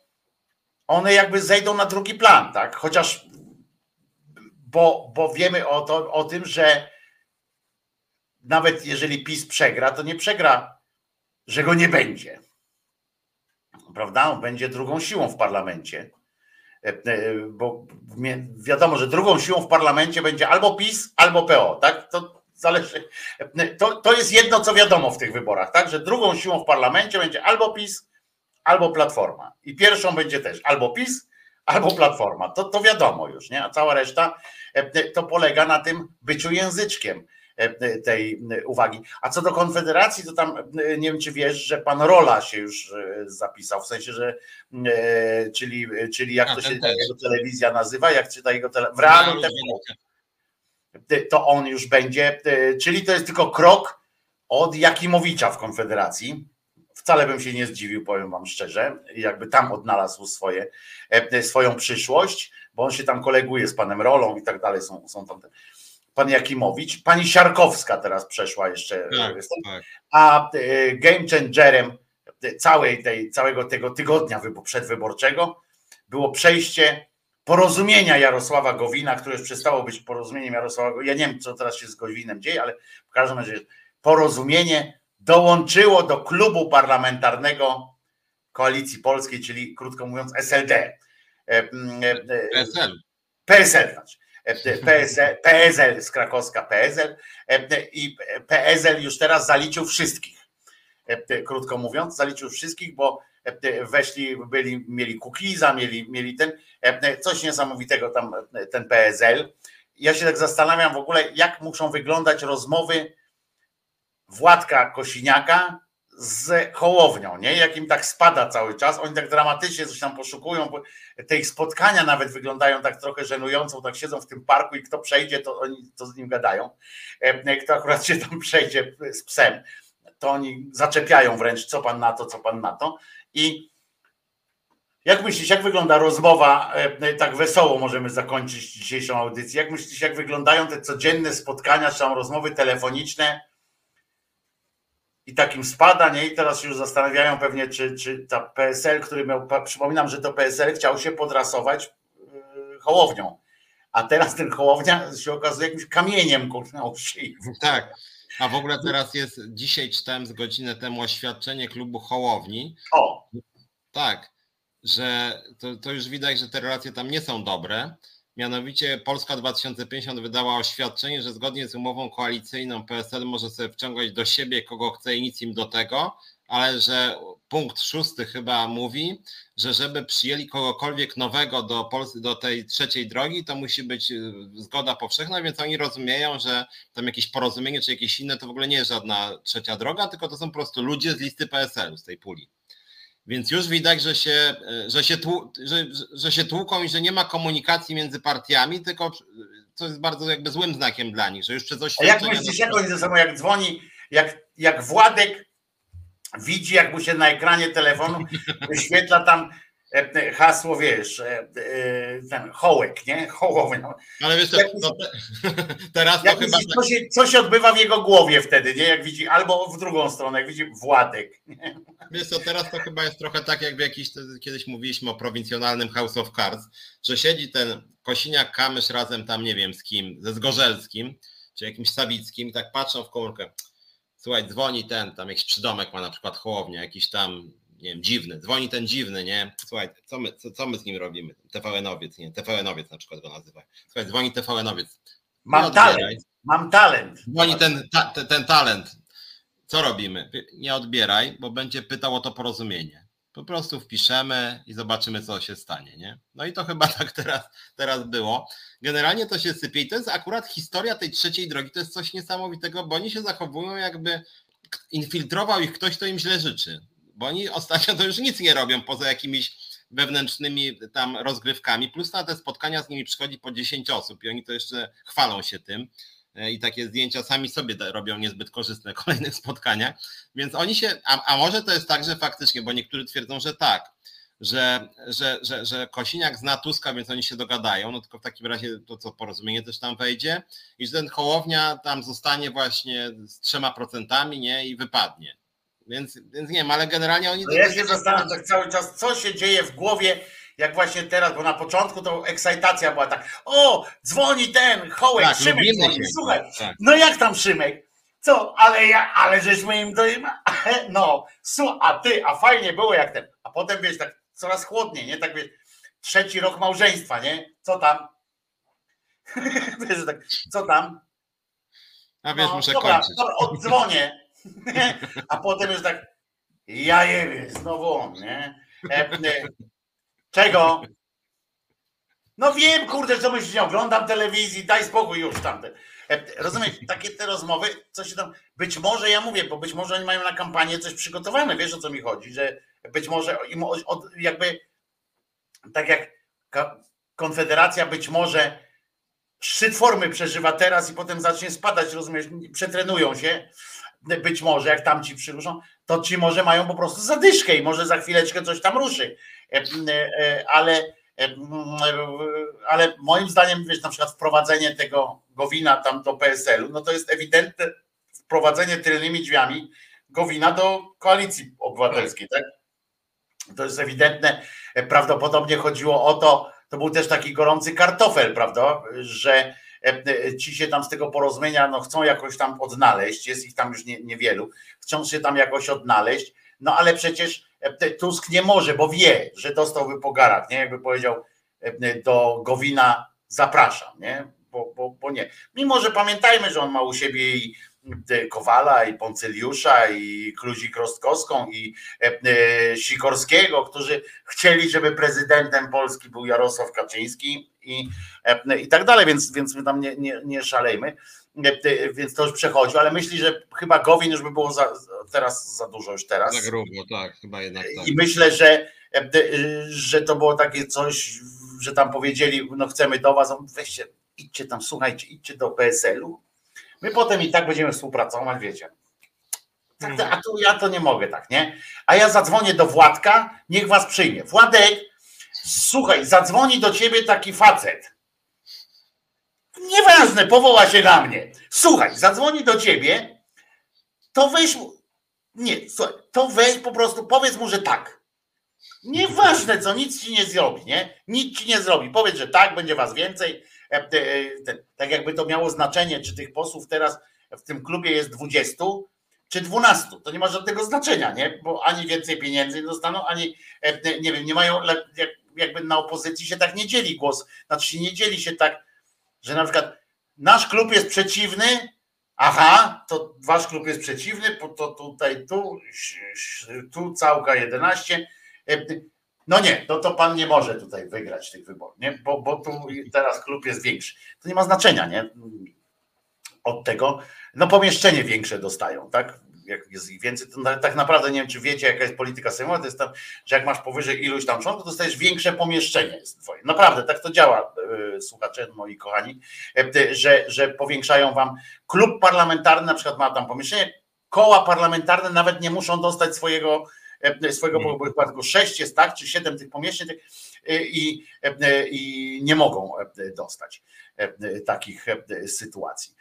one jakby zejdą na drugi plan, tak? Chociaż, bo wiemy o tym, że nawet jeżeli PiS przegra, to nie przegra, że go nie będzie. Prawda? On będzie drugą siłą w parlamencie. Bo wiadomo, że drugą siłą w parlamencie będzie albo PiS, albo PO, tak? To zależy. To jest jedno, co wiadomo w tych wyborach, tak? Że drugą siłą w parlamencie będzie albo PiS, albo Platforma. I pierwszą będzie też albo PiS, albo Platforma. To wiadomo już, nie? A cała reszta to polega na tym byciu języczkiem tej uwagi. A co do Konfederacji, to tam nie wiem, czy wiesz, że pan Rola się już zapisał, w sensie, że czyli jak to się jego telewizja nazywa, jak czyta jego w realu, to on już będzie, czyli to jest tylko krok od Jakimowicza w Konfederacji. Wcale bym się nie zdziwił, powiem wam szczerze, jakby tam odnalazł swoją przyszłość, bo on się tam koleguje z panem Rolą i tak dalej, są tam pan Jakimowicz, pani Siarkowska teraz przeszła jeszcze, tak. A game changerem całego tego tygodnia przedwyborczego było przejście porozumienia Jarosława Gowina, które już przestało być porozumieniem Jarosława Gowina. Ja nie wiem, co teraz się z Gowinem dzieje, ale w każdym razie porozumienie dołączyło do klubu parlamentarnego Koalicji Polskiej, czyli krótko mówiąc SLD. PSL znaczy. PSL z Krakowska, PSL i PSL już teraz zaliczył wszystkich, krótko mówiąc, bo weszli, mieli Kukiza, mieli ten, coś niesamowitego tam ten PSL. Ja się tak zastanawiam w ogóle, jak muszą wyglądać rozmowy Władka Kosiniaka z Hołownią, nie? Jak im tak spada cały czas, oni tak dramatycznie coś tam poszukują, bo te ich spotkania nawet wyglądają tak trochę żenująco, tak siedzą w tym parku i kto przejdzie, to oni to z nim gadają. Kto akurat się tam przejdzie z psem, to oni zaczepiają wręcz, co pan na to. I jak myślisz, jak wygląda rozmowa, tak wesoło możemy zakończyć dzisiejszą audycję, jak myślisz, jak wyglądają te codzienne spotkania, czy tam rozmowy telefoniczne, i takim spada, nie? I teraz się już zastanawiają pewnie, czy ta PSL, który miał, przypominam, że to PSL chciał się podrasować Hołownią, a teraz ten Hołownia się okazuje jakimś kamieniem, kurczę, szyi. Tak, a w ogóle teraz jest, dzisiaj czytałem z godzinę temu oświadczenie klubu Hołowni. O! Tak, że to już widać, że te relacje tam nie są dobre. Mianowicie Polska 2050 wydała oświadczenie, że zgodnie z umową koalicyjną PSL może sobie wciągać do siebie kogo chce i nic im do tego, ale że punkt 6 chyba mówi, że żeby przyjęli kogokolwiek nowego do tej trzeciej drogi, to musi być zgoda powszechna, więc oni rozumieją, że tam jakieś porozumienie czy jakieś inne to w ogóle nie jest żadna trzecia droga, tylko to są po prostu ludzie z listy PSL-u, z tej puli. Więc już widać, że się tłuką i że nie ma komunikacji między partiami, tylko co jest bardzo jakby złym znakiem dla nich, że już przez oświadczenia... A jak myślisz, jak oni ze sobą, jak dzwoni, jak Władek widzi, jak mu się na ekranie telefonu wyświetla tam hasło, wiesz, ten Hołek, nie? Hołownia. No. Ale wiesz, teraz to chyba... Co się odbywa w jego głowie wtedy, nie? Jak widzi, albo w drugą stronę, jak widzi Władek. Nie? Wiesz co, teraz to chyba jest trochę tak, jak kiedyś mówiliśmy o prowincjonalnym House of Cards, że siedzi ten Kosiniak-Kamysz razem tam, nie wiem z kim, ze Zgorzelskim, czy jakimś Sawickim i tak patrzą w komórkę. Słuchaj, dzwoni ten, tam jakiś przydomek ma na przykład Hołownia, jakiś tam... nie wiem, dziwny, dzwoni ten dziwny, nie? Słuchaj, co my z nim robimy? TVN-owiec, nie? TVN-owiec na przykład go nazywa. Słuchaj, dzwoni TVN-owiec. Mam talent. Dzwoni ten talent. Co robimy? Nie odbieraj, bo będzie pytał o to porozumienie. Po prostu wpiszemy i zobaczymy, co się stanie, nie? No i to chyba tak teraz było. Generalnie to się sypie i to jest akurat historia tej trzeciej drogi. To jest coś niesamowitego, bo oni się zachowują jakby infiltrował ich ktoś, kto im źle życzy. Bo oni ostatnio to już nic nie robią poza jakimiś wewnętrznymi tam rozgrywkami, plus na te spotkania z nimi przychodzi po 10 osób i oni to jeszcze chwalą się tym, i takie zdjęcia sami sobie robią niezbyt korzystne kolejnych spotkaniach, więc oni się, a może to jest tak, że faktycznie, bo niektórzy twierdzą, że tak, że Kosiniak zna Tuska, więc oni się dogadają, no tylko w takim razie to co Porozumienie też tam wejdzie i że ten Hołownia tam zostanie właśnie z 3%, nie, i wypadnie. Więc nie wiem, ale generalnie oni... No ja się zastanawiam tak cały czas, co się dzieje w głowie, jak właśnie teraz, bo na początku to ekscytacja była tak, o, dzwoni ten Hołek, tak, Szymek dzwoni, się, słuchaj, tak. No jak tam Szymek? Co, ale żeśmy im do im, no, a fajnie było jak ten, a potem wiesz, tak coraz chłodniej, nie, tak wiesz, 3. rok małżeństwa, nie, co tam? Wiesz, tak, co tam? A wiesz, no, muszę dobra, kończyć. Oddzwonię. A potem już tak, ja jebie, znowu on, nie? Czego? No wiem, kurde, co myślisz, nie oglądam telewizji, daj spokój już tamte. Rozumiesz, takie te rozmowy, co się tam, być może ja mówię, bo być może oni mają na kampanię coś przygotowane, wiesz o co mi chodzi, że być może im jakby, tak jak Konfederacja być może szczyt formy przeżywa teraz i potem zacznie spadać, rozumiesz, przetrenują się, być może jak tam ci przyruszą, to ci może mają po prostu zadyszkę i może za chwileczkę coś tam ruszy. Ale moim zdaniem, wiesz, na przykład wprowadzenie tego Gowina tam do PSL-u, no to jest ewidentne wprowadzenie tylnymi drzwiami Gowina do Koalicji Obywatelskiej, tak? To jest ewidentne. Prawdopodobnie chodziło o to, to był też taki gorący kartofel, prawda, że ci się tam z tego Porozumienia no chcą jakoś tam odnaleźć, jest ich tam już niewielu, chcą się tam jakoś odnaleźć, no ale przecież Tusk nie może, bo wie, że dostałby po garach, nie? Jakby powiedział do Gowina zapraszam, nie? Bo nie. Mimo, że pamiętajmy, że on ma u siebie i Kowala, i Poncyliusza, i Kluzik-Rostkowską, i Sikorskiego, którzy chcieli, żeby prezydentem Polski był Jarosław Kaczyński i tak dalej, więc my tam nie szalejmy, więc to już przechodzi, ale myśli, że chyba Gowin już by było teraz za dużo już teraz. Za grubo, tak, chyba jednak tak. I myślę, że to było takie coś, że tam powiedzieli, no chcemy do was, weźcie, idźcie tam, słuchajcie, idźcie do PSL-u, my potem i tak będziemy współpracować, wiecie. Tak, a tu ja to nie mogę tak, nie? A ja zadzwonię do Władka, niech was przyjmie. Władek, słuchaj, zadzwoni do ciebie taki facet. Nieważne, powoła się na mnie. Słuchaj, zadzwoni do ciebie, to weź mu... Nie, słuchaj, to weź po prostu, powiedz mu, że tak. Nieważne co, nic ci nie zrobi, nie? Nic ci nie zrobi. Powiedz, że tak, będzie was więcej. Tak jakby to miało znaczenie, czy tych posłów teraz w tym klubie jest 20 czy 12, to nie ma żadnego znaczenia, nie? Bo ani więcej pieniędzy nie dostaną, ani nie wiem, nie mają, jakby na opozycji się tak nie dzieli głos, znaczy nie dzieli się tak, że na przykład nasz klub jest przeciwny, aha, to wasz klub jest przeciwny, to tutaj tu całka 11, no nie, to pan nie może tutaj wygrać tych wyborów, nie? Bo tu teraz klub jest większy. To nie ma znaczenia, nie? Od tego, no pomieszczenie większe dostają, tak? Jak jest ich więcej, to tak naprawdę nie wiem, czy wiecie, jaka jest polityka sejmowa, to jest tam, że jak masz powyżej iluś tam członków, to dostajesz większe pomieszczenie. Naprawdę, tak to działa, słuchacze moi kochani, że powiększają wam klub parlamentarny, na przykład ma tam pomieszczenie, koła parlamentarne nawet nie muszą dostać swojego wypadku 6 jest, tak, czy 7 tych pomieszczeń i nie mogą dostać takich sytuacji.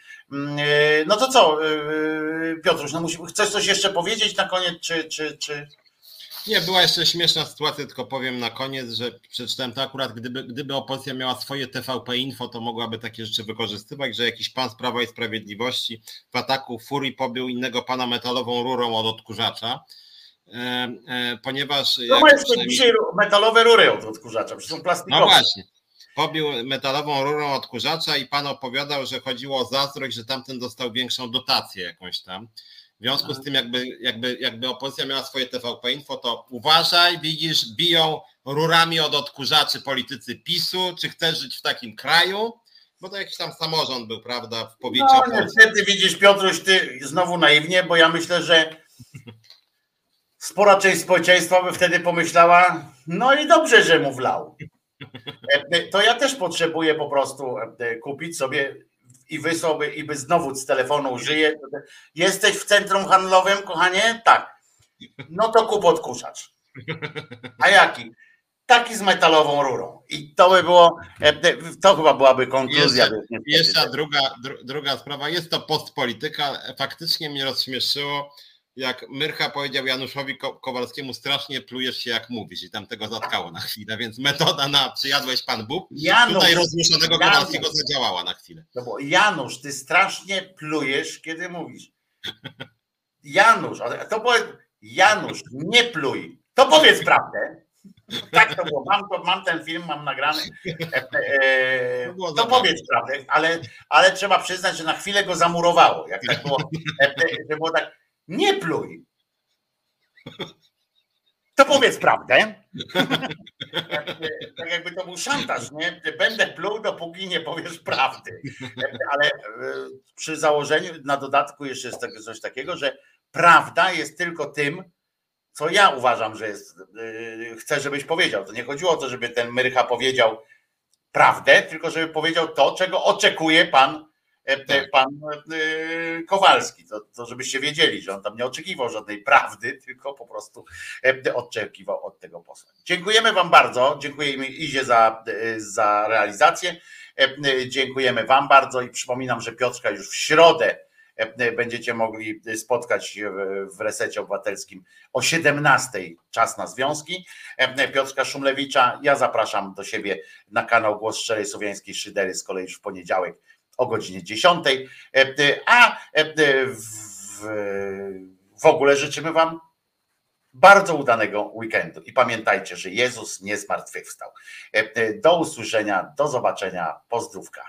No to co, Piotruś, no chcesz coś jeszcze powiedzieć na koniec, czy... Nie, była jeszcze śmieszna sytuacja, tylko powiem na koniec, że przeczytałem to akurat, gdyby opozycja miała swoje TVP Info, to mogłaby takie rzeczy wykorzystywać, że jakiś pan z Prawa i Sprawiedliwości w ataku furii pobił innego pana metalową rurą od odkurzacza, ponieważ... No masz dzisiaj metalowe rury od odkurzacza, przecież są plastikowe. No właśnie, pobił metalową rurą odkurzacza i pan opowiadał, że chodziło o zazdrość, że tamten dostał większą dotację jakąś tam. W związku z tym jakby opozycja miała swoje TVP Info, to uważaj, widzisz, biją rurami od odkurzaczy politycy PiS-u, czy chcesz żyć w takim kraju? Bo to jakiś tam samorząd był, prawda, w powiecie. No niestety widzisz, Piotruś, ty znowu naiwnie, bo ja myślę, że spora część społeczeństwa by wtedy pomyślała, no i dobrze, że mu wlał. To ja też potrzebuję po prostu kupić sobie i wysłałby, i by znowu z telefonu użyje. Jesteś w centrum handlowym, kochanie? Tak. No to kup odkurzacz. A jaki? Taki z metalową rurą. I to by było, to chyba byłaby konkluzja. Jeszcze druga sprawa, jest to postpolityka. Faktycznie mnie rozśmieszyło, jak Myrcha powiedział Januszowi Kowalskiemu, strasznie plujesz się jak mówisz, i tam tego zatkało na chwilę, więc metoda na przyjadłeś pan Bóg, Janusz, tutaj rozmuszonego Kowalskiego zadziałała na chwilę. No bo Janusz, ty strasznie plujesz, kiedy mówisz. Janusz, to powiedz, Janusz, nie pluj, to powiedz prawdę. Tak to było, mam ten film, mam nagrany, to powiedz prawdę, ale trzeba przyznać, że na chwilę go zamurowało, jak tak było, że było tak, nie pluj, to powiedz prawdę, tak jakby to był szantaż, nie? Będę pluł, dopóki nie powiesz prawdy, ale przy założeniu, na dodatku jeszcze jest coś takiego, że prawda jest tylko tym, co ja uważam, że jest, chcę, żebyś powiedział. To nie chodziło o to, żeby ten Myrcha powiedział prawdę, tylko żeby powiedział to, czego oczekuje pan Kowalski. To żebyście wiedzieli, że on tam nie oczekiwał żadnej prawdy, tylko po prostu oczekiwał od tego posła. Dziękujemy wam bardzo. Dziękujemy Izie za realizację. Dziękujemy wam bardzo i przypominam, że Piotrka już w środę będziecie mogli spotkać w Resecie Obywatelskim o 17:00, czas na związki. Piotrka Szumlewicza ja zapraszam do siebie na kanał Głos Szczery Słowiańskiej Szydery z kolei już w poniedziałek o godzinie 10:00. A w ogóle życzymy wam bardzo udanego weekendu i pamiętajcie, że Jezus nie zmartwychwstał. Do usłyszenia, do zobaczenia, pozdrówka.